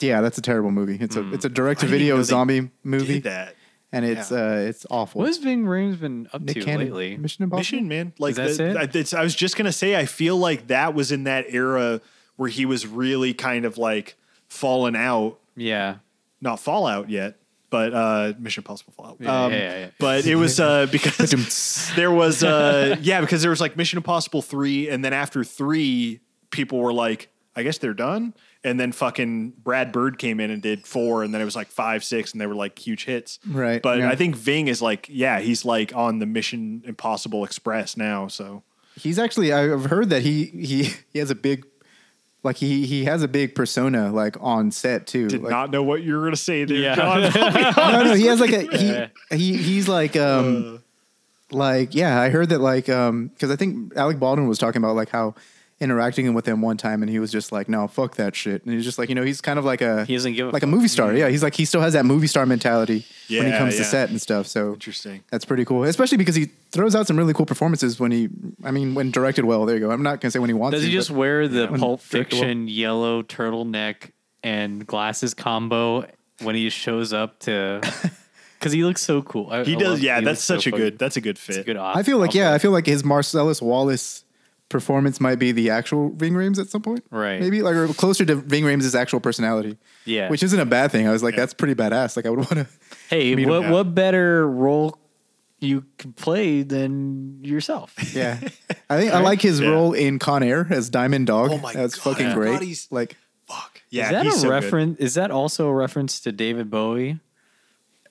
yeah, that's a terrible movie. It's mm. a it's a direct to video zombie movie. Did that. And it's yeah. uh, it's awful. What has Ving Rhames been up Nick to Cannon, lately? Mission Impossible. Mission, man. Like Is that the, it? I, it's, I was just gonna say, I feel like that was in that era where he was really kind of like. Fallen out, yeah, not Fallout yet, but uh, Mission Impossible Fallout. Yeah, um, yeah, yeah, yeah. But it was uh, because there was uh, yeah, because there was like Mission Impossible three, and then after three, people were like, I guess they're done. And then fucking Brad Bird came in and did four, and then it was like five, six, and they were like huge hits, right? But yeah. I think Ving is like, yeah, he's like on the Mission Impossible Express now. So he's actually, I've heard that he he he has a big. Like he he has a big persona like on set too. Did like, not know what you were gonna say there, yeah. John. no, no, he has like a he he he's like um uh. like yeah. I heard that like um because I think Alec Baldwin was talking about like how interacting with him one time, and he was just like, no, fuck that shit, and he's just like, you know, he's kind of like a he doesn't give a like fuck. A movie star. Yeah. yeah, he's like he still has that movie star mentality yeah, when he comes yeah. to set and stuff. So interesting. That's pretty cool, especially because he. Throws out some really cool performances when he, I mean, when directed well. There you go. I'm not gonna say when he wants. Does he to, just wear the Pulp Fiction well. Yellow turtleneck and glasses combo when he shows up to? Because he looks so cool. I, he I does. Love, yeah, he that's such so a fun. Good. That's a good fit. It's a good option, I feel like option. yeah. I feel like his Marcellus Wallace performance might be the actual Ving Rhames at some point. Right. Maybe like or closer to Ving Rhames' actual personality. Yeah. Which isn't a bad thing. I was like, yeah. that's pretty badass. Like I would want to. Hey, what him. what better role? You can play than yourself. Yeah. I think I like his yeah. role in Con Air as Diamond Dog. Oh my That's God, fucking yeah. great. He's, like, fuck. Yeah. Is that he's a so reference? Good. Is that also a reference to David Bowie?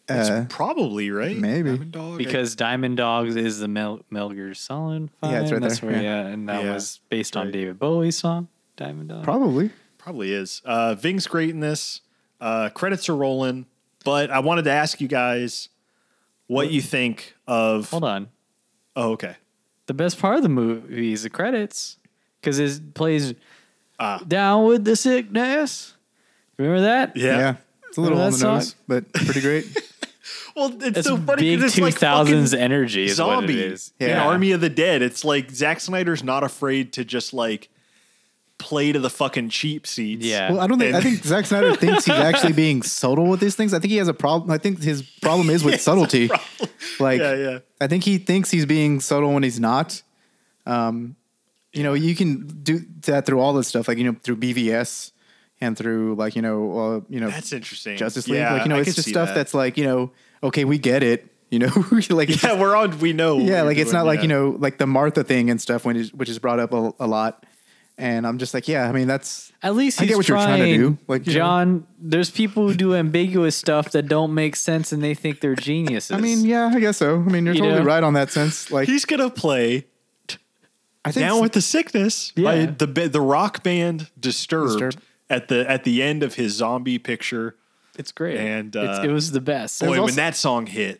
It's uh, probably right. Maybe. Diamond Dog, because I, Diamond Dogs is the Mel, Mel Gear Solid. Fine. Yeah, it's right That's there. Where, yeah. yeah. And that yeah. was based right. on David Bowie's song, Diamond Dog. Probably. Probably is. Uh, Ving's great in this. Uh, credits are rolling. But I wanted to ask you guys. What you think of... Hold on. Oh, okay. The best part of the movie is the credits. Because it plays uh, Down with the Sickness. Remember that? Yeah. yeah. It's a little on the nose, but pretty great. Well, it's, it's so funny because it's like two thousands energy is zombie what it is. Yeah. And Army of the Dead. It's like Zack Snyder's not afraid to just like play to the fucking cheap seats. Yeah. Well, I don't think, and I think Zack Snyder thinks he's actually being subtle with these things. I think he has a problem. I think his problem is with subtlety. Like, yeah, yeah. I think he thinks he's being subtle when he's not. Um, you know, you can do that through all this stuff, like, you know, through B V S and through like, you know, uh, you know, that's interesting. Justice League. Yeah, like, you know, I it's just stuff that. that's like, you know, okay, we get it. You know, like, yeah, just, we're on, we know. Yeah. Like, it's doing, not like, yeah. you know, like the Martha thing and stuff, when which is brought up a, a lot. And I'm just like, yeah, I mean, that's at least I get what trying, you're trying to do. Like, John, you know, there's people who do ambiguous stuff that don't make sense and they think they're geniuses. I mean, yeah, I guess so. I mean, you're you totally know? right on that sense. Like, he's going to play I think Now with the Sickness yeah. by the, the rock band Disturbed, Disturbed at the, at the end of his zombie picture. It's great. And uh, it's, it was the best. Boy, also, when that song hit,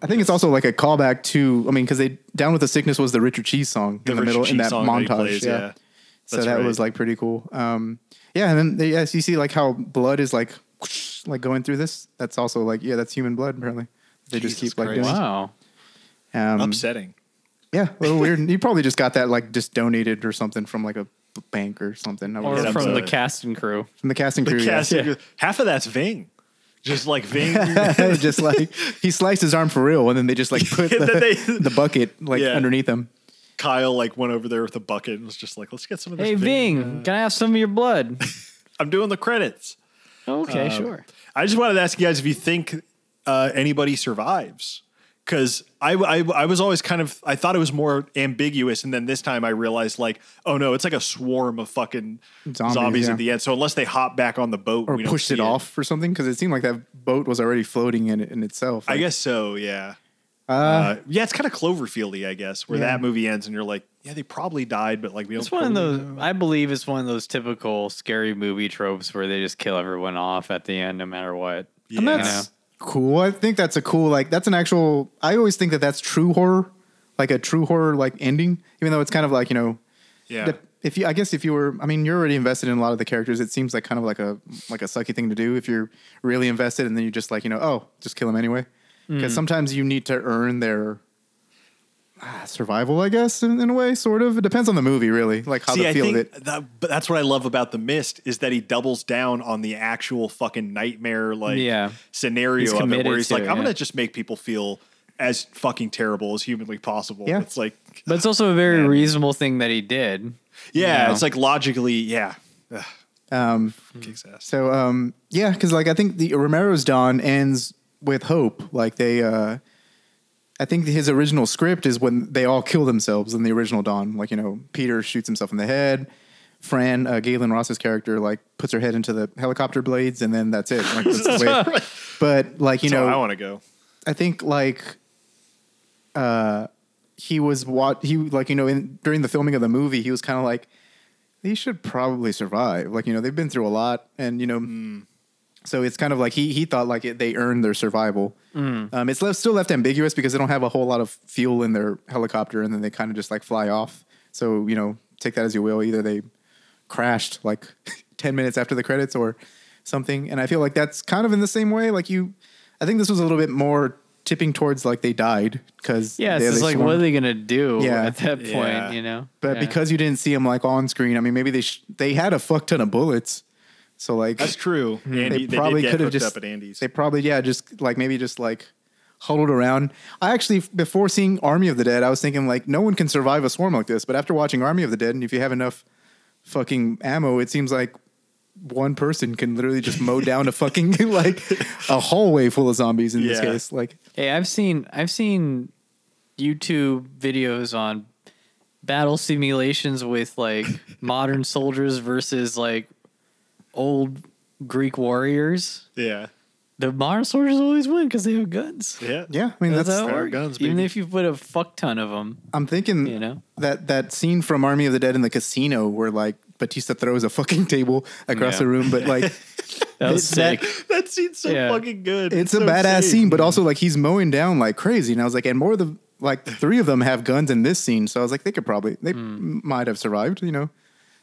I think it's also like a callback to, I mean, cause they Down with the Sickness was the Richard Cheese song the in the Richard middle Cheese in that montage. That plays, yeah. yeah. So That's that right. was like pretty cool. Um, yeah. And then they, yes, you see like how blood is like, whoosh, like going through this. That's also like, yeah, that's human blood. Apparently they Jesus just keep Christ. like, doing wow. Um, upsetting. Yeah. A little weird. You probably just got that like just donated or something from like a bank or something. Or from absolutely. the casting crew. From the casting crew. The casting yeah. crew. Half of that's Ving. Just like Ving. Just like he sliced his arm for real. And then they just like put the, they, the bucket like yeah. underneath him. Kyle like went over there with a bucket and was just like, let's get some of this. Hey, Ving, Ving uh, can I have some of your blood? I'm doing the credits. Okay, um, sure. I just wanted to ask you guys if you think uh, anybody survives. Because I, I, I was always kind of, I thought it was more ambiguous. And then this time I realized like, oh no, it's like a swarm of fucking zombies, zombies yeah. at the end. So unless they hop back on the boat. Or we pushed don't see it off it. or something. Because it seemed like that boat was already floating in, in itself. Like, I guess so, yeah. Uh, uh, yeah, it's kind of Cloverfield-y, I guess, where yeah. that movie ends and you're like, yeah, they probably died, but like we don't it's one of those, know. I believe it's one of those typical scary movie tropes where they just kill everyone off at the end, no matter what. Yeah. And that's you know? cool. I think that's a cool, like that's an actual, I always think that that's true horror, like a true horror, like ending, even though it's kind of like, you know, yeah. The, if you, I guess if you were, I mean, you're already invested in a lot of the characters. It seems like kind of like a, like a sucky thing to do if you're really invested and then you just like, you know, oh, just kill them anyway. Because sometimes you need to earn their ah, survival, I guess, in, in a way, sort of. It depends on the movie, really, like how See, they feel I think of it. That, but that's what I love about The Mist is that he doubles down on the actual fucking nightmare like yeah. scenario of it, where he's to, like, I'm yeah. going to just make people feel as fucking terrible as humanly possible. Yeah. It's like, but it's also a very man. reasonable thing that he did. Yeah, you know? It's like logically, yeah. Ugh. Um, Kicks ass. So, um, yeah, because like I think the Romero's Dawn ends with hope. Like they, uh, I think his original script is when they all kill themselves in the original Dawn. Like, you know, Peter shoots himself in the head. Fran, uh, Gaylen Ross's character, like puts her head into the helicopter blades and then that's it. Like, that's the way. But like, you that's know, I want to go, I think like, uh, he was what he like, you know, in, during the filming of the movie, he was kind of like, they should probably survive. Like, you know, they've been through a lot and you know, mm. So it's kind of like he he thought like it, they earned their survival. Mm. Um, it's left, still left ambiguous because they don't have a whole lot of fuel in their helicopter and then they kind of just like fly off. So, you know, take that as you will. Either they crashed like ten minutes after the credits or something. And I feel like that's kind of in the same way. Like you, I think this was a little bit more tipping towards like they died because yeah, so it's like swarmed. What are they gonna do yeah. at that point, yeah. you know? But yeah. because you didn't see them like on screen, I mean, maybe they sh- they had a fuck ton of bullets. So like that's true. They Andy, probably could have just up at Andy's. They probably yeah just like maybe just like huddled around. I actually before seeing Army of the Dead, I was thinking like no one can survive a swarm like this. But after watching Army of the Dead, and if you have enough fucking ammo, it seems like one person can literally just mow down a fucking like a hallway full of zombies in yeah. this case. Like hey, I've seen I've seen YouTube videos on battle simulations with like modern soldiers versus like old Greek warriors. Yeah. The modern soldiers always win because they have guns. Yeah. Yeah. I mean, that's, that's our guns. Baby. Even if you put a fuck ton of them. I'm thinking you know? that that scene from Army of the Dead in the casino where like Batista throws a fucking table across yeah. the room, but like that, was sick. that that scene's so yeah. fucking good. It's, it's a so badass sick. scene, but also like he's mowing down like crazy. And I was like, and more of the like three of them have guns in this scene. So I was like, they could probably, they mm. might have survived, you know?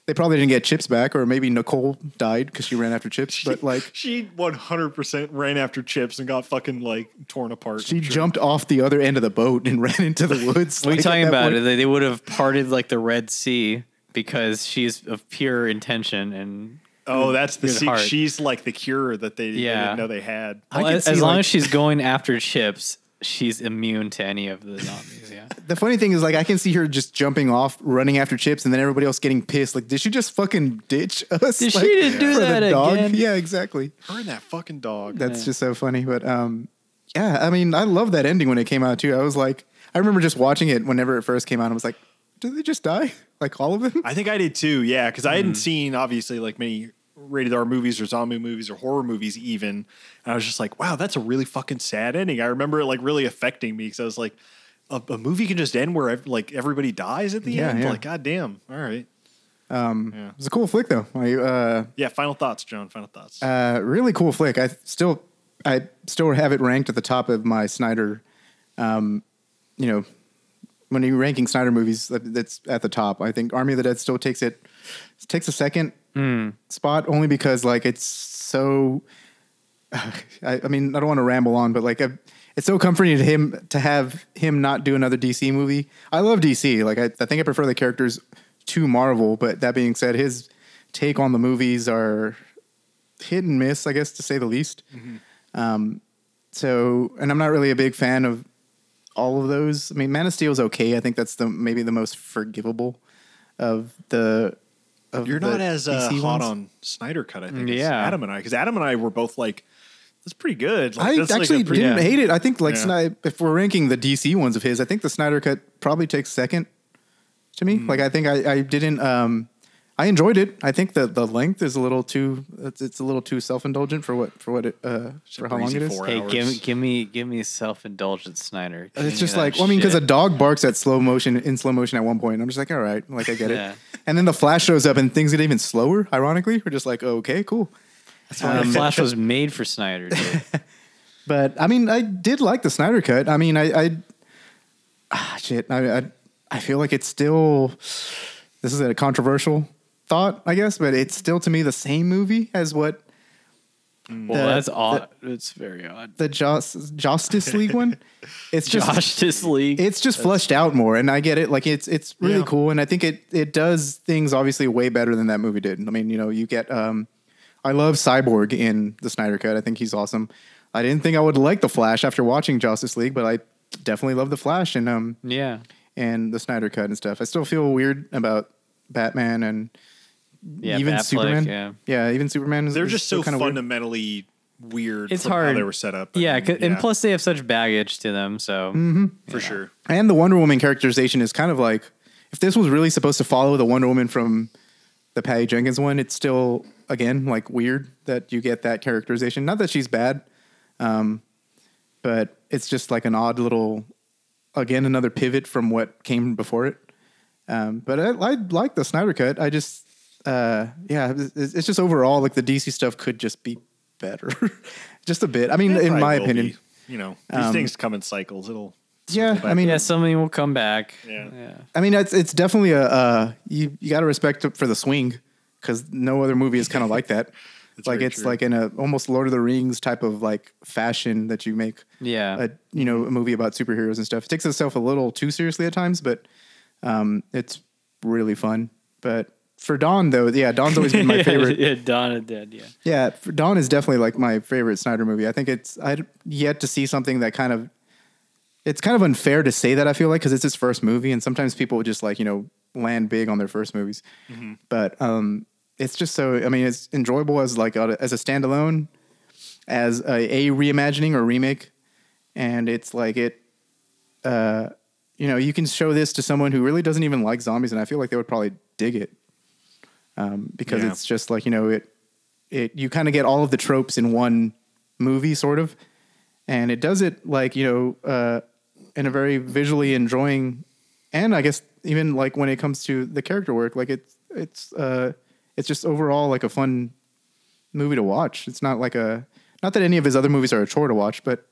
They probably didn't get Chips back, or maybe Nicole died because she ran after Chips. But like, she one hundred percent ran after Chips and got fucking like torn apart. She sure. jumped off the other end of the boat and ran into the woods. What are you like, talking about? It? They would have parted like the Red Sea because she's of pure intention and. Oh, that's the secret. She's like the cure that they, yeah. they didn't know they had. Well, as see, as like, long as she's going after Chips, she's immune to any of the zombies. Yeah. The funny thing is, like, I can see her just jumping off, running after Chips, and then everybody else getting pissed. Like, did she just fucking ditch us? Did like, she didn't do for that the dog? Again? Yeah, exactly. Her and that fucking dog. That's yeah. just so funny. But um, yeah, I mean, I love that ending when it came out too. I was like, I remember just watching it whenever it first came out. I was like, did they just die? Like all of them? I think I did too. Yeah, because I mm. hadn't seen obviously like many rated R movies or zombie movies or horror movies even. And I was just like, wow, that's a really fucking sad ending. I remember it like really affecting me because I was like, a, a movie can just end where like everybody dies at the yeah, end. Yeah. Like, goddamn. All right. Um, yeah. It was a cool flick though. I, uh, yeah. Final thoughts, John. Final thoughts. Uh, really cool flick. I still, I still have it ranked at the top of my Snyder. Um, you know, when you're ranking Snyder movies, that's at the top. I think Army of the Dead still takes it, takes a second. Mm. Spot only because like it's so uh, I, I mean I don't want to ramble on but like I've, it's so comforting to him to have him not do another D C movie. I love D C like I, I think I prefer the characters to Marvel, but that being said, his take on the movies are hit and miss, I guess, to say the least. Mm-hmm. um, so and I'm not really a big fan of all of those. I mean, Man of Steel is okay. I think that's the maybe the most forgivable of the You're not as uh, hot on Snyder Cut, I think, yeah. as Adam and I. Because Adam and I were both like, that's pretty good. Like, I that's actually like pretty, didn't yeah. hate it. I think like yeah. Snyder, if we're ranking the D C ones of his, I think the Snyder Cut probably takes second to me. Mm. Like I think I, I didn't, um, I enjoyed it. I think the, the length is a little too, it's, it's a little too self-indulgent for what, for what, it, uh, it's for how long it is. Hey, give, give me, give me self-indulgent Snyder. Give it's just like, well, I mean, because a dog barks at slow motion, in slow motion at one point. And I'm just like, all right, like I get yeah. it. And then the Flash shows up and things get even slower, ironically. We're just like, oh, okay, cool. That's why um, the Flash was made for Snyder, dude. But, I mean, I did like the Snyder Cut. I mean, I... I ah, shit. I, I I feel like it's still... This is a controversial thought, I guess, but it's still, to me, the same movie as what... Well, the, that's odd. The, it's very odd. The Joss, Justice League one? It's just... Justice League. It's just that's fleshed out more, and I get it. Like, it's it's really yeah. cool, and I think it, it does things, obviously, way better than that movie did. I mean, you know, you get... Um, I love Cyborg in the Snyder Cut. I think he's awesome. I didn't think I would like The Flash after watching Justice League, but I definitely love The Flash and um yeah and the Snyder Cut and stuff. I still feel weird about Batman and yeah, even Batfleck, Superman. Yeah. yeah, even Superman. Is, They're just so fundamentally weird. weird it's from hard. how they were set up. Yeah, and, yeah, and plus they have such baggage to them, so mm-hmm. for yeah. sure. And the Wonder Woman characterization is kind of like, if this was really supposed to follow the Wonder Woman from the Patty Jenkins one, it's still, again, like weird that you get that characterization. Not that she's bad, um, but it's just like an odd little, again, another pivot from what came before it. Um, but I, I like the Snyder Cut. I just, uh, yeah, it's, it's just overall, like the D C stuff could just be better. Just a bit. I mean, it in my opinion. Be, you know, these um, things come in cycles. It'll... Yeah, I mean, yeah, something will come back. Yeah, yeah. I mean, it's it's definitely a uh, you you got to respect for the swing because no other movie is kind of like that. It's like it's true. Like in a almost Lord of the Rings type of like fashion that you make. Yeah, a, you know, a movie about superheroes and stuff. It takes itself a little too seriously at times, but um, it's really fun. But for Dawn though, yeah, Dawn's always been my yeah, favorite. Yeah, Dawn of the Dead. Yeah, yeah, for Dawn is definitely like my favorite Snyder movie. I think it's I'd yet to see something that kind of. It's kind of unfair to say that, I feel like, because it's his first movie, and sometimes people just like, you know, land big on their first movies. Mm-hmm. But um, it's just so, I mean, it's enjoyable as like a, as a standalone, as a, a reimagining or remake, and it's like it, uh, you know, you can show this to someone who really doesn't even like zombies, and I feel like they would probably dig it um, because yeah. it's just like, you know, it it you kind of get all of the tropes in one movie, sort of, and it does it like, you know. Uh, in a very visually enjoying, and I guess even like when it comes to the character work, like it's, it's, uh, it's just overall like a fun movie to watch. It's not like a, not that any of his other movies are a chore to watch, but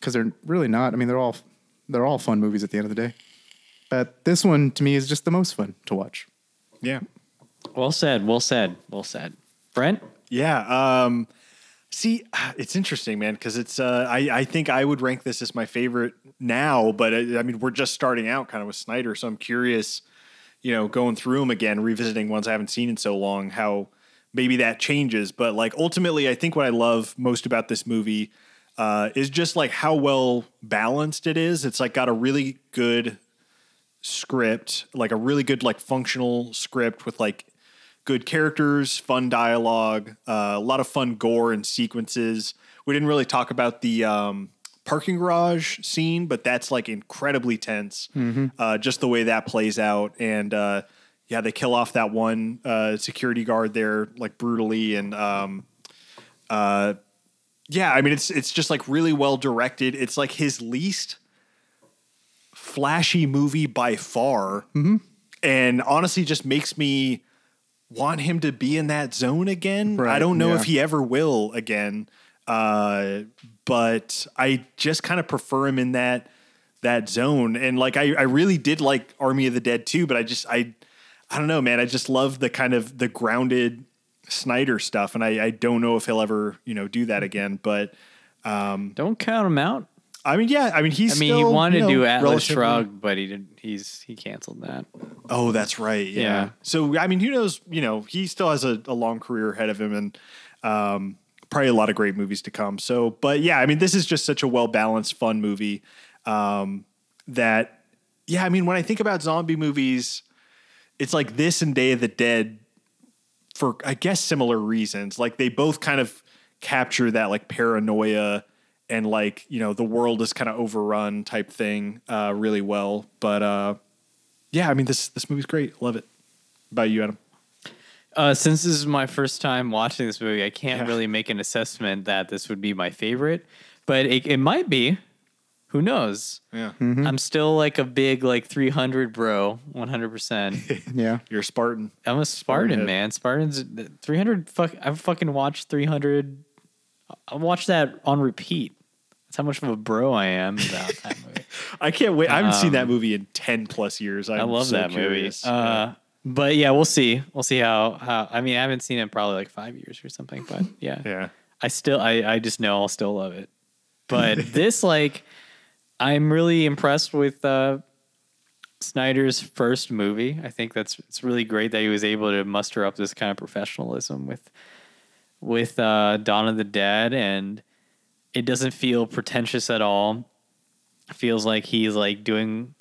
cause they're really not. I mean, they're all, they're all fun movies at the end of the day, but this one to me is just the most fun to watch. Yeah. Well said. Well said. Well said. Brent? Yeah. Um, see, it's interesting, man, because it's. Uh, I, I think I would rank this as my favorite now, but I, I mean, we're just starting out kind of with Snyder, so I'm curious, you know, going through them again, revisiting ones I haven't seen in so long, how maybe that changes. But like ultimately, I think what I love most about this movie uh, is just like how well balanced it is. It's like got a really good script, like a really good, like functional script with like good characters, fun dialogue, uh, a lot of fun gore and sequences. We didn't really talk about the um, parking garage scene, but that's like incredibly tense. Mm-hmm. Uh, just the way that plays out. And uh, yeah, they kill off that one uh, security guard there like brutally. And um, uh, yeah, I mean, it's, it's just like really well directed. It's like his least flashy movie by far. Mm-hmm. And honestly just makes me want him to be in that zone again. Right, I don't know yeah. if he ever will again. Uh, but I just kind of prefer him in that, that zone. And like, I, I really did like Army of the Dead too, but I just, I, I don't know, man. I just love the kind of the grounded Snyder stuff. And I, I don't know if he'll ever, you know, do that again, but, um, don't count him out. I mean, yeah, I mean, he's I mean, still, he wanted you know, to do Atlas Shrugged, but he didn't, he's, he canceled that. Oh, that's right. Yeah. yeah. So, I mean, who knows, you know, he still has a, a long career ahead of him and, um, probably a lot of great movies to come. So, but yeah, I mean, this is just such a well-balanced, fun movie, um, that, yeah, I mean, when I think about zombie movies, it's like this and Day of the Dead for, I guess, similar reasons. Like they both kind of capture that like paranoia and like, you know, the world is kind of overrun type thing uh, really well. But uh, yeah, I mean, this this movie's great. Love it. What about you, Adam? Uh, since this is my first time watching this movie, I can't yeah. really make an assessment that this would be my favorite. But it, it might be. Who knows? Yeah, mm-hmm. I'm still like a big like three hundred bro, one hundred percent. Yeah, you're Spartan. I'm a Spartan, Spartan man. Spartans, three hundred. Fuck, I've fucking watched three hundred. I watched that on repeat. That's how much of a bro I am about that movie. I can't wait. I haven't um, seen that movie in ten plus years. I'm I love so that curious. movie. Uh, but yeah, we'll see. We'll see how, how, I mean, I haven't seen it in probably like five years or something, but yeah, yeah. I still, I, I just know I'll still love it. But this, like, I'm really impressed with, uh, Snyder's first movie. I think that's, it's really great that he was able to muster up this kind of professionalism with, with, uh, Dawn of the Dead, and it doesn't feel pretentious at all. It feels like he's like doing,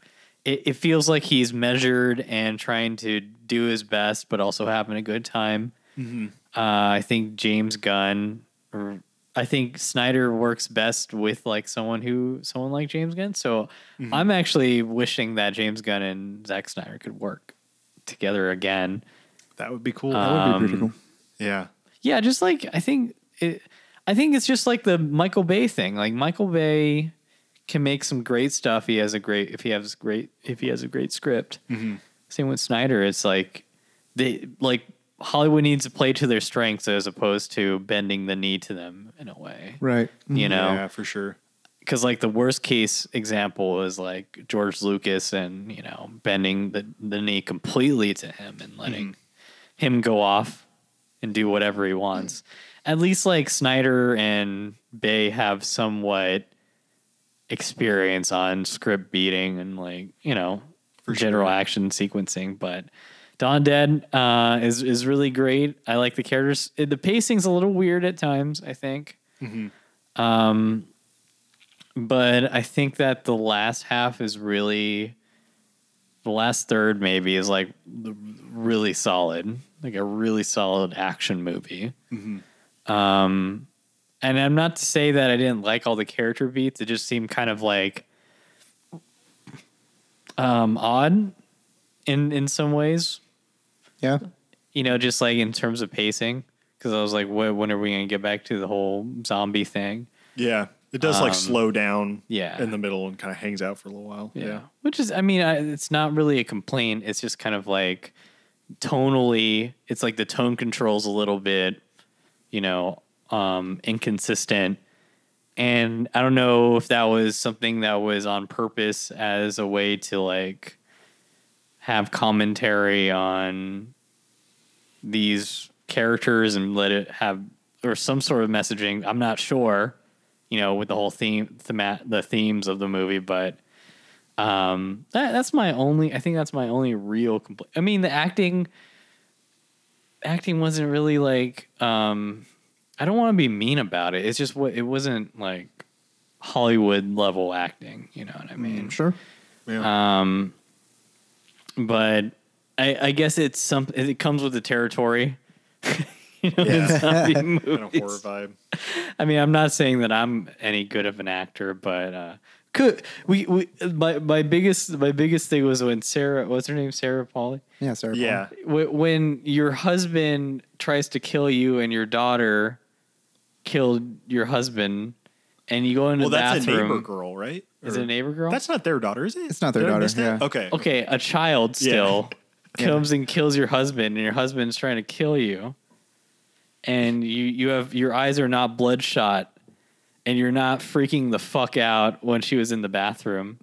It, it feels like he's measured and trying to do his best, but also having a good time. Mm-hmm. Uh, I think James Gunn, or I think Snyder works best with like someone who, someone like James Gunn. So mm-hmm. I'm actually wishing that James Gunn and Zack Snyder could work together again. That would be cool. That um, would be pretty cool. Yeah. Yeah. Just like, I think, it, I think it's just like the Michael Bay thing. Like Michael Bay can make some great stuff. He has a great, if he has great, if he has a great script, mm-hmm. Same with Snyder. It's like they, like Hollywood needs to play to their strengths as opposed to bending the knee to them in a way. Right. You know, yeah, for sure. Cause like the worst case example is like George Lucas and, you know, bending the, the knee completely to him and letting mm-hmm. him go off and do whatever he wants. Mm-hmm. At least like Snyder and Bay have somewhat experience on script beating and like, you know, for general sure. action sequencing. But Dawn Dead uh is is really great. I like the characters. The pacing's a little weird at times, I think. Mm-hmm. Um but I think that the last half is really the last third maybe is like really solid. Like a really solid action movie. Mm-hmm. Um And I'm not to say that I didn't like all the character beats. It just seemed kind of like um, odd in in some ways. Yeah. You know, just like in terms of pacing. Because I was like, what, when are we going to get back to the whole zombie thing? Yeah. It does um, like slow down yeah. in the middle and kind of hangs out for a little while. Yeah. yeah. Which is, I mean, I, it's not really a complaint. It's just kind of like tonally, it's like the tone control's a little bit, you know, um inconsistent, and I don't know if that was something that was on purpose as a way to like have commentary on these characters and let it have, or some sort of messaging. I'm not sure, you know, with the whole theme, thema- the themes of the movie, but um, that, that's my only, I think that's my only real complaint. I mean, the acting, acting wasn't really like, um, I don't want to be mean about it. It's just what, it wasn't like Hollywood level acting, you know what I mean? Mm, sure. Yeah. Um, but I, I guess it's some, it comes with the territory. You know, yeah. Kind of horror vibe. I mean, I'm not saying that I'm any good of an actor, but uh, could we? we my, my biggest my biggest thing was when Sarah, what's her name, Sarah Polley? Yeah, Sarah. Yeah. Polley. When your husband tries to kill you and your daughter killed your husband, and you go into well, the bathroom. Well, that's a neighbor girl, right? Or, is it a neighbor girl? That's not their daughter, is it? It's not their Did daughter. Yeah. Okay. Okay, a child still yeah. comes yeah. and kills your husband, and your husband's trying to kill you. And you, you have, your eyes are not bloodshot, and you're not freaking the fuck out when she was in the bathroom.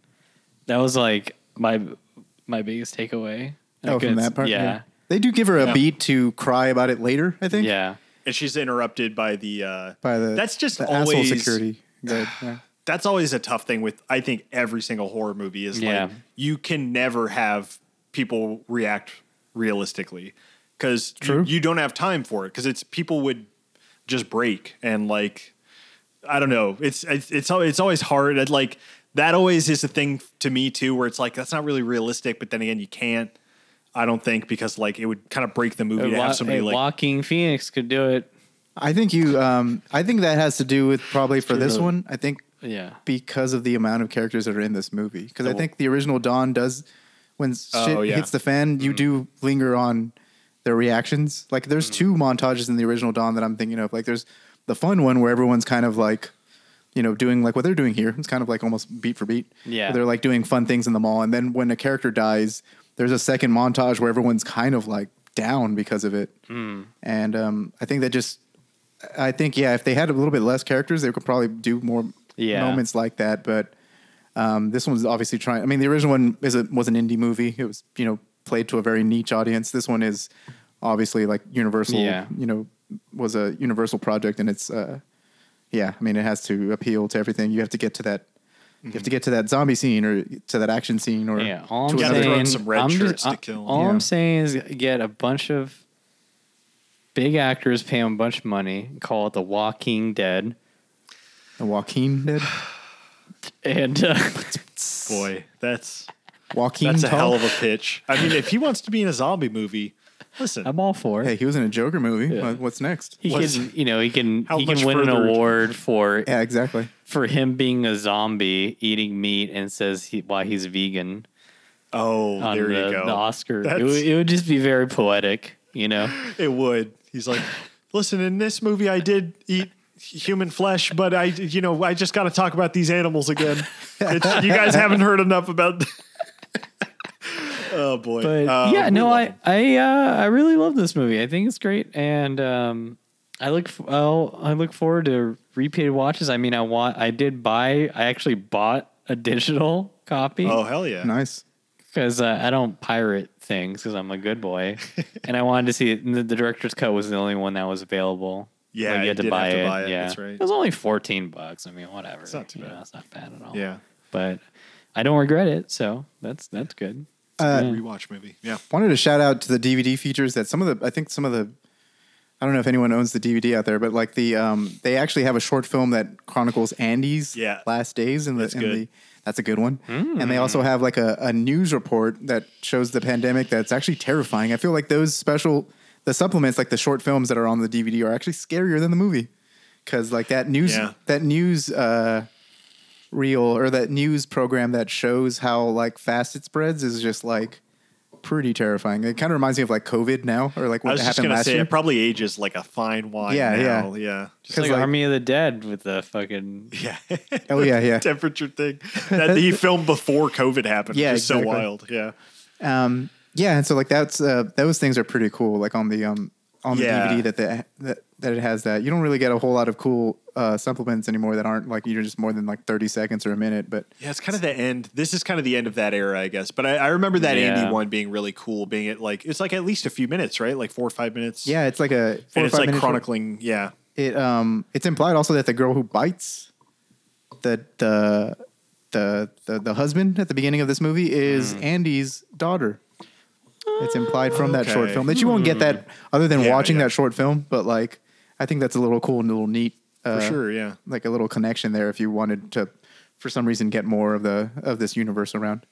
That was like my my biggest takeaway. Oh, from that part? Yeah. yeah. They do give her a yeah. beat to cry about it later, I think. Yeah. And she's interrupted by the, uh, by the, that's just the always asshole security. Good. Yeah. That's always a tough thing with, I think, every single horror movie is yeah. like, you can never have people react realistically. Because you, you don't have time for it, because it's people would just break and like, I don't know. It's it's it's, it's always hard. I'd like that always is a thing to me too, where it's like that's not really realistic. But then again, you can't. I don't think because like it would kind of break the movie a to wa- have somebody like Walking Phoenix could do it. I think you. Um, I think that has to do with probably for this one. I think yeah because of the amount of characters that are in this movie. Because I think the original Dawn does when shit oh, yeah. hits the fan, you mm-hmm. do linger on their reactions. Like there's mm. two montages in the original Dawn that I'm thinking of. Like there's the fun one where everyone's kind of like, you know, doing like what they're doing here. It's kind of like almost beat for beat. Yeah. Where they're like doing fun things in the mall. And then when a character dies, there's a second montage where everyone's kind of like down because of it. Mm. And um, I think that just, I think, yeah, if they had a little bit less characters, they could probably do more yeah. moments like that. But um, this one's obviously trying. I mean, the original one is a, was an indie movie. It was, you know, played to a very niche audience. This one is obviously like Universal, yeah. you know, was a Universal project, and it's, uh, yeah, I mean, it has to appeal to everything. You have to get to that, mm-hmm. you have to get to that zombie scene or to that action scene or yeah, all to I'm another. Saying, some red I'm shirts just, to kill. All yeah. I'm saying is get a bunch of big actors, pay them a bunch of money, call it The Walking Dead. The Walking Dead? And, uh, boy, that's... Joaquin That's a talk. Hell of a pitch. I mean, if he wants to be in a zombie movie, listen, I'm all for it. Hey, he was in a Joker movie. Yeah. What's next? He What's, can, you know, he can he can win further? An award for yeah, exactly for him being a zombie eating meat and says he, why he's vegan. Oh, there the, you go. The Oscar. It would, it would just be very poetic, you know. It would. He's like, listen, in this movie, I did eat human flesh, but I, you know, I just got to talk about these animals again. It's, you guys haven't heard enough about. Oh boy! But um, yeah, no, I I uh, I really love this movie. I think it's great, and um, I look f- I'll, I look forward to repeated watches. I mean, I want I did buy I actually bought a digital copy. Oh hell yeah! Nice, because uh, I don't pirate things because I'm a good boy, and I wanted to see it. The, the director's cut was the only one that was available. Yeah, like you had you to, buy to buy it. it. Yeah, that's right. It was only fourteen bucks. I mean, whatever. It's not too bad. You know, it's not bad at all. Yeah, but I don't regret it, so that's that's good. Uh, rewatch movie. Yeah. Wanted to shout out to the D V D features that some of the, I think some of the, I don't know if anyone owns the D V D out there, but like the, um, they actually have a short film that chronicles Andy's yeah. last days. And that's, the, that's a good one. Mm. And they also have like a, a news report that shows the pandemic. That's actually terrifying. I feel like those special, the supplements, like the short films that are on the D V D are actually scarier than the movie. Cause like that news, yeah. that news, uh, reel or that news program that shows how like fast it spreads is just like pretty terrifying. It kind of reminds me of like COVID now or like what I was happened just gonna last say, year. It probably ages like a fine wine. Yeah, now. yeah, yeah. Just like, like Army of the Dead with the fucking yeah. oh yeah, yeah. temperature thing that he filmed before COVID happened. Yeah, it's exactly. so wild. Yeah, um, yeah. And so like that's uh, those things are pretty cool. Like on the um on the yeah. D V D that the that that it has that. You don't really get a whole lot of cool uh, supplements anymore that aren't like you're just more than like thirty seconds or a minute. But yeah, it's kind of the end. This is kind of the end of that era, I guess. But I, I remember that yeah. Andy one being really cool, being at like it's like at least a few minutes, right? Like four or five minutes. Yeah, it's like a four and or it's five like minutes chronicling. From, yeah, it um, it's implied also that the girl who bites the the the the, the husband at the beginning of this movie is mm. Andy's daughter. It's implied from okay. that short film that you won't get that other than yeah, watching yeah. that short film, but like. I think that's a little cool and a little neat. Uh, for sure, yeah. Like a little connection there if you wanted to, for some reason, get more of the of this universe around.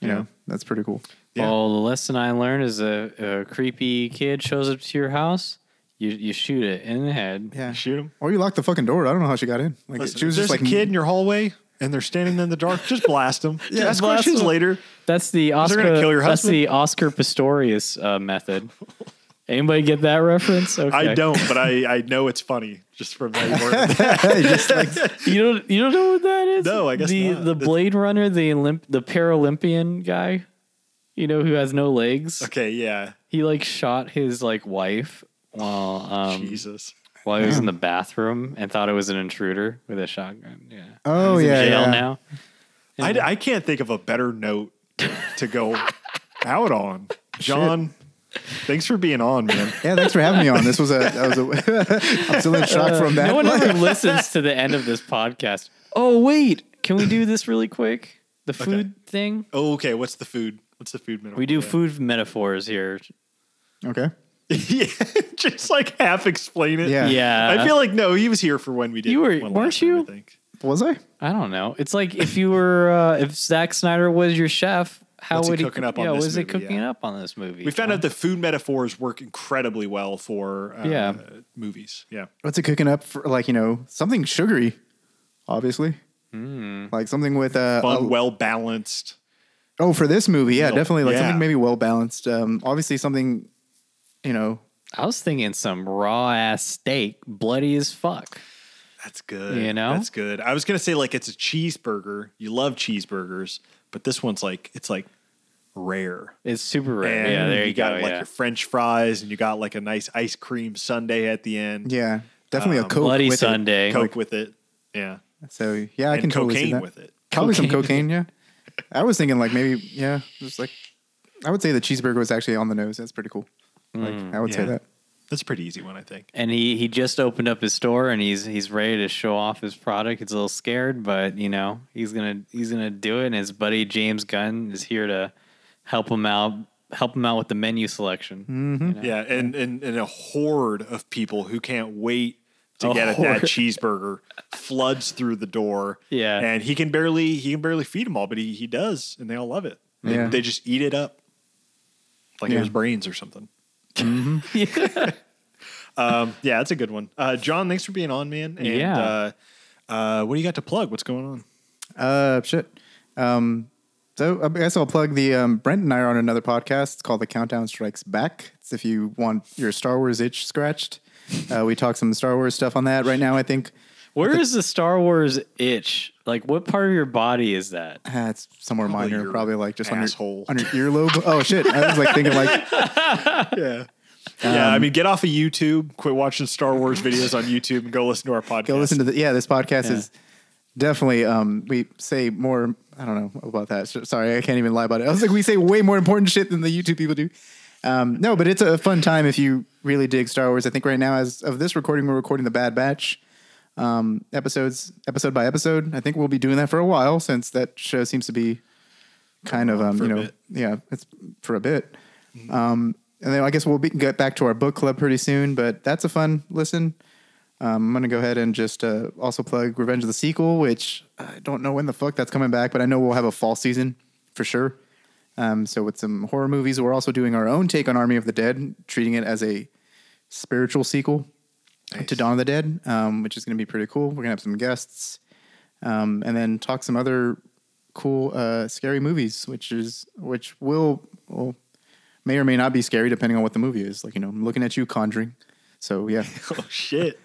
You yeah. know, that's pretty cool. Yeah. Well, the lesson I learned is a, a creepy kid shows up to your house, you you shoot it in the head. Yeah, shoot him. Or you lock the fucking door. I don't know how she got in. Like Listen, she was there's just like a kid in your hallway and they're standing in the dark. Just blast them. Yeah, ask questions them. later. That's the Oscar. They're gonna kill your that's husband. the Oscar Pistorius uh, method. Anybody get that reference? Okay. I don't, but I, I know it's funny just from that word. Just like, you don't you don't know what that is? No, I guess the not. the Blade Runner, the Olymp- the Paralympian guy, you know, who has no legs. Okay, yeah. He like shot his like wife while um, Jesus while he was in the bathroom and thought it was an intruder with a shotgun. Yeah. Oh He's yeah. In jail yeah. now. Anyway. I I can't think of a better note to go out on, John. Shit. Thanks for being on, man. Yeah, thanks for having me on. This was a. That was a I'm still in shock uh, from that. No one ever listens to the end of this podcast. Oh wait, can we do this really quick? The food okay. thing. Oh, okay. What's the food? What's the food metaphor? We do food metaphors here. Okay. Yeah, just like half explain it. Yeah. yeah. I feel like no, he was here for when we did. You were, weren't you? Time, I think. Was I? I don't know. It's like if you were, uh, if Zack Snyder was your chef. How What's would he cooking he, up on yeah, this was movie? It cooking yeah. up on this movie? We found wow. out the food metaphors work incredibly well for uh, yeah. movies. Yeah. What's it cooking up for? Like, you know, something sugary, obviously. Mm. Like something with uh, Fun, a... well-balanced. Oh, for this movie. Yeah, little, definitely. Like yeah. something maybe well-balanced. Um, obviously something, you know. I was thinking some raw-ass steak, bloody as fuck. That's good. You know? That's good. I was going to say like it's a cheeseburger. You love cheeseburgers. But this one's like, it's like rare. It's super rare. And yeah, there you, you got go, like yeah. your French fries and you got like a nice ice cream sundae at the end. Yeah, definitely um, a Coke bloody with sundae. It. Coke like, with it. Yeah. So yeah, I and can cocaine totally see that. with it. Probably cocaine. some cocaine. Yeah. I was thinking like maybe, yeah, just like, I would say the cheeseburger was actually on the nose. That's pretty cool. Like mm, I would yeah. say that. That's a pretty easy one, I think. And he, he just opened up his store, and he's he's ready to show off his product. He's a little scared, but you know he's gonna he's gonna do it. And his buddy James Gunn is here to help him out, help him out with the menu selection. Mm-hmm. You know? Yeah, and, and and a horde of people who can't wait to a get horde. at that cheeseburger floods through the door. Yeah, and he can barely he can barely feed them all, but he, he does, and they all love it. Yeah. They, they just eat it up like yeah. it was brains or something. Mm-hmm. yeah. um, yeah, that's a good one. Uh, John, thanks for being on, man. And, yeah. Uh, uh, what do you got to plug? What's going on? Uh, shit. Um, so I guess I'll plug the um, Brent and I are on another podcast. It's called The Countdown Strikes Back. It's if you want your Star Wars itch scratched. Uh, we talk some Star Wars stuff on that right now. I think. Where the, is the Star Wars itch? Like, what part of your body is that? Uh, it's somewhere probably minor, probably like just asshole. under under earlobe. Oh shit! I was like thinking like, yeah, um, yeah. I mean, get off of YouTube. Quit watching Star Wars videos on YouTube and go listen to our podcast. Go listen to the yeah. This podcast yeah. is definitely um. We say more. I don't know about that. Sorry, I can't even lie about it. I was like, we say way more important shit than the YouTube people do. Um, no, but it's a fun time if you really dig Star Wars. I think right now, as of this recording, we're recording the Bad Batch. Um, episodes, episode by episode. I think we'll be doing that for a while since that show seems to be kind of, um, you know, bit. yeah, it's for a bit. Mm-hmm. Um, and then I guess we'll be, get back to our book club pretty soon, but that's a fun listen. Um, I'm going to go ahead and just, uh, also plug Revenge of the Sequel, which I don't know when the fuck that's coming back, but I know we'll have a fall season for sure. Um, so with some horror movies, we're also doing our own take on Army of the Dead, treating it as a spiritual sequel. Nice. To Dawn of the Dead, um, which is going to be pretty cool. We're going to have some guests um, and then talk some other cool, uh, scary movies, which is which will, will may or may not be scary depending on what the movie is. Like, you know, I'm looking at you, Conjuring. So, yeah. Oh, shit.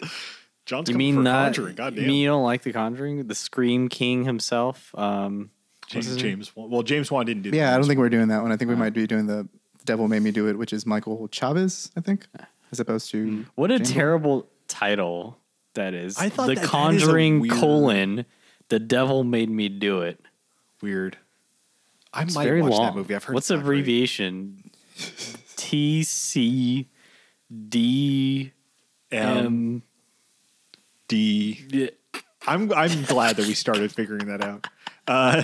John's you mean for not, Conjuring. Goddamn. You mean you don't like The Conjuring? The Scream King himself? Um, James, James Well, James Wan didn't do that. Yeah, I don't think we're doing that one. I think we uh, might be doing The Devil Made Me Do It, which is Michael Chavez, I think. as opposed to what a James terrible Gunn. Title that is. I thought the that, Conjuring that is weird... colon The Devil Made Me Do It. Weird. I it's might very watch long. That movie. I've heard. What's the abbreviation? T C D M D. I'm I'm glad that we started figuring that out. Uh,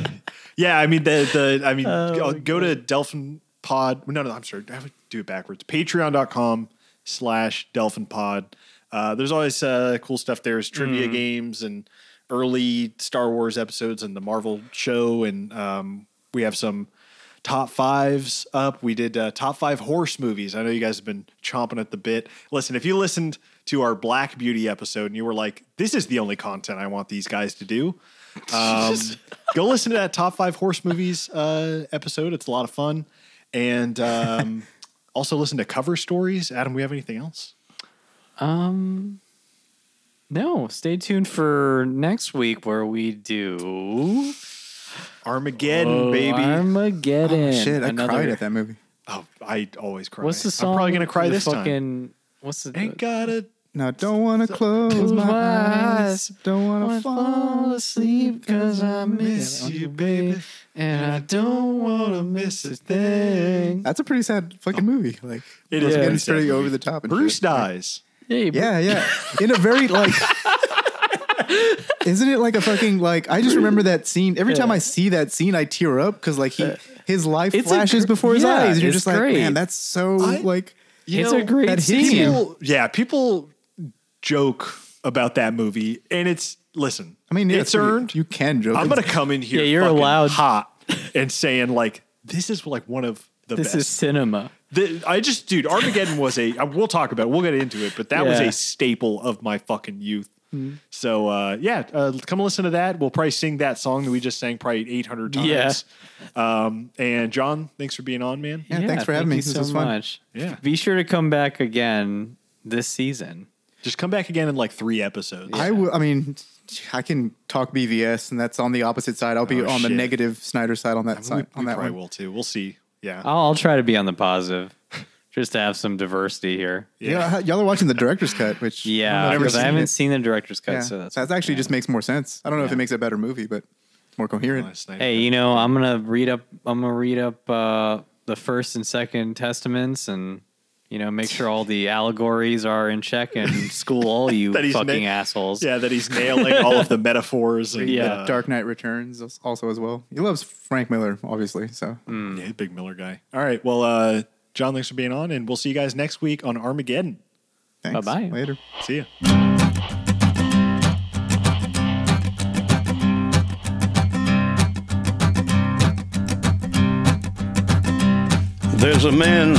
yeah, I mean the the I mean oh, go to Delphin Pod. No, no, I'm sorry. I would do it backwards. Patreon dot com slash Delphin Pod Uh, there's always uh, cool stuff. There's trivia mm. games and early Star Wars episodes and the Marvel show, and um, we have some top fives up. We did uh, top five horse movies. I know you guys have been chomping at the bit. Listen, if you listened to our Black Beauty episode and you were like, "This is the only content I want these guys to do," um, go listen to that top five horse movies uh, episode. It's a lot of fun. And um, also listen to Cover Stories. Adam, we have anything else? Um, no. Stay tuned for next week where we do Armageddon, oh, baby. Armageddon. Oh, shit, I Another. cried at that movie. Oh, I always cry. What's the song? I'm probably gonna cry this fucking, time. What's the? Ain't gotta. No, don't wanna close, close my eyes. eyes. Don't wanna fall asleep cause I miss you, baby. And I don't want to miss a thing. That's a pretty sad fucking movie. Like it is getting pretty over the top. And Bruce shit. dies. Hey, yeah, yeah. In a very like, isn't it like a fucking like? I just remember that scene. Every yeah. time I see that scene, I tear up because like he his life it's flashes gr- before his yeah, eyes. And you're just great. Like, man, that's so I, like. You it's know, a great scene. People, yeah, people joke about that movie, and it's. Listen, I mean, it's earned. You, you can joke. I'm gonna come in here, yeah, you're allowed hot, and saying like, this is like one of the this best. This is cinema. The, I just, dude, Armageddon was a. We'll talk about it. We'll get into it, but that yeah. was a staple of my fucking youth. Mm-hmm. So uh, yeah, uh, come listen to that. We'll probably sing that song that we just sang probably eight hundred times. Yeah. Um, and John, thanks for being on, man. Yeah, yeah thanks for having thank me. You this so was fun. Much. Yeah. Be sure to come back again this season. Just come back again in like three episodes. Yeah. I w- I mean. I can talk B V S, and that's on the opposite side. I'll be oh, on shit. the negative Snyder side on that I mean, side. We, we on that probably one. Will too. We'll see. Yeah, I'll, I'll try to be on the positive, just to have some diversity here. Yeah, yeah y'all are watching the director's cut, which yeah, because I, I haven't it. seen the director's cut, yeah. so that's that actually yeah. just makes more sense. I don't know yeah. if it makes a better movie, but more coherent. Hey, you know, I'm gonna read up. I'm gonna read up uh, the first and second testaments and. You know, make sure all the allegories are in check and school all you fucking na- assholes. Yeah, that he's nailing all of the metaphors. And, yeah, uh, Dark Knight Returns also as well. He loves Frank Miller, obviously. So mm. yeah, big Miller guy. All right, well, uh, John, thanks for being on, and we'll see you guys next week on Armageddon. Thanks. Bye bye. Later. See ya. There's a man